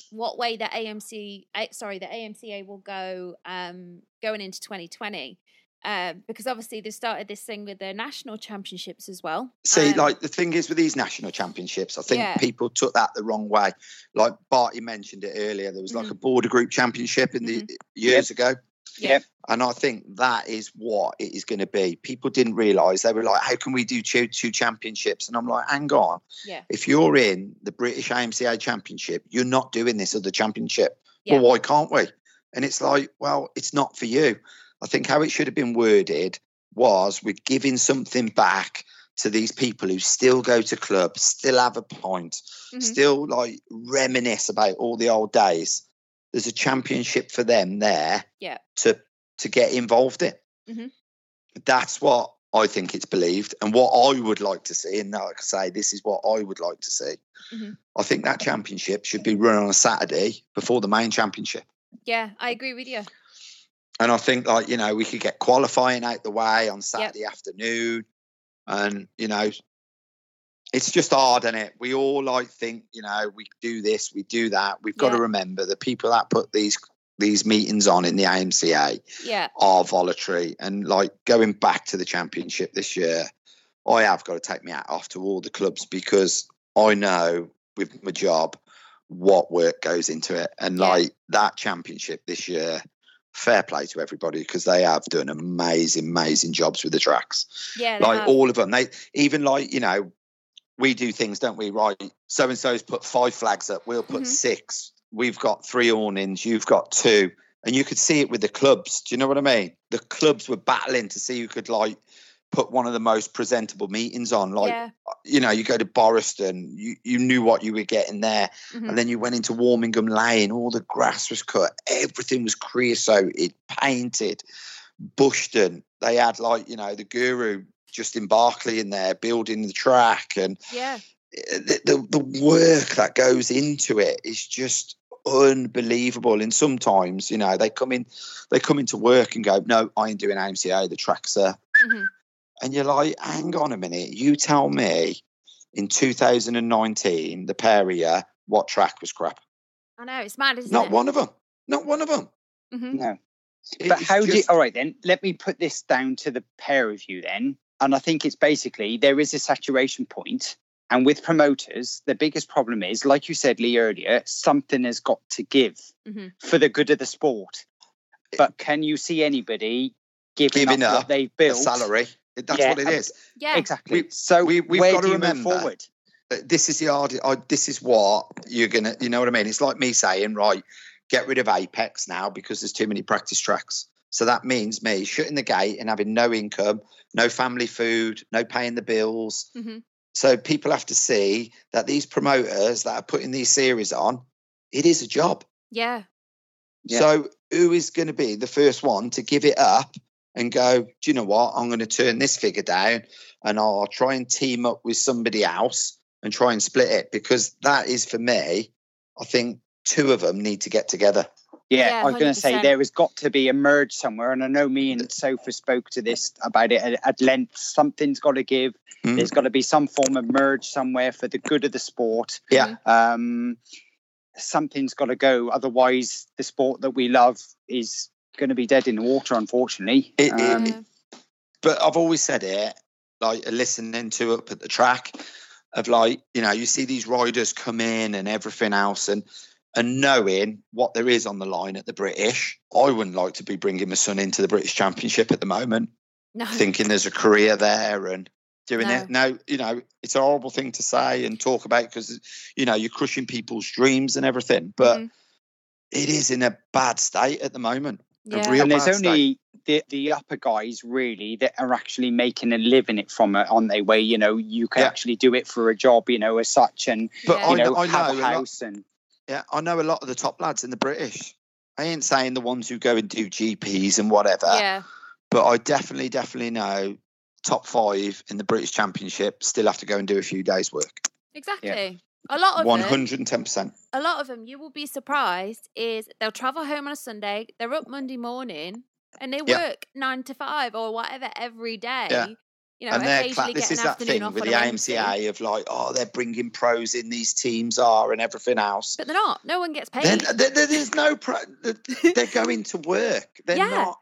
what way the A M C, sorry, the A M C A will go um, going into twenty twenty? Uh, because obviously they started this thing with the national championships as well. See, um, like the thing is with these national championships, I think yeah. people took that the wrong way. Like Barty mentioned it earlier, there was mm-hmm. like a border group championship in mm-hmm. the years yep. ago. Yep. And I think that is what it is going to be. People didn't realise. They were like, how can we do two, two championships? And I'm like, hang on. Yeah. If you're in the British A M C A championship, you're not doing this other championship. Yeah. Well, why can't we? And it's like, well, it's not for you. I think how it should have been worded was we're giving something back to these people who still go to club, still have a pint, mm-hmm. still like reminisce about all the old days. There's a championship for them there yeah. to to get involved in. Mm-hmm. That's what I think it's believed, and what I would like to see, and like I say, this is what I would like to see. Mm-hmm. I think that championship should be run on a Saturday before the main championship. Yeah, I agree with you. And I think, like, you know, we could get qualifying out the way on Saturday yep. afternoon. And, you know, it's just hard, isn't it? We all, like, think, you know, we do this, we do that. We've got yeah. to remember the people that put these these meetings on in the A M C A yeah. are voluntary. And, like, going back to the championship this year, I have got to take my hat off to all the clubs, because I know with my job what work goes into it. And, yeah. like, that championship this year, fair play to everybody, because they have done amazing, amazing jobs with the tracks. Yeah, like have. all of them. They even, like, you know, we do things, don't we? Right, so and so's put five flags up. We'll put mm-hmm. six. We've got three awnings. You've got two, and you could see it with the clubs. Do you know what I mean? The clubs were battling to see who could, like, put one of the most presentable meetings on. Like, yeah. you know, you go to Boriston, you, you knew what you were getting there. Mm-hmm. And then you went into Warmingham Lane, all the grass was cut, everything was creosoted, painted. Bushden, they had, like, you know, the guru Justin Barkley in there building the track. And yeah. the, the, the work that goes into it is just unbelievable. And sometimes, you know, they come in, they come into work and go, no, I ain't doing A M C A, the tracks are... Mm-hmm. And you're like, hang on a minute. You tell me in two thousand nineteen, the pair of you, what track was crap? I know, it's mad, isn't Not it? Not one of them. Not one of them. Mm-hmm. No. It, but how just... do you... All right, then. Let me put this down to the pair of you then. And I think it's basically there is a saturation point. And with promoters, the biggest problem is, like you said, Lee, earlier, something has got to give mm-hmm. for the good of the sport. But can you see anybody giving, giving up, up what they've built? A salary. That's yeah, what it is. Yeah, exactly. We, so we, we've where got do to you remember move forward? That this is the hard, I, this is what you're going to, you know what I mean? It's like me saying, right, get rid of Apex now because there's too many practice tracks. So that means me shutting the gate and having no income, no family food, no paying the bills. Mm-hmm. So people have to see that these promoters that are putting these series on, it is a job. Yeah. yeah. So who is going to be the first one to give it up and go, do you know what? I'm going to turn this figure down and I'll try and team up with somebody else and try and split it. Because that is, for me, I think two of them need to get together. Yeah, yeah I was going to say there has got to be a merge somewhere. And I know me and Sofa spoke to this about it at, at length. Something's got to give. Mm-hmm. There's got to be some form of merge somewhere for the good of the sport. Yeah. Um, something's got to go. Otherwise, the sport that we love is... going to be dead in the water, unfortunately. It, um, it, but I've always said it, like listening to up at the track of, like, you know, you see these riders come in and everything else, and and knowing what there is on the line at the British, I wouldn't like to be bringing my son into the British Championship at the moment, no. thinking there's a career there and doing no. it. No, you know, it's a horrible thing to say and talk about because, you know, you're crushing people's dreams and everything, but mm. it is in a bad state at the moment. Yeah. And there's only the, the upper guys really that are actually making a living it from it on their way. You know, you can yeah. actually do it for a job, you know, as such, and but you I know, know, I have know a house a lot, and yeah, I know a lot of the top lads in the British. I ain't saying the ones who go and do G Ps and whatever, yeah. but I definitely, definitely know top five in the British Championship still have to go and do a few days' work. Exactly. Yeah. A lot of one hundred ten percent. A lot of them, you will be surprised, is they'll travel home on a Sunday, they're up Monday morning, and they yeah. work nine to five or whatever every day. Yeah. You know, and occasionally this get is that thing with the A M C A of, like, oh, they're bringing pros in, these teams are, and everything else. But they're not. No one gets paid. They're, they're, there's no pro. They're going to work. They're yeah. not.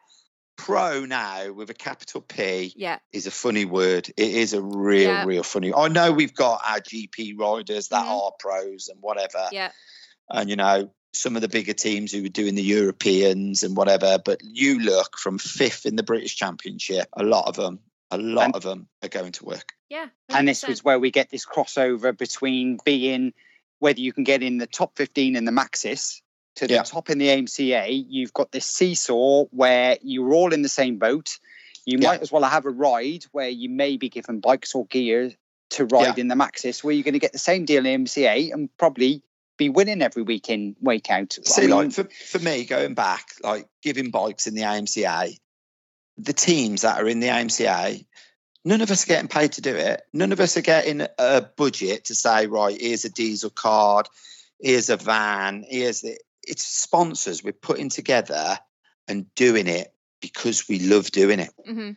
Pro now with a capital P yeah. is a funny word. It is a real, yeah. real funny. I know we've got our G P riders that mm-hmm. are pros and whatever. Yeah. And, you know, some of the bigger teams who were doing the Europeans and whatever. But you look from fifth in the British Championship, a lot of them, a lot and, of them are going to work. Yeah. one hundred percent. And this is where we get this crossover between being, whether you can get in the top fifteen in the Maxis, to the yeah. top in the A M C A, you've got this seesaw where you're all in the same boat. you yeah. might as well have a ride where you may be given bikes or gear to ride yeah. in the Maxis, where you're going to get the same deal in M C A and probably be winning every week in, week out. See, I mean, like for, for me, going back, like giving bikes in the A M C A, the teams that are in the A M C A, none of us are getting paid to do it. None of us are getting a budget to say, right, here's a diesel card, here's a van, here's the... It's sponsors we're putting together and doing it because we love doing it. Mm-hmm.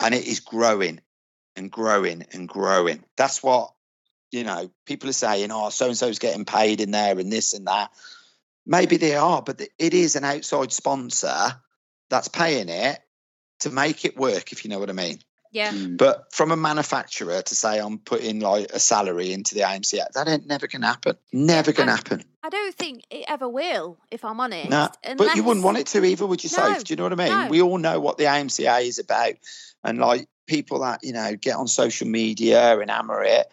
And it is growing and growing and growing. That's what, you know, people are saying, oh, so-and-so's getting paid in there and this and that. Maybe they are, but it is an outside sponsor that's paying it to make it work, if you know what I mean. Yeah. But from a manufacturer to say I'm putting like a salary into the A M C A, that ain't never going to happen. Never going to happen. I don't think it ever will, if I'm honest. No, nah, but you wouldn't want it to either, would you, no, Soph? Do you know what I mean? No. We all know what the A M C A is about. And like people that, you know, get on social media and hammer it,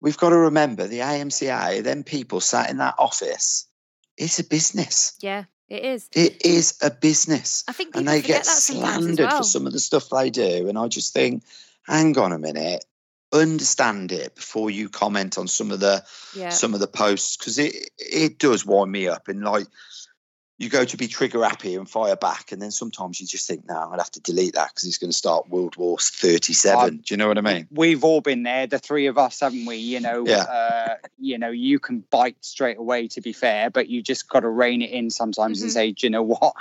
we've got to remember the A M C A, them people sat in that office, it's a business. Yeah, it is. It is a business. I think and they get slandered well. for some of the stuff they do. And I just think, hang on a minute, understand it before you comment on some of the yeah. some of the posts, because it, it does wind me up. And like, you go to be trigger happy and fire back, and then sometimes you just think, no, I'm going to have to delete that because it's going to start World War thirty-seven. Um, do you know what I mean? We've all been there, the three of us, haven't we? You know, yeah. uh, you know, you can bite straight away, to be fair, but you just got to rein it in sometimes mm-hmm. and say, do you know what?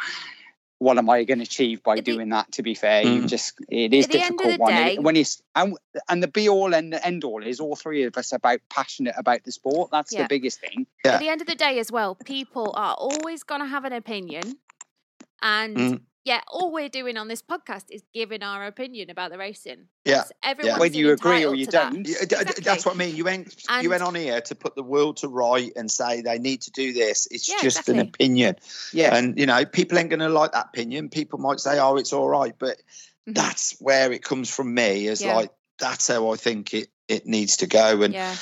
What am I going to achieve by at doing the, that, to be fair? Mm-hmm. You just, it is a difficult one. Day, it, when it's, and, and the be-all and the end-all is all three of us about passionate about the sport. That's yeah. the biggest thing. Yeah. At the end of the day as well, people are always going to have an opinion. And, mm-hmm. yeah, all we're doing on this podcast is giving our opinion about the racing. Yeah. yeah. Whether you agree or you don't. That. Yeah, d- exactly. That's what I mean. You went, and, you went on here to put the world to right and say they need to do this. It's yeah, just exactly. an opinion. Yeah. And, you know, people ain't going to like that opinion. People might say, oh, it's all right. But mm-hmm. that's where it comes from me is yeah. like, that's how I think it, it needs to go. And, yeah.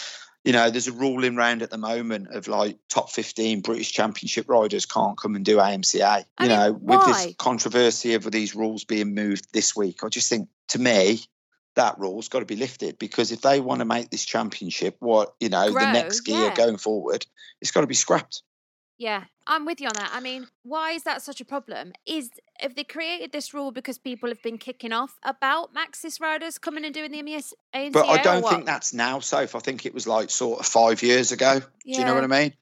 you know, there's a ruling round at the moment of like top fifteen British Championship riders can't come and do A M C A. I you mean, know, why? With this controversy of these rules being moved this week, I just think, to me, that rule's got to be lifted, because if they want to make this championship, what, you know, Grow, the next year yeah. going forward, it's got to be scrapped. Yeah, I'm with you on that. I mean, why is that such a problem? Is if they created this rule because people have been kicking off about Maxis riders coming and doing the M S A N C A? But I don't think that's now, Soph. I think it was like sort of five years ago. Yeah. Do you know what I mean?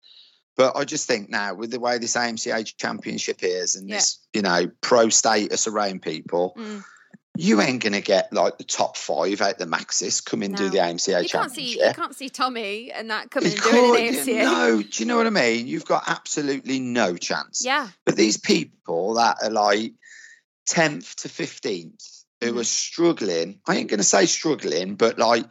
But I just think now, with the way this A M C A championship is and yeah. this, you know, pro status around people, mm. you ain't going to get, like, the top five out the Maxis come and no. do the A M C A you championship. Can't see, you can't see Tommy and that coming and doing an A M C A. No, do you know what I mean? You've got absolutely no chance. Yeah. But these people that are, like, tenth to fifteenth who mm-hmm. are struggling, I ain't going to say struggling, but, like,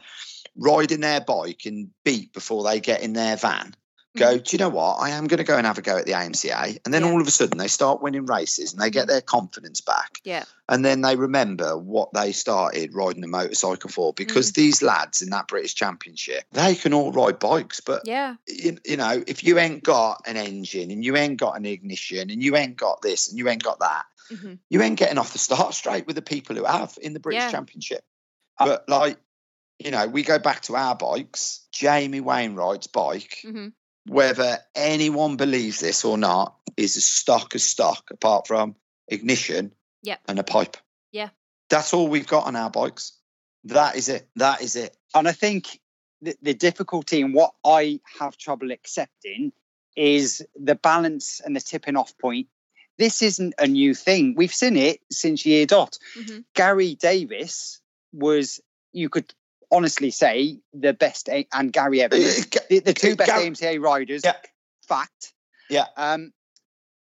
riding their bike and beat before they get in their van, go, do you know what? I am going to go and have a go at the A M C A. And then yeah. all of a sudden they start winning races and they get their confidence back. Yeah. And then they remember what they started riding a motorcycle for, because mm. these lads in that British Championship, they can all ride bikes. But, yeah. you, you know, if you ain't got an engine and you ain't got an ignition and you ain't got this and you ain't got that, mm-hmm. you ain't getting off the start straight with the people who have in the British yeah. Championship. But like, you know, we go back to our bikes, Jamie Wainwright's bike, mm-hmm. whether anyone believes this or not, is as stock as stock, apart from ignition yep. and a pipe. Yeah. That's all we've got on our bikes. That is it. That is it. And I think the, the difficulty and what I have trouble accepting is the balance and the tipping off point. This isn't a new thing. We've seen it since year dot. Mm-hmm. Gary Davis was, you could honestly say, the best, and Gary Evans, the, the two best Gary, A M C A riders, yeah. fact. Yeah. Um,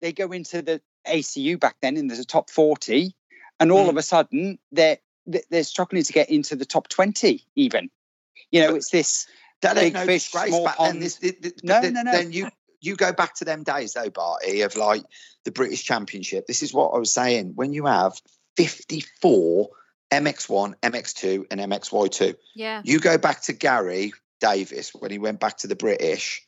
they go into the A C U back then in the top forty, and all mm. of a sudden they're they're struggling to get into the top twenty even. You know, but it's this that big no fish, small back pond. Then this, the, the, no, the, no, no. Then you, you go back to them days though, Barty, of like the British Championship. This is what I was saying. When you have fifty-four M X one, M X two, and M X Y two. Yeah. You go back to Gary Davis when he went back to the British,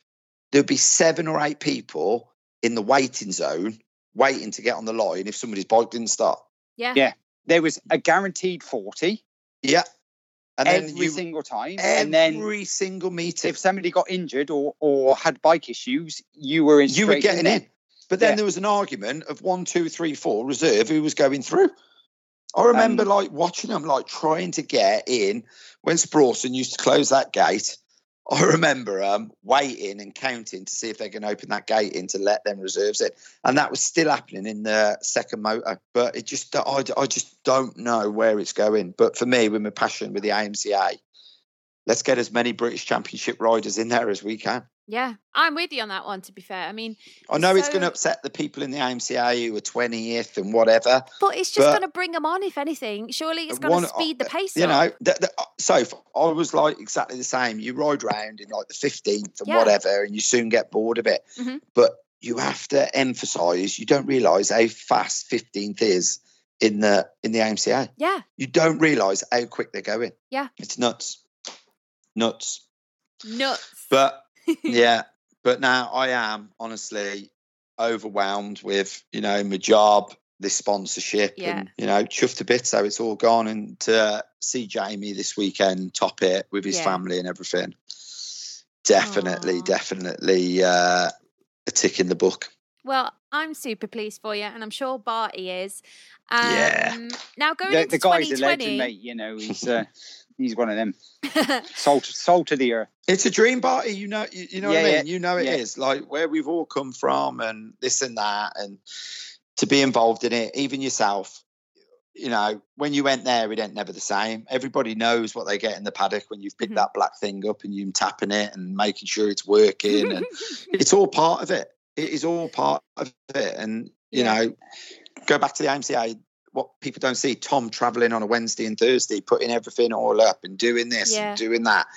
there'd be seven or eight people in the waiting zone waiting to get on the line if somebody's bike didn't start. Yeah. Yeah. there was a guaranteed forty. Yeah. And every then you, single time. Every and then every single meeting. If somebody got injured or, or had bike issues, you were in You were getting in. in. But then yeah. there was an argument of one, two, three, four reserve who was going through. I remember um, like watching them, like trying to get in when Sprawson used to close that gate. I remember um, waiting and counting to see if they're going to open that gate in to let them reserves in. And that was still happening in the second motor. But it just, I, I just don't know where it's going. But for me, with my passion with the A M C A, let's get as many British Championship riders in there as we can. Yeah, I'm with you on that one, to be fair. I mean, I know so... it's going to upset the people in the A M C A who are twentieth and whatever. But it's just but going to bring them on, if anything. Surely it's going one, to speed the pace you up. You know, the, the, so I was like exactly the same. You ride round in like the fifteenth and yeah. whatever, and you soon get bored of it. Mm-hmm. But you have to emphasise, you don't realise how fast fifteenth is in the in the A M C A. Yeah. You don't realise how quick they're going. Yeah. It's nuts. Nuts. Nuts. But... yeah, but now I am honestly overwhelmed with, you know, my job, this sponsorship, yeah. and, you know, chuffed a bit, so it's all gone. And to uh, see Jamie this weekend top it with his yeah. family and everything, definitely, Aww. definitely uh, a tick in the book. Well, I'm super pleased for you, and I'm sure Barty is. Um, yeah. Now, going the, into the guy's twenty twenty... a legend, mate, you know, he's... Uh, he's one of them. Salt, salt of the earth. It's a dream party, you know. You, you know yeah, what I mean. Yeah, you know it yeah. is like where we've all come from, and this and that, and to be involved in it, even yourself. You know, when you went there, it ain't never the same. Everybody knows what they get in the paddock when you've picked mm-hmm. that black thing up and you're tapping it and making sure it's working, and it's all part of it. It is all part of it, and you yeah. know, go back to the A M C A. What people don't see, Tom travelling on a Wednesday and Thursday, putting everything all up and doing this yeah. and doing that.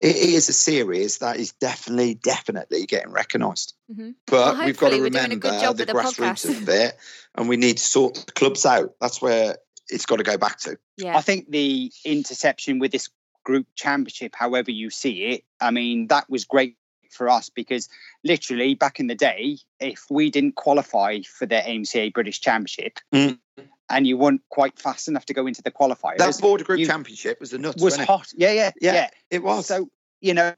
It is a series that is definitely, definitely getting recognised. Mm-hmm. But well, we've got to remember the, the grassroots of it, and we need to sort the clubs out. That's where it's got to go back to. Yeah. I think the interception with this group championship, however you see it, I mean, that was great for us because literally back in the day, if we didn't qualify for the A M C A British Championship... Mm. And you weren't quite fast enough to go into the qualifiers. That border group you, championship was the nuts. Was wasn't hot. It? Yeah, yeah, yeah, yeah. It was. So, you know,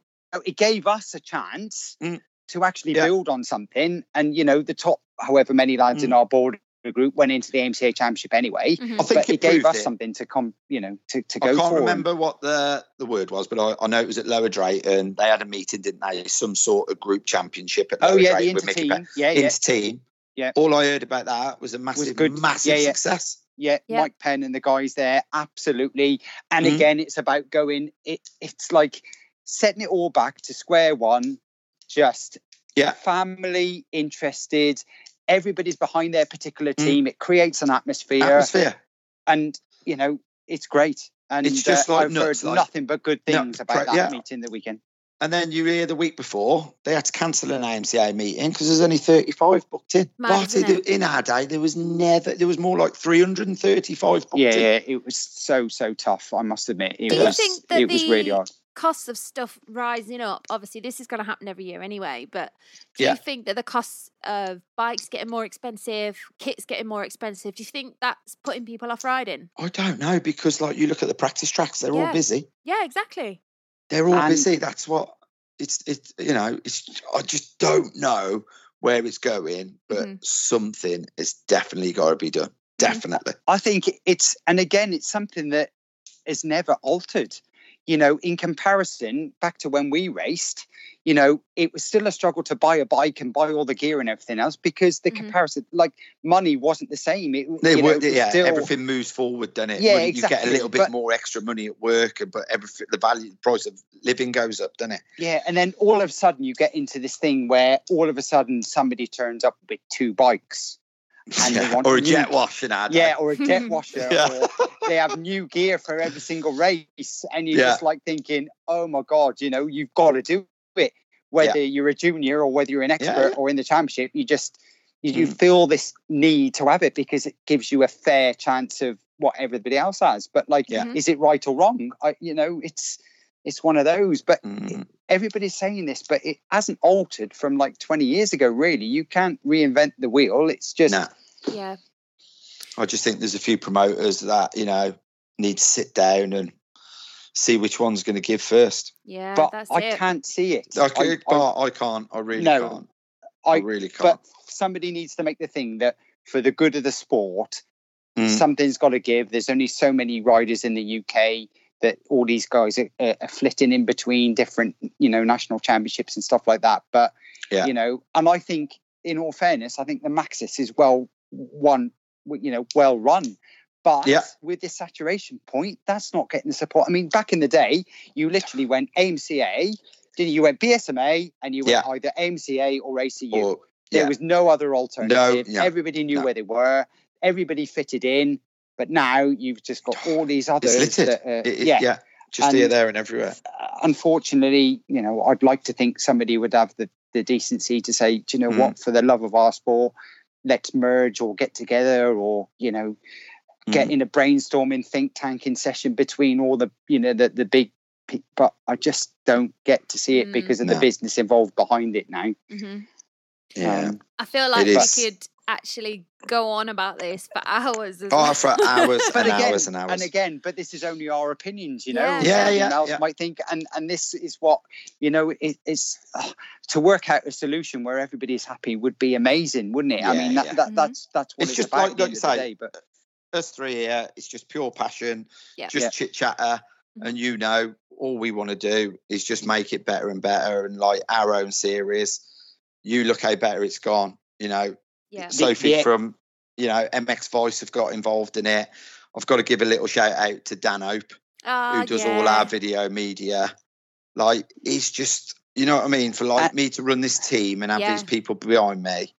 it gave us a chance mm. to actually yeah. build on something. And, you know, the top however many lads mm. in our border group went into the A M C A championship anyway. Mm-hmm. I think but it, it gave us it. something to come, you know, to, to go for. I can't for remember and... what the, the word was, but I, I know it was at Lower Drayton. They had a meeting, didn't they? Some sort of group championship at Lower oh, yeah, Drayton. The inter-team. Yeah, yeah. Inter-team. Yeah. All I heard about that was a massive, was a good, massive yeah, yeah. success. Yeah. yeah, Mike Penn and the guys there, absolutely. And mm-hmm. again, it's about going, it, it's like setting it all back to square one, just yeah. family interested. Everybody's behind their particular team. Mm. It creates an atmosphere. Atmosphere. And, you know, it's great. And it's just uh, like I've nuts, heard like, nothing but good things nuts, about that yeah. meeting the weekend. And then you hear the week before, they had to cancel an A M C A meeting because there's only thirty-five booked in. Mad, but in our day, there was never, there was more like three hundred thirty-five booked yeah, in. Yeah, it was so, so tough, I must admit. It Do was, you think that it the was really hard. Costs of stuff rising up, obviously this is going to happen every year anyway, but do yeah. you think that the costs of bikes getting more expensive, kits getting more expensive, do you think that's putting people off riding? I don't know, because like you look at the practice tracks, they're yeah. all busy. Yeah, exactly. They're all and, busy. That's what it's, it's, you know, it's, I just don't know where it's going, but mm-hmm. something is definitely got to be done. Definitely. I think it's, and again, it's something that is never altered, you know, in comparison back to when we raced, you know, it was still a struggle to buy a bike and buy all the gear and everything else because the mm-hmm. comparison, like money wasn't the same. It, they you were, know, yeah, still... everything moves forward, doesn't it? Yeah, money, exactly. You get a little bit but, more extra money at work, but everything, the value, the price of living goes up, doesn't it? Yeah, and then all of a sudden you get into this thing where all of a sudden somebody turns up with two bikes. And yeah. they want or a new... jet washer. Yeah, or a jet washer. yeah. Or they have new gear for every single race. And you're yeah. just like thinking, oh, my God, you know, you've got to do it. Whether yeah. you're a junior or whether you're an expert yeah, yeah. or in the championship, you just you, mm. you feel this need to have it because it gives you a fair chance of what everybody else has. But like, yeah. is it right or wrong? I, you know, it's it's one of those. But mm. everybody's saying this, but it hasn't altered from like twenty years ago, really. You can't reinvent the wheel. It's just... Nah. Yeah. I just think there's a few promoters that, you know, need to sit down and see which one's going to give first. Yeah, but that's I it. can't see it. I, can, I, I, I can't. I really no, can't. I, I really can't. But somebody needs to make the thing that for the good of the sport, mm. something's got to give. There's only so many riders in the U K that all these guys are, are flitting in between different, you know, national championships and stuff like that. But, yeah. you know, and I think in all fairness, I think the Maxis is well won, you know, well run. But yeah. with this saturation point, that's not getting the support. I mean, back in the day, you literally went A M C A, didn't you? You went B S M A, and you yeah. went either A M C A or A C U. Or, yeah. There was no other alternative. No, yeah. Everybody knew no. where they were. Everybody fitted in. But now you've just got all these others. It's littered. That are, it, it, yeah. yeah, just and, here, there, and everywhere. Unfortunately, you know, I'd like to think somebody would have the, the decency to say, do you know mm. what, for the love of our sport, let's merge or get together or, you know, get in a brainstorming think tanking session between all the, you know, the, the big, pe- but I just don't get to see it mm. because of no. the business involved behind it now. Mm-hmm. Yeah. Um, I feel like it we is. could actually go on about this for hours. Oh, for hours and again, hours and hours. And again, but this is only our opinions, you know, yeah, yeah, yeah, else yeah. might think. And, and this is what, you know, it, it's oh, to work out a solution where everybody's happy would be amazing, wouldn't it? Yeah, I mean, that, yeah. that, mm-hmm. that's, that's what it's, it's just about like, like you say, but us three here, it's just pure passion, yeah. just yeah. chit chatter, and you know, all we want to do is just make it better and better. And like our own series, you look how better it's gone. You know, yeah. Sophie the, the, from you know M X Vice have got involved in it. I've got to give a little shout out to Dan Hope, uh, who does yeah. all our video media. Like he's just, you know what I mean, for like uh, me to run this team and have yeah. these people behind me.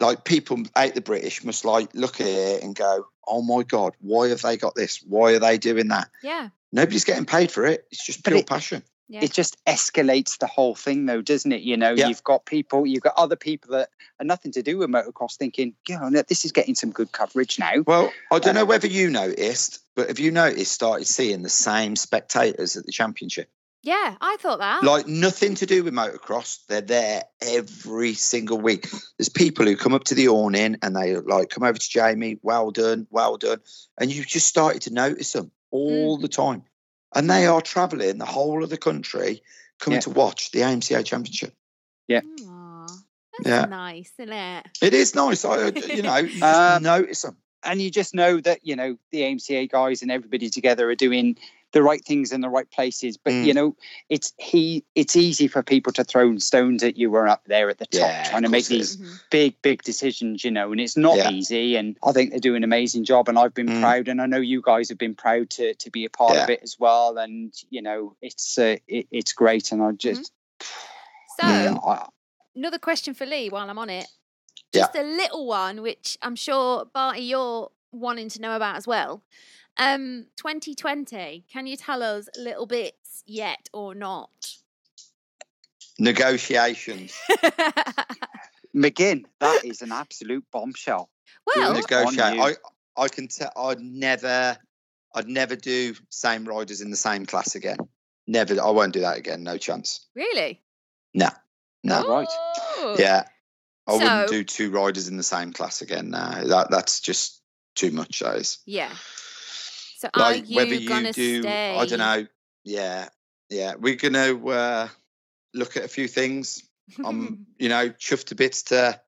Like people out the British must like look at it and go, oh my God, why have they got this? Why are they doing that? Yeah. Nobody's getting paid for it. It's just pure it, passion. Yeah. It just escalates the whole thing though, doesn't it? You know, yeah. you've got people, you've got other people that are nothing to do with motocross thinking, yeah, this is getting some good coverage now. Well, I don't um, know whether you noticed, but have you noticed started seeing the same spectators at the championship? Yeah, I thought that. Like, nothing to do with motocross. They're there every single week. There's people who come up to the awning and they, like, come over to Jamie, well done, well done. And you just started to notice them all mm. the time. And they are travelling the whole of the country coming yeah. to watch the A M C A Championship. Yeah. Aww, that's yeah. nice, isn't it? It is nice. I, you know, you just um, notice them. And you just know that, you know, the A M C A guys and everybody together are doing the right things in the right places. But, mm. you know, it's he. It's easy for people to throw stones at you who are up there at the top yeah, trying to make these mm-hmm. big, big decisions, you know, and it's not yeah. easy. And I think they're doing an amazing job and I've been mm. proud and I know you guys have been proud to to be a part yeah. of it as well. And, you know, it's uh, it, it's great. And I just... Mm-hmm. So, yeah, I, another question for Lee while I'm on it. Just yeah. a little one, which I'm sure, Barty, you're wanting to know about as well. Um, twenty twenty, can you tell us little bits yet or not? Negotiations. McGinn, that is an absolute bombshell. Well, negotiate. I, I can tell. I'd never, I'd never do same riders in the same class again. Never. I won't do that again. No chance. Really? No. No. Oh. Right. Yeah. I so, wouldn't do two riders in the same class again. No, that that's just too much. That is. Yeah. So like, are you whether you gonna do, stay? I don't know. Yeah, yeah. We're gonna uh, look at a few things. I'm, you know, chuffed to bits to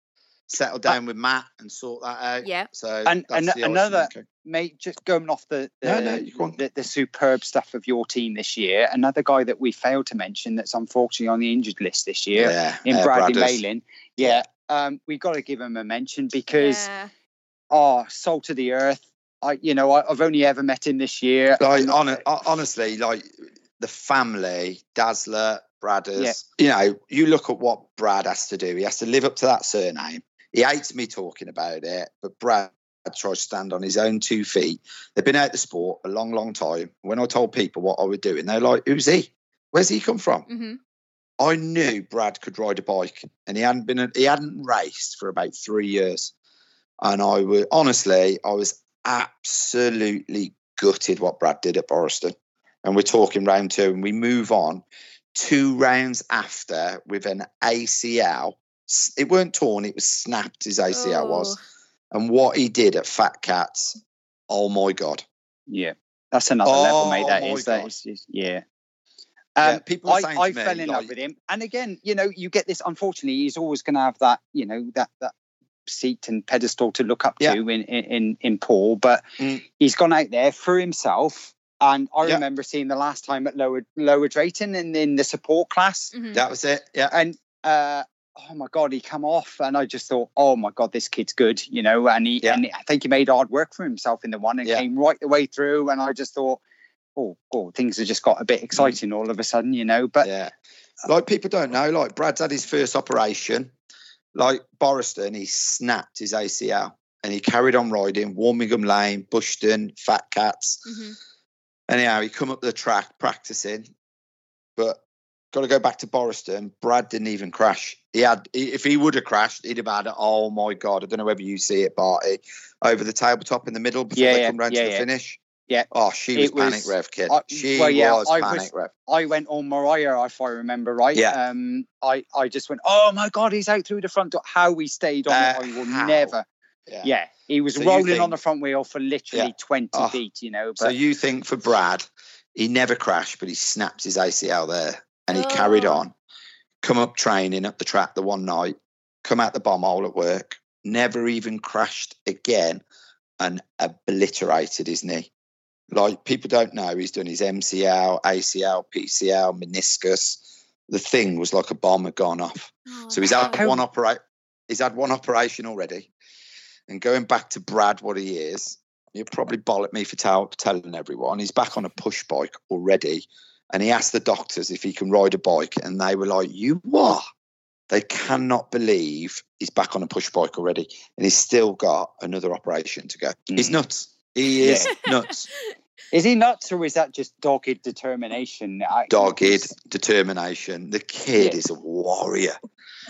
settle down uh, with Matt and sort that out. Yeah. So and, that's and the another, mate, just going off the the, no, no, you the the superb stuff of your team this year. Another guy that we failed to mention that's unfortunately on the injured list this year yeah, in uh, Bradley Malin. Yeah. yeah. Um, we've got to give him a mention because, yeah. oh, salt of the earth. I, you know, I, I've only ever met him this year. Like, on, honestly, like the family, Dazzler, Bradders. Yeah. You know, you look at what Brad has to do. He has to live up to that surname. He hates me talking about it, but Brad tries to stand on his own two feet. They've been out the sport a long, long time. When I told people what I was doing, they're like, "Who's he? Where's he come from?" Mm-hmm. I knew Brad could ride a bike, and he hadn't been he hadn't raced for about three years. And I would honestly, I was absolutely gutted what Brad did at Boriston. And we're talking round two, and we move on two rounds after with an A C L. It weren't torn; it was snapped. His A C L oh. was, And what he did at Fat Cats, oh my God. Yeah. That's another oh, level, mate. That is. That is, is yeah. Um, yeah. People I, I me, fell in like, love with him. And again, you know, you get this, unfortunately, he's always going to have that, you know, that, that seat and pedestal to look up yeah. to in, in, in Paul. But mm. he's gone out there for himself. And I yeah. remember seeing the last time at Lower Lower Drayton and in the support class. Mm-hmm. That was it. Yeah. And, uh, oh my God, he come off. And I just thought, oh my God, this kid's good, you know, and he, yeah. and I think he made hard work for himself in the one and yeah. came right the way through. And I just thought, oh, oh, things have just got a bit exciting all of a sudden, you know, but yeah. Like people don't know, like Brad's had his first operation, like Boriston, he snapped his A C L and he carried on riding Warmingham Lane, Bushden, Fat Cats. Mm-hmm. Anyhow, he come up the track practicing, but got to go back to Boriston. Brad didn't even crash. He had, if he would have crashed, he'd have had, oh my God, I don't know whether you see it, Barty, over the tabletop in the middle before yeah, they yeah, come round yeah, to the yeah. finish. Yeah. Oh, she was, was panic rev, kid. I, she well, yeah, was I panic was, rev. I went on Mariah, if I remember right. Yeah. Um, I, I just went, oh my God, he's out through the front door. How he stayed on uh, it, I will how? never. Yeah. yeah. He was so rolling think, on the front wheel for literally yeah. twenty oh, feet, you know. But, so you think for Brad, he never crashed, but he snaps his A C L there. And he oh. carried on, come up training up the track the one night, come out the bomb hole at work, never even crashed again and obliterated his knee. Like people don't know, he's done his M C L, A C L, P C L, meniscus. The thing was like a bomb had gone off. Oh, so he's had wow. one opera- he's had one operation already. And going back to Brad, what he is, you'll probably bollock me for tell- telling everyone, he's back on a push bike already. And he asked the doctors if he can ride a bike. And they were like, you what? They cannot believe he's back on a push bike already. And he's still got another operation to go. Mm. He's nuts. He is yeah. nuts. Is he nuts or is that just dogged determination? I- dogged determination. The kid yeah. is a warrior.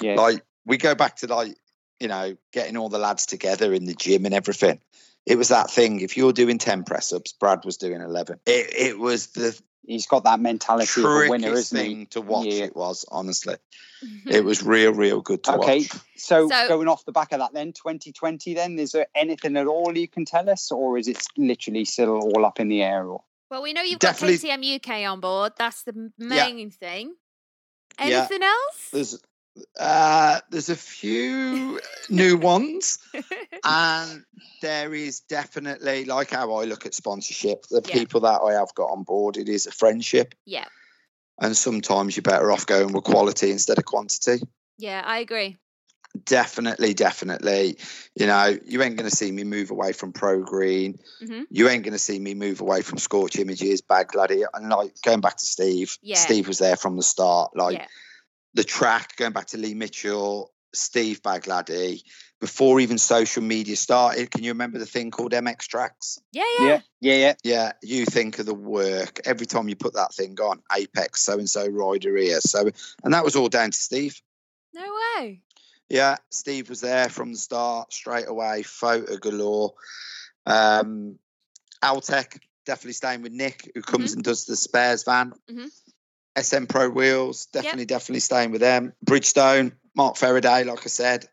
Yeah. Like, we go back to, like, you know, getting all the lads together in the gym and everything. It was that thing. If you're doing ten press-ups, Brad was doing eleven. It, it was the... He's got that mentality of a winner, isn't he? Thing to watch yeah. it was, honestly. It was real, real good to okay. watch. Okay, so, so going off the back of that then, twenty twenty then, is there anything at all you can tell us or is it literally still all up in the air? Or? Well, we know you've Definitely. got K T M U K on board. That's the main yeah. thing. Anything yeah. else? There's uh, there's a few new ones. And there is definitely, like how I look at sponsorship, the yeah. people that I have got on board, it is a friendship. Yeah. And sometimes you're better off going with quality instead of quantity. Yeah, I agree. Definitely, definitely. You know, you ain't going to see me move away from Pro Green. Mm-hmm. You ain't going to see me move away from Scorch Images, Bag Gladiator. And like going back to Steve, yeah. Steve was there from the start. Like yeah. the track, going back to Lee Mitchell, Steve Bagladdy, before even social media started, can you remember the thing called M X Tracks? Yeah, yeah. Yeah, yeah, yeah. Yeah, you think of the work. Every time you put that thing on, Apex, so-and-so rider here. So, and that was all down to Steve. No way. Yeah, Steve was there from the start, straight away, photo galore. Um, Altec, definitely staying with Nick, who comes mm-hmm. and does the spares van. Mm-hmm. S M Pro Wheels, definitely, yep. definitely staying with them. Bridgestone, Mark Faraday, like I said,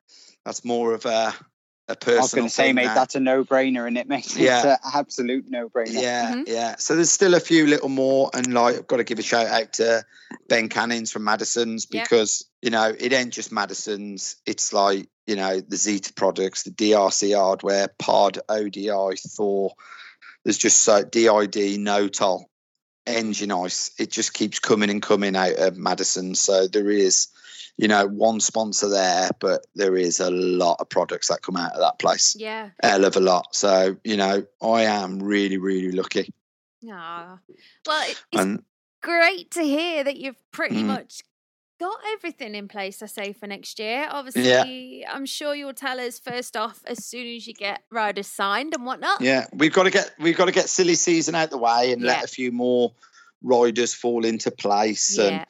that's more of a, a personal I was going to say, mate, now. That's a no-brainer, isn't it, mate? Yeah. It's an absolute no-brainer. Yeah, mm-hmm. yeah. So there's still a few little more, and like I've got to give a shout-out to Ben Cannings from Madison's because, yeah. you know, it ain't just Madison's. It's like, you know, the Zeta products, the D R C hardware, P O D, O D I, Thor. There's just so D I D, No-Toll, Engine Ice. It just keeps coming and coming out of Madison. So there is... you know, one sponsor there, but there is a lot of products that come out of that place. Yeah. Hell of a lot. So, you know, I am really, really lucky. Ah, well, it's and, great to hear that you've pretty mm-hmm. much got everything in place, I say, for next year. Obviously, yeah. I'm sure you'll tell us first off as soon as you get riders signed and whatnot. Yeah, we've got to get we've got to get silly season out the way and yeah. let a few more riders fall into place. Yeah. And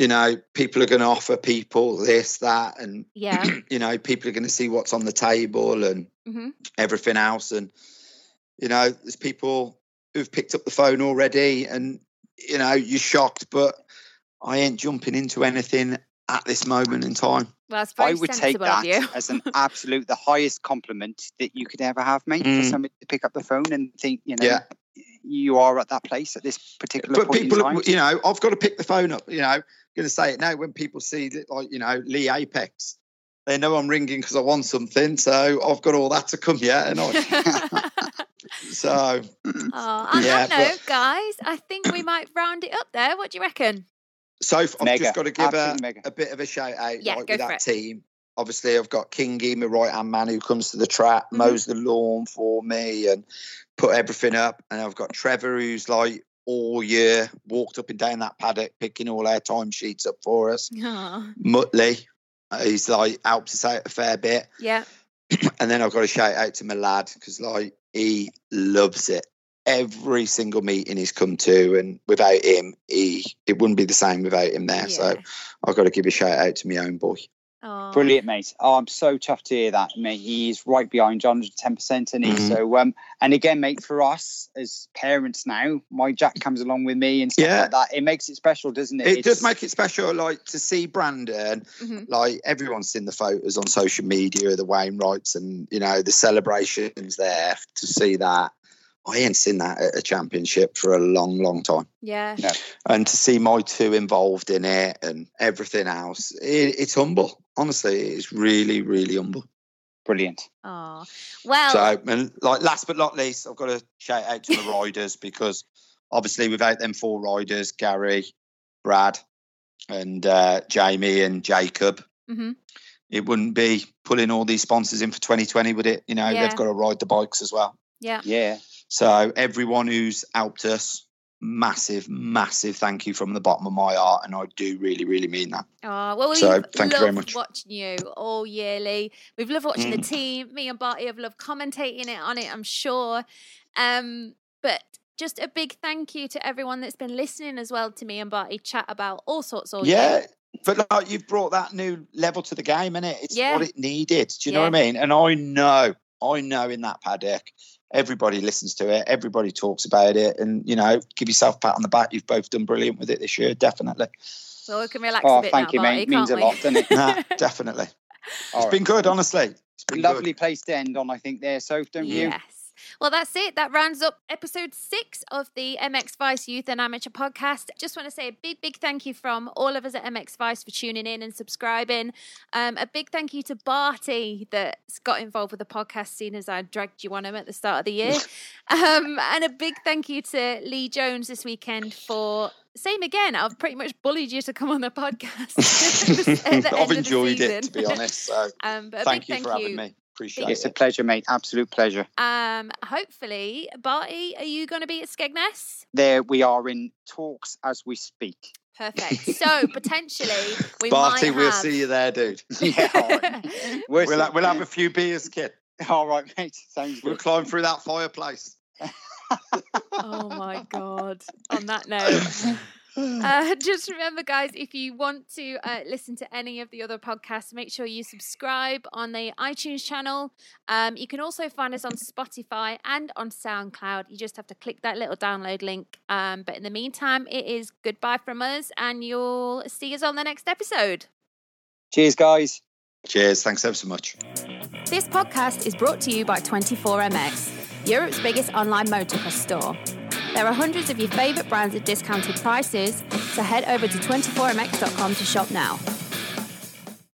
you know, people are going to offer people this, that, and, yeah. you know, people are going to see what's on the table and mm-hmm. everything else. And, you know, there's people who've picked up the phone already and, you know, you're shocked, but I ain't jumping into anything at this moment in time. Well, that's very I would take that as an absolute, the highest compliment that you could ever have, mate, mm. for somebody to pick up the phone and think, you know, yeah. you are at that place at this particular but point people, in time. You know, I've got to pick the phone up, you know, I'm going to say it now. When people see, like, you know, Lee Apex, they know I'm ringing because I want something. So I've got all that to come here. And I... so, oh, I yeah, don't know, but... guys, I think we might round it up there. What do you reckon? So I've mega. just got to give a, a bit of a shout out yeah, like, with that it. team. Obviously, I've got Kingy, my right hand man, who comes to the track, mm-hmm. mows the lawn for me, and put everything up. And I've got Trevor, who's like all year walked up and down that paddock, picking all our timesheets up for us. Aww. Mutley, uh, he's like helps us out a fair bit. Yeah. And then I've got a shout out to my lad because like he loves it. Every single meeting he's come to, and without him, he it wouldn't be the same without him there. Yeah. So I've got to give a shout out to my own boy. Aww. Brilliant, mate. Oh, I'm so tough to hear that, mate. He's right behind John, one hundred ten percent, and he mm-hmm. so um and again, mate, for us as parents now, my Jack comes along with me and stuff yeah. like that. It makes it special, doesn't it? It it's... does make it special, like to see Brandon. Mm-hmm. Like everyone's seen the photos on social media of the Wainwrights, and you know the celebrations there to see that. I ain't seen that at a championship for a long, long time. Yeah. yeah. And to see my two involved in it and everything else, it, it's humble. Honestly, it's really, really humble. Brilliant. Oh, well. So, and like last but not least, I've got to shout out to the riders because obviously without them four riders, Gary, Brad and uh, Jamie and Jacob, mm-hmm. it wouldn't be pulling all these sponsors in for twenty twenty, would it? You know, yeah. they've got to ride the bikes as well. Yeah. Yeah. So everyone who's helped us, massive, massive thank you from the bottom of my heart. And I do really, really mean that. Oh, well, we've so, thank you very much. Watching you all yearly. We've loved watching mm. the team. Me and Barty have loved commentating it on it, I'm sure. Um, but just a big thank you to everyone that's been listening as well to me and Barty chat about all sorts of yeah. things. But like you've brought that new level to the game, innit? It's yeah. what it needed. Do you yeah. know what I mean? And I know, I know in that paddock, everybody listens to it. Everybody talks about it. And, you know, give yourself a pat on the back. You've both done brilliant with it this year, definitely. Well, we can relax oh, a bit thank now, you, mate. It means we? a lot, doesn't it? Nah, definitely. All it's right. been good, honestly. It's been Lovely good. place to end on, I think, there, Soph, don't yes. you? Yes. Well, that's it. That rounds up episode six of the M X Vice Youth and Amateur podcast. Just want to say a big, big thank you from all of us at M X Vice for tuning in and subscribing. Um, a big thank you to Barty that's got involved with the podcast, seeing as I dragged you on him at the start of the year. Um, and a big thank you to Lee Jones this weekend for... Same again, I've pretty much bullied you to come on the podcast. at the I've enjoyed it, to be honest. So um, but thank you thank for you. having me. Appreciate it's it. It's a pleasure, mate. Absolute pleasure. Um, hopefully, Barty, are you going to be at Skegness? There, we are in talks as we speak. Perfect. So potentially, we Barty, might we'll have... see you there, dude. Yeah, all right. we'll, we'll, have, we'll have a few beers, kid. All right, mate. Sounds we'll good. Climb through that fireplace. Oh my God. On that note, uh, just remember, guys, if you want to uh, listen to any of the other podcasts, make sure you subscribe on the iTunes channel. Um, you can also find us on Spotify and on SoundCloud. You just have to click that little download link. Um, but in the meantime, it is goodbye from us, and you'll see us on the next episode. Cheers, guys. Cheers. Thanks ever so much. This podcast is brought to you by twenty-four M X. Europe's biggest online motocross store. There are hundreds of your favourite brands at discounted prices, so head over to twenty-four M X dot com to shop now.